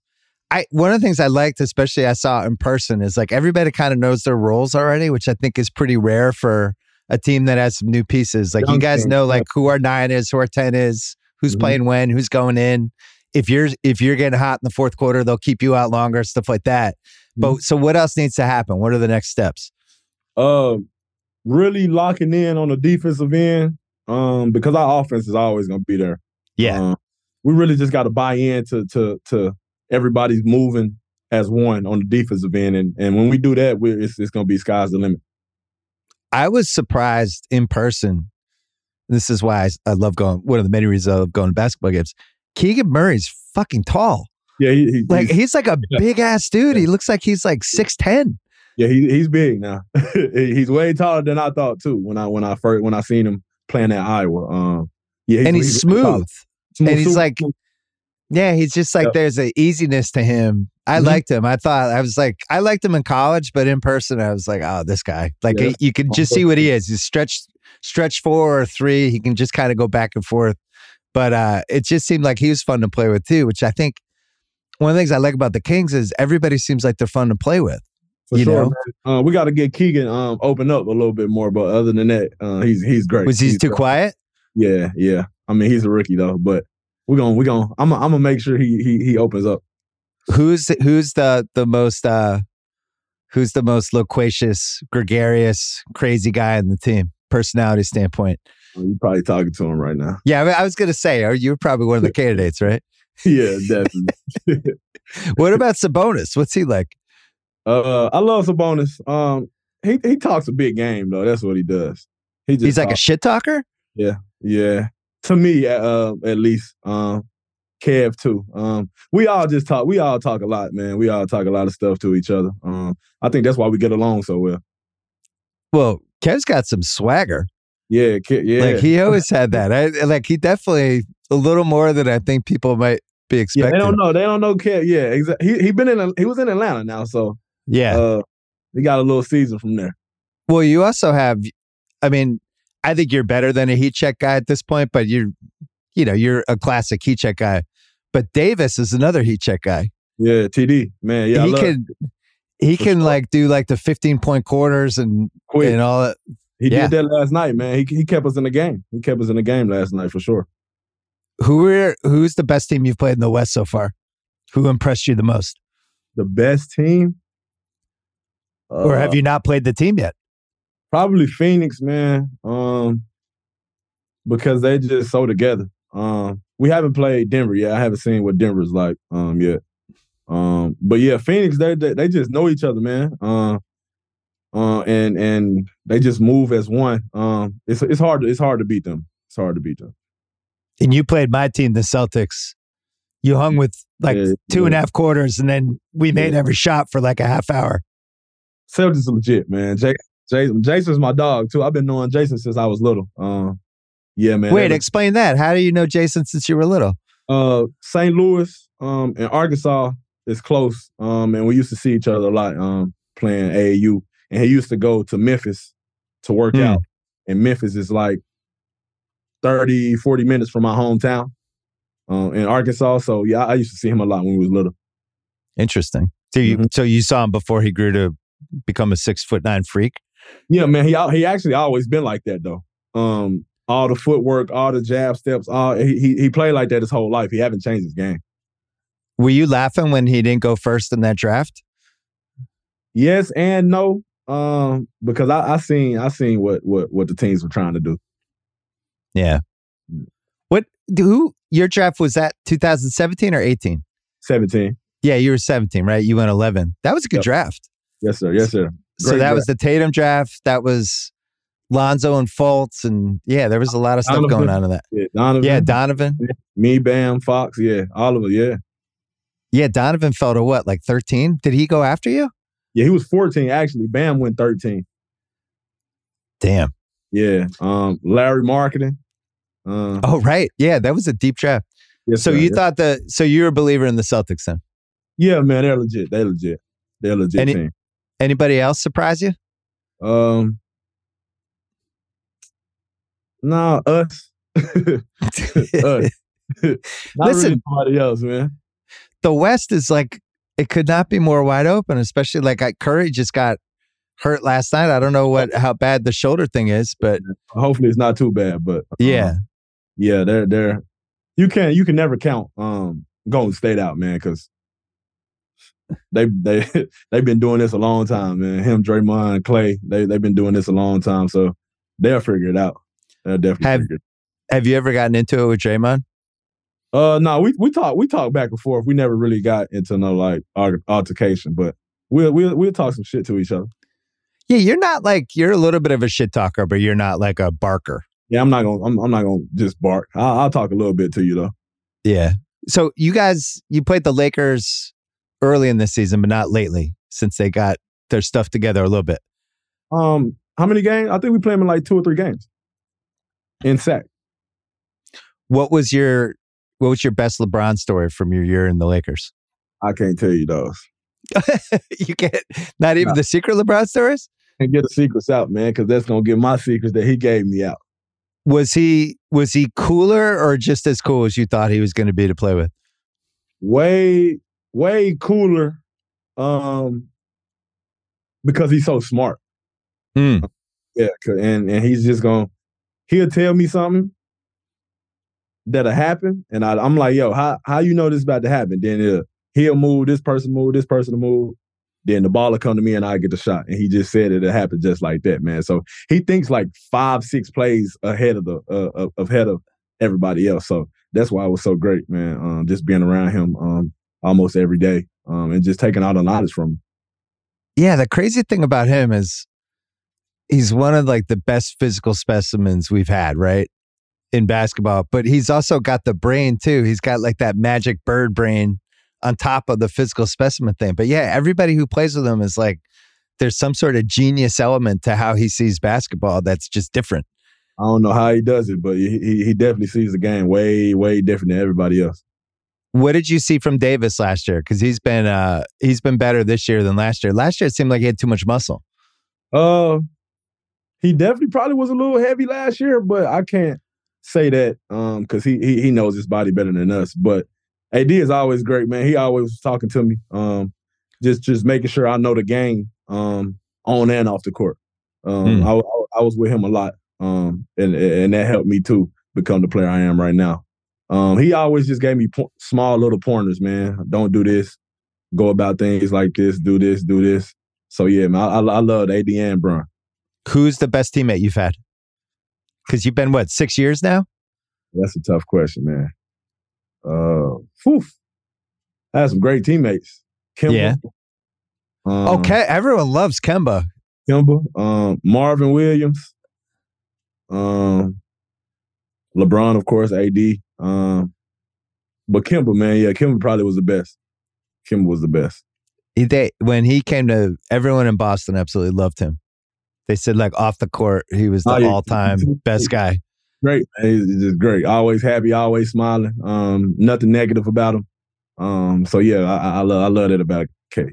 I one of the things I liked, especially I saw in person, is like everybody kind of knows their roles already, which I think is pretty rare for a team that has some new pieces. Like, you guys know like who our nine is, who our ten is, who's mm-hmm. playing when, who's going in. If you're if you're getting hot in the fourth quarter, they'll keep you out longer, stuff like that. Mm-hmm. But so what else needs to happen? What are the next steps? Um, really locking in on the defensive end. Um, because our offense is always going to be there. Yeah, um, we really just got to buy in to to to everybody's moving as one on the defensive end, and and when we do that, we're, it's it's going to be sky's the limit. I was surprised in person. This is why I, I love going. One of the many reasons I love going to basketball games. Keegan Murray's fucking tall. Yeah, he, he, like he's, he's like a yeah. big ass dude. Yeah. He looks like he's like six ten. Yeah, he he's big now. He's way taller than I thought too. When I when I first when I seen him playing at Iowa. Um, yeah, he's, and he's, he's smooth. smooth. And he's like, yeah, he's just like, yeah. there's an easiness to him. I mm-hmm. liked him. I thought, I was like, I liked him in college, but in person, I was like, oh, this guy. Like, yeah, he, you can just see what he is. He's stretched, stretch four or three. He can just kind of go back and forth. But uh, it just seemed like he was fun to play with too, which I think one of the things I like about the Kings is everybody seems like they're fun to play with. For you sure, know? Uh, we got to get Keegan um, open up a little bit more, but other than that, uh, he's he's great. Was he too great. quiet? Yeah, yeah. I mean, he's a rookie though, but we're gonna we're gonna. I'm I'm gonna make sure he he he opens up. Who's who's the the most uh, who's the most loquacious, gregarious, crazy guy on the team? Personality standpoint. Well, you're probably talking to him right now. Yeah, I, mean, I was gonna say, are you probably one of the candidates, right? Yeah, definitely. What about Sabonis? What's he like? Uh, I love Sabonis. Um, he he talks a big game though. That's what he does. He just he's like talks. a shit talker. Yeah, yeah. To me, uh, at least. Um, Kev too. Um, we all just talk. We all talk a lot, man. We all talk a lot of stuff to each other. Um, I think that's why we get along so well. Well, Kev's got some swagger. Yeah, Kev, yeah. Like he always had that. I like he definitely a little more than I think people might be expecting. Yeah, they don't know. They don't know Kev. Yeah, exactly. He he been in. He was in Atlanta now, so. Yeah. Uh, we got a little season from there. Well, you also have, I mean, I think you're better than a heat check guy at this point, but you're, you know, you're a classic heat check guy. But Davis is another heat check guy. Yeah, T D, man. Yeah, he I love can, it. He For can sure. like do like the fifteen point quarters and, and all that. He yeah. did that last night, man. He he kept us in the game. He kept us in the game last night for sure. Who were, who's the best team you've played in the West so far? Who impressed you the most? The best team? Uh, or have you not played the team yet? Probably Phoenix, man, um, because they just so together. Um, we haven't played Denver yet. I haven't seen what Denver's like um, yet. Um, but yeah, Phoenix, they, they they just know each other, man, uh, uh, and and they just move as one. Um, it's it's hard to, it's hard to beat them. It's hard to beat them. And you played my team, the Celtics. You hung with like yeah, two yeah. and a half quarters, and then we made yeah. every shot for like a half hour. Celtics are legit, man. Jay, Jay, Jason's my dog, too. I've been knowing Jason since I was little. Um, yeah, man. Wait, explain that. How do you know Jason since you were little? Uh, Saint Louis um, and Arkansas is close, um, and we used to see each other a lot um, playing A A U. And he used to go to Memphis to work mm. out. And Memphis is like thirty, forty minutes from my hometown um, in Arkansas. So, yeah, I used to see him a lot when we was little. Interesting. So you, mm-hmm. so you saw him before he grew to become a six foot nine freak? Yeah, man. He he actually always been like that though. Um, all the footwork, all the jab steps, all he he, he played like that his whole life. He haven't changed his game. Were you laughing when he didn't go first in that draft? Yes and no. Um, because I, I seen I seen what what what the teams were trying to do. Yeah. What do who your draft was that two thousand seventeen or eighteen? seventeen. Yeah, you were seventeen, right? You went eleven. That was a good yep. draft. Yes, sir. Yes, sir. Great so that draft. was the Tatum draft. That was Lonzo and Fultz. And yeah, there was a lot of stuff Donovan. going on in that. Yeah, Donovan. Yeah, Donovan. Yeah. Me, Bam, Fox. Yeah, Oliver. Yeah. Yeah, Donovan fell to what, like thirteen? Did he go after you? Yeah, he was fourteen, actually. Bam went thirteen. Damn. Yeah. Um, Larry Marketing. Uh, oh, right. Yeah, that was a deep draft. Yes, so sir, you yes. thought that, so you're a believer in the Celtics then? Yeah, man, they're legit. They're legit. They're legit Any, team. Anybody else surprise you? Um, No, us. us. Not Listen, really somebody else, man. The West is like, it could not be more wide open, especially like Curry just got hurt last night. I don't know what how bad the shoulder thing is, but hopefully it's not too bad. But uh, yeah, yeah, they're they're you can you can never count um, Golden State out, man, because they they they've been doing this a long time, man. Him, Draymond, Clay, they they've been doing this a long time, so they'll figure it out. They'll definitely have, figure it out. Have you ever gotten into it with Draymond? Uh, no, we we talk we talk back and forth. We never really got into no like altercation, but we'll we'll we'll talk some shit to each other. Yeah, you're not like you're a little bit of a shit talker, but you're not like a barker. Yeah, I'm not gonna I'm, I'm not gonna just bark. I'll, I'll talk a little bit to you though. Yeah. So you guys, you played the Lakers early in this season, but not lately since they got their stuff together a little bit. Um, how many games? I think we played them in like two or three games. In sack. What was your What was your best LeBron story from your year in the Lakers? I can't tell you those. You can't? Not even no. The secret LeBron stories? And get the secrets out, man, because that's going to get my secrets that he gave me out. Was he was he cooler or just as cool as you thought he was going to be to play with? Way, way cooler um, because he's so smart. Mm. Yeah, and, and he's just going to, he'll tell me something that'll happen, and I, I'm like, yo, how how you know this is about to happen? Then he'll, he'll move, this person move, this person will move, then the ball will come to me and I get the shot. And he just said it, it happened just like that, man. So he thinks like five, six plays ahead of the uh, ahead of everybody else. So that's why it was so great, man. Um, just being around him um, almost every day um, and just taking all the knowledge from him. Yeah, the crazy thing about him is he's one of like the best physical specimens we've had, right? In basketball, but he's also got the brain too. He's got like that magic bird brain on top of the physical specimen thing. But yeah, everybody who plays with him is like, there's some sort of genius element to how he sees basketball that's just different. I don't know how he does it, but he he definitely sees the game way, way different than everybody else. What did you see from Davis last year? Because he's been uh, he's been better this year than last year. Last year it seemed like he had too much muscle. Uh, he definitely probably was a little heavy last year, but I can't say that um because he, he he knows his body better than us. But A D is always great, man. He always was talking to me, um just just making sure I know the game um on and off the court. um mm. I, I, I was with him a lot, um and and that helped me to become the player I am right now. Um he always just gave me po- small little pointers, man. Don't do this, go about things like this, do this, do this. So yeah, man, I, I, I love A D and Bron. Who's the best teammate you've had? Because you've been, what, six years now? That's a tough question, man. Uh, whew. I had some great teammates. Kemba. Yeah. Um, okay, everyone loves Kemba. Kemba. Um, Marvin Williams. Um, LeBron, of course, A D. Um, but Kemba, man, yeah, Kemba probably was the best. Kemba was the best. He, they, when he came to, everyone in Boston absolutely loved him. They said, like, off the court, he was the oh, yeah. all-time best guy. Great. He's just great. Always happy, always smiling. Um, nothing negative about him. Um, so, yeah, I, I, love, I love that about K.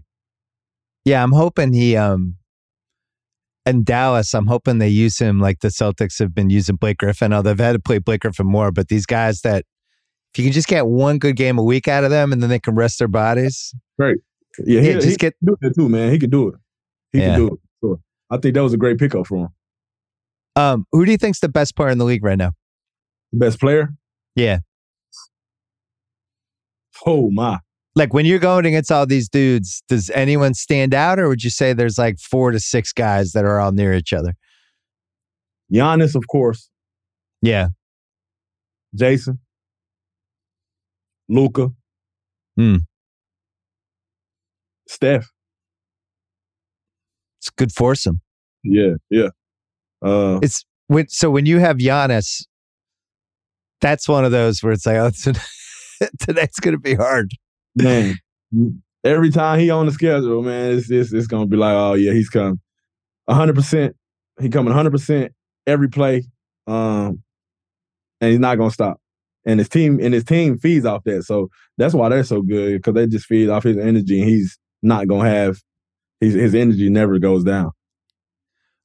Yeah, I'm hoping he um, – in Dallas, I'm hoping they use him like the Celtics have been using Blake Griffin. Although they've had to play Blake Griffin more, but these guys that – if you can just get one good game a week out of them and then they can rest their bodies. Great. Yeah, he, yeah, just he get, can do that too, man. He can do it. He yeah. can do it. Sure. I think that was a great pickup for him. Um, who do you think's the best player in the league right now? Best player? Yeah. Oh, my. Like, when you're going against all these dudes, does anyone stand out, or would you say there's like four to six guys that are all near each other? Giannis, of course. Yeah. Jason. Luka. Hmm. Steph. It's good foursome. Yeah, yeah. Uh, it's when, so when you have Giannis, that's one of those where it's like, oh, today's going to be hard. Man, every time he on the schedule, man, it's it's, it's going to be like, oh yeah, he's coming one hundred percent. He coming one hundred percent every play, um, and he's not going to stop. And his team and his team feeds off that, so that's why they're so good, because they just feed off his energy, and he's not going to have. His, his energy never goes down.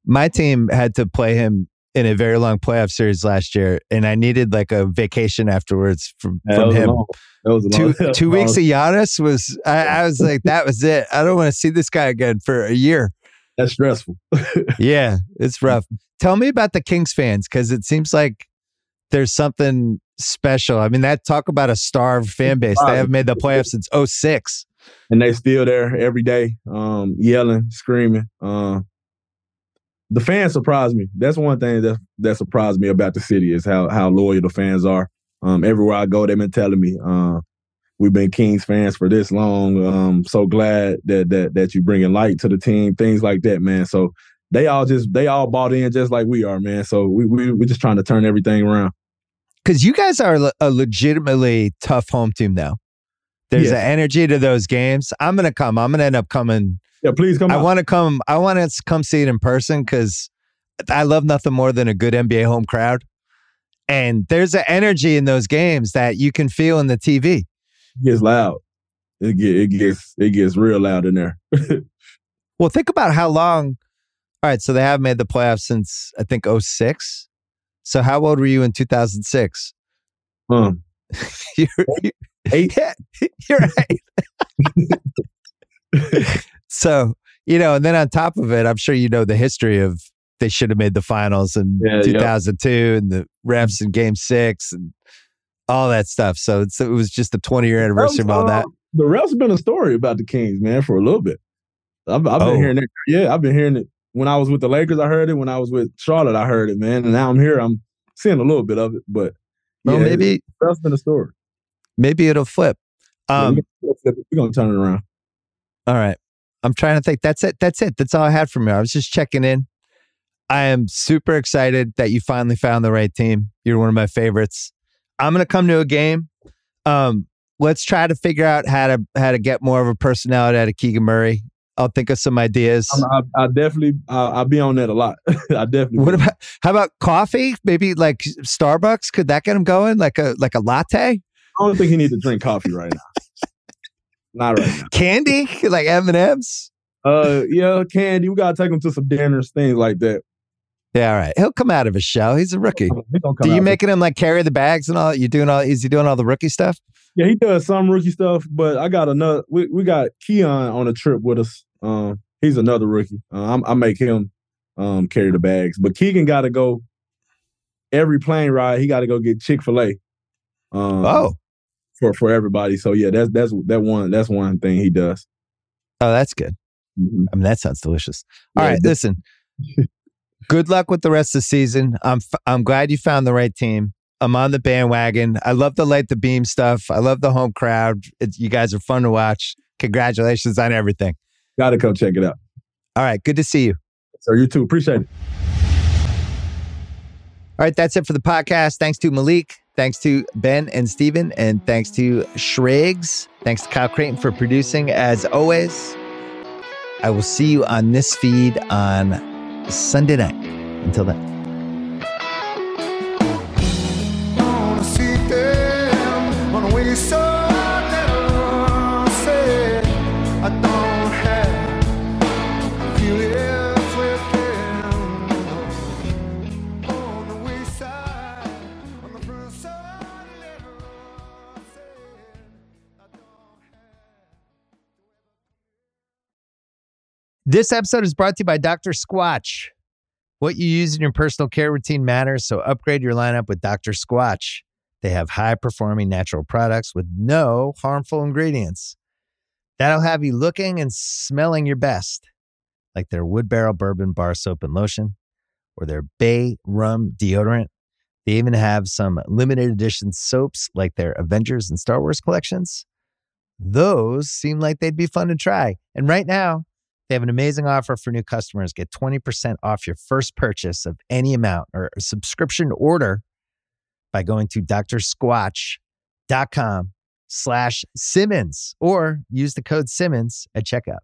My team had to play him in a very long playoff series last year, and I needed like a vacation afterwards from, from him. Two two weeks of Giannis was, I, I was like, that was it. I don't want to see this guy again for a year. That's stressful. Yeah, it's rough. Tell me about the Kings fans, because it seems like there's something special. I mean, that talk about a starved fan base. They haven't made the playoffs since oh six. And they still there every day, um, yelling, screaming. Um, the fans surprised me. That's one thing that that surprised me about the city is how how loyal the fans are. Um, everywhere I go, they've been telling me, uh, we've been Kings fans for this long. Um, so glad that that that you bringing light to the team, things like that, man. So they all just they all bought in just like we are, man. So we we we're just trying to turn everything around. Because you guys are le- a legitimately tough home team now. There's yes. an energy to those games. I'm going to come. I'm going to end up coming. Yeah, please come. I want to come. I want to come see it in person because I love nothing more than a good N B A home crowd. And there's an energy in those games that you can feel in the T V. It gets loud. It, get, it gets it gets real loud in there. Well, think about how long. All right, so they have made the playoffs since, I think, oh six. So how old were you in two thousand six? Um, you're, you're, eight. Yeah, you're right. So, you know, and then on top of it, I'm sure you know the history of they should have made the finals in yeah, two thousand two yeah. and the refs in game six and all that stuff. So it's, it was just the twenty year anniversary of all that. The refs have been a story about the Kings, man, for a little bit. I've, I've oh. been hearing it. Yeah, I've been hearing it. When I was with the Lakers, I heard it. When I was with Charlotte, I heard it, man. And now I'm here. I'm seeing a little bit of it, but well, yeah, maybe that's been a story. Maybe it'll flip. Um, yeah, we're gonna turn it around. All right. I'm trying to think. That's it. That's it. That's all I had from you. I was just checking in. I am super excited that you finally found the right team. You're one of my favorites. I'm gonna come to a game. Um, let's try to figure out how to how to get more of a personality out of Keegan Murray. I'll think of some ideas. I, I definitely, I, I'll be on that a lot. I definitely. What about, how about coffee? Maybe like Starbucks. Could that get him going? Like a, like a latte? I don't think he needs to drink coffee right now. Not right now. Candy? Like M and M's? Uh, yeah, candy. We got to take him to some dinners, things like that. Yeah, all right. He'll come out of his shell. He's a rookie. Do you making him like carry the bags and all? You doing all? Is he doing all the rookie stuff? Yeah, he does some rookie stuff, but I got another. We, we got Keon on a trip with us. Um, he's another rookie. Uh, I'm, I make him um, carry the bags, but Keegan got to go every plane ride. He got to go get Chick-fil-A. Um, oh, for for everybody. So yeah, that's that's that one. That's one thing he does. Oh, that's good. Mm-hmm. I mean, that sounds delicious. All yeah, right, listen. Good luck with the rest of the season. I'm f- I'm glad you found the right team. I'm on the bandwagon. I love the light the beam stuff. I love the home crowd. It's, you guys are fun to watch. Congratulations on everything. Got to go check it out. All right. Good to see you. So you too. Appreciate it. All right. That's it for the podcast. Thanks to Malik. Thanks to Ben and Steven. And thanks to Schrags. Thanks to Kyle Creighton for producing as always. I will see you on this feed on Sunday night. Until then. This episode is brought to you by Doctor Squatch. What you use in your personal care routine matters, so upgrade your lineup with Doctor Squatch. They have high-performing natural products with no harmful ingredients. That'll have you looking and smelling your best, like their Wood Barrel Bourbon Bar Soap and Lotion or their Bay Rum Deodorant. They even have some limited edition soaps like their Avengers and Star Wars collections. Those seem like they'd be fun to try. And right now, they have an amazing offer for new customers. Get twenty percent off your first purchase of any amount or subscription order by going to drsquatch.com slash Simmons or use the code Simmons at checkout.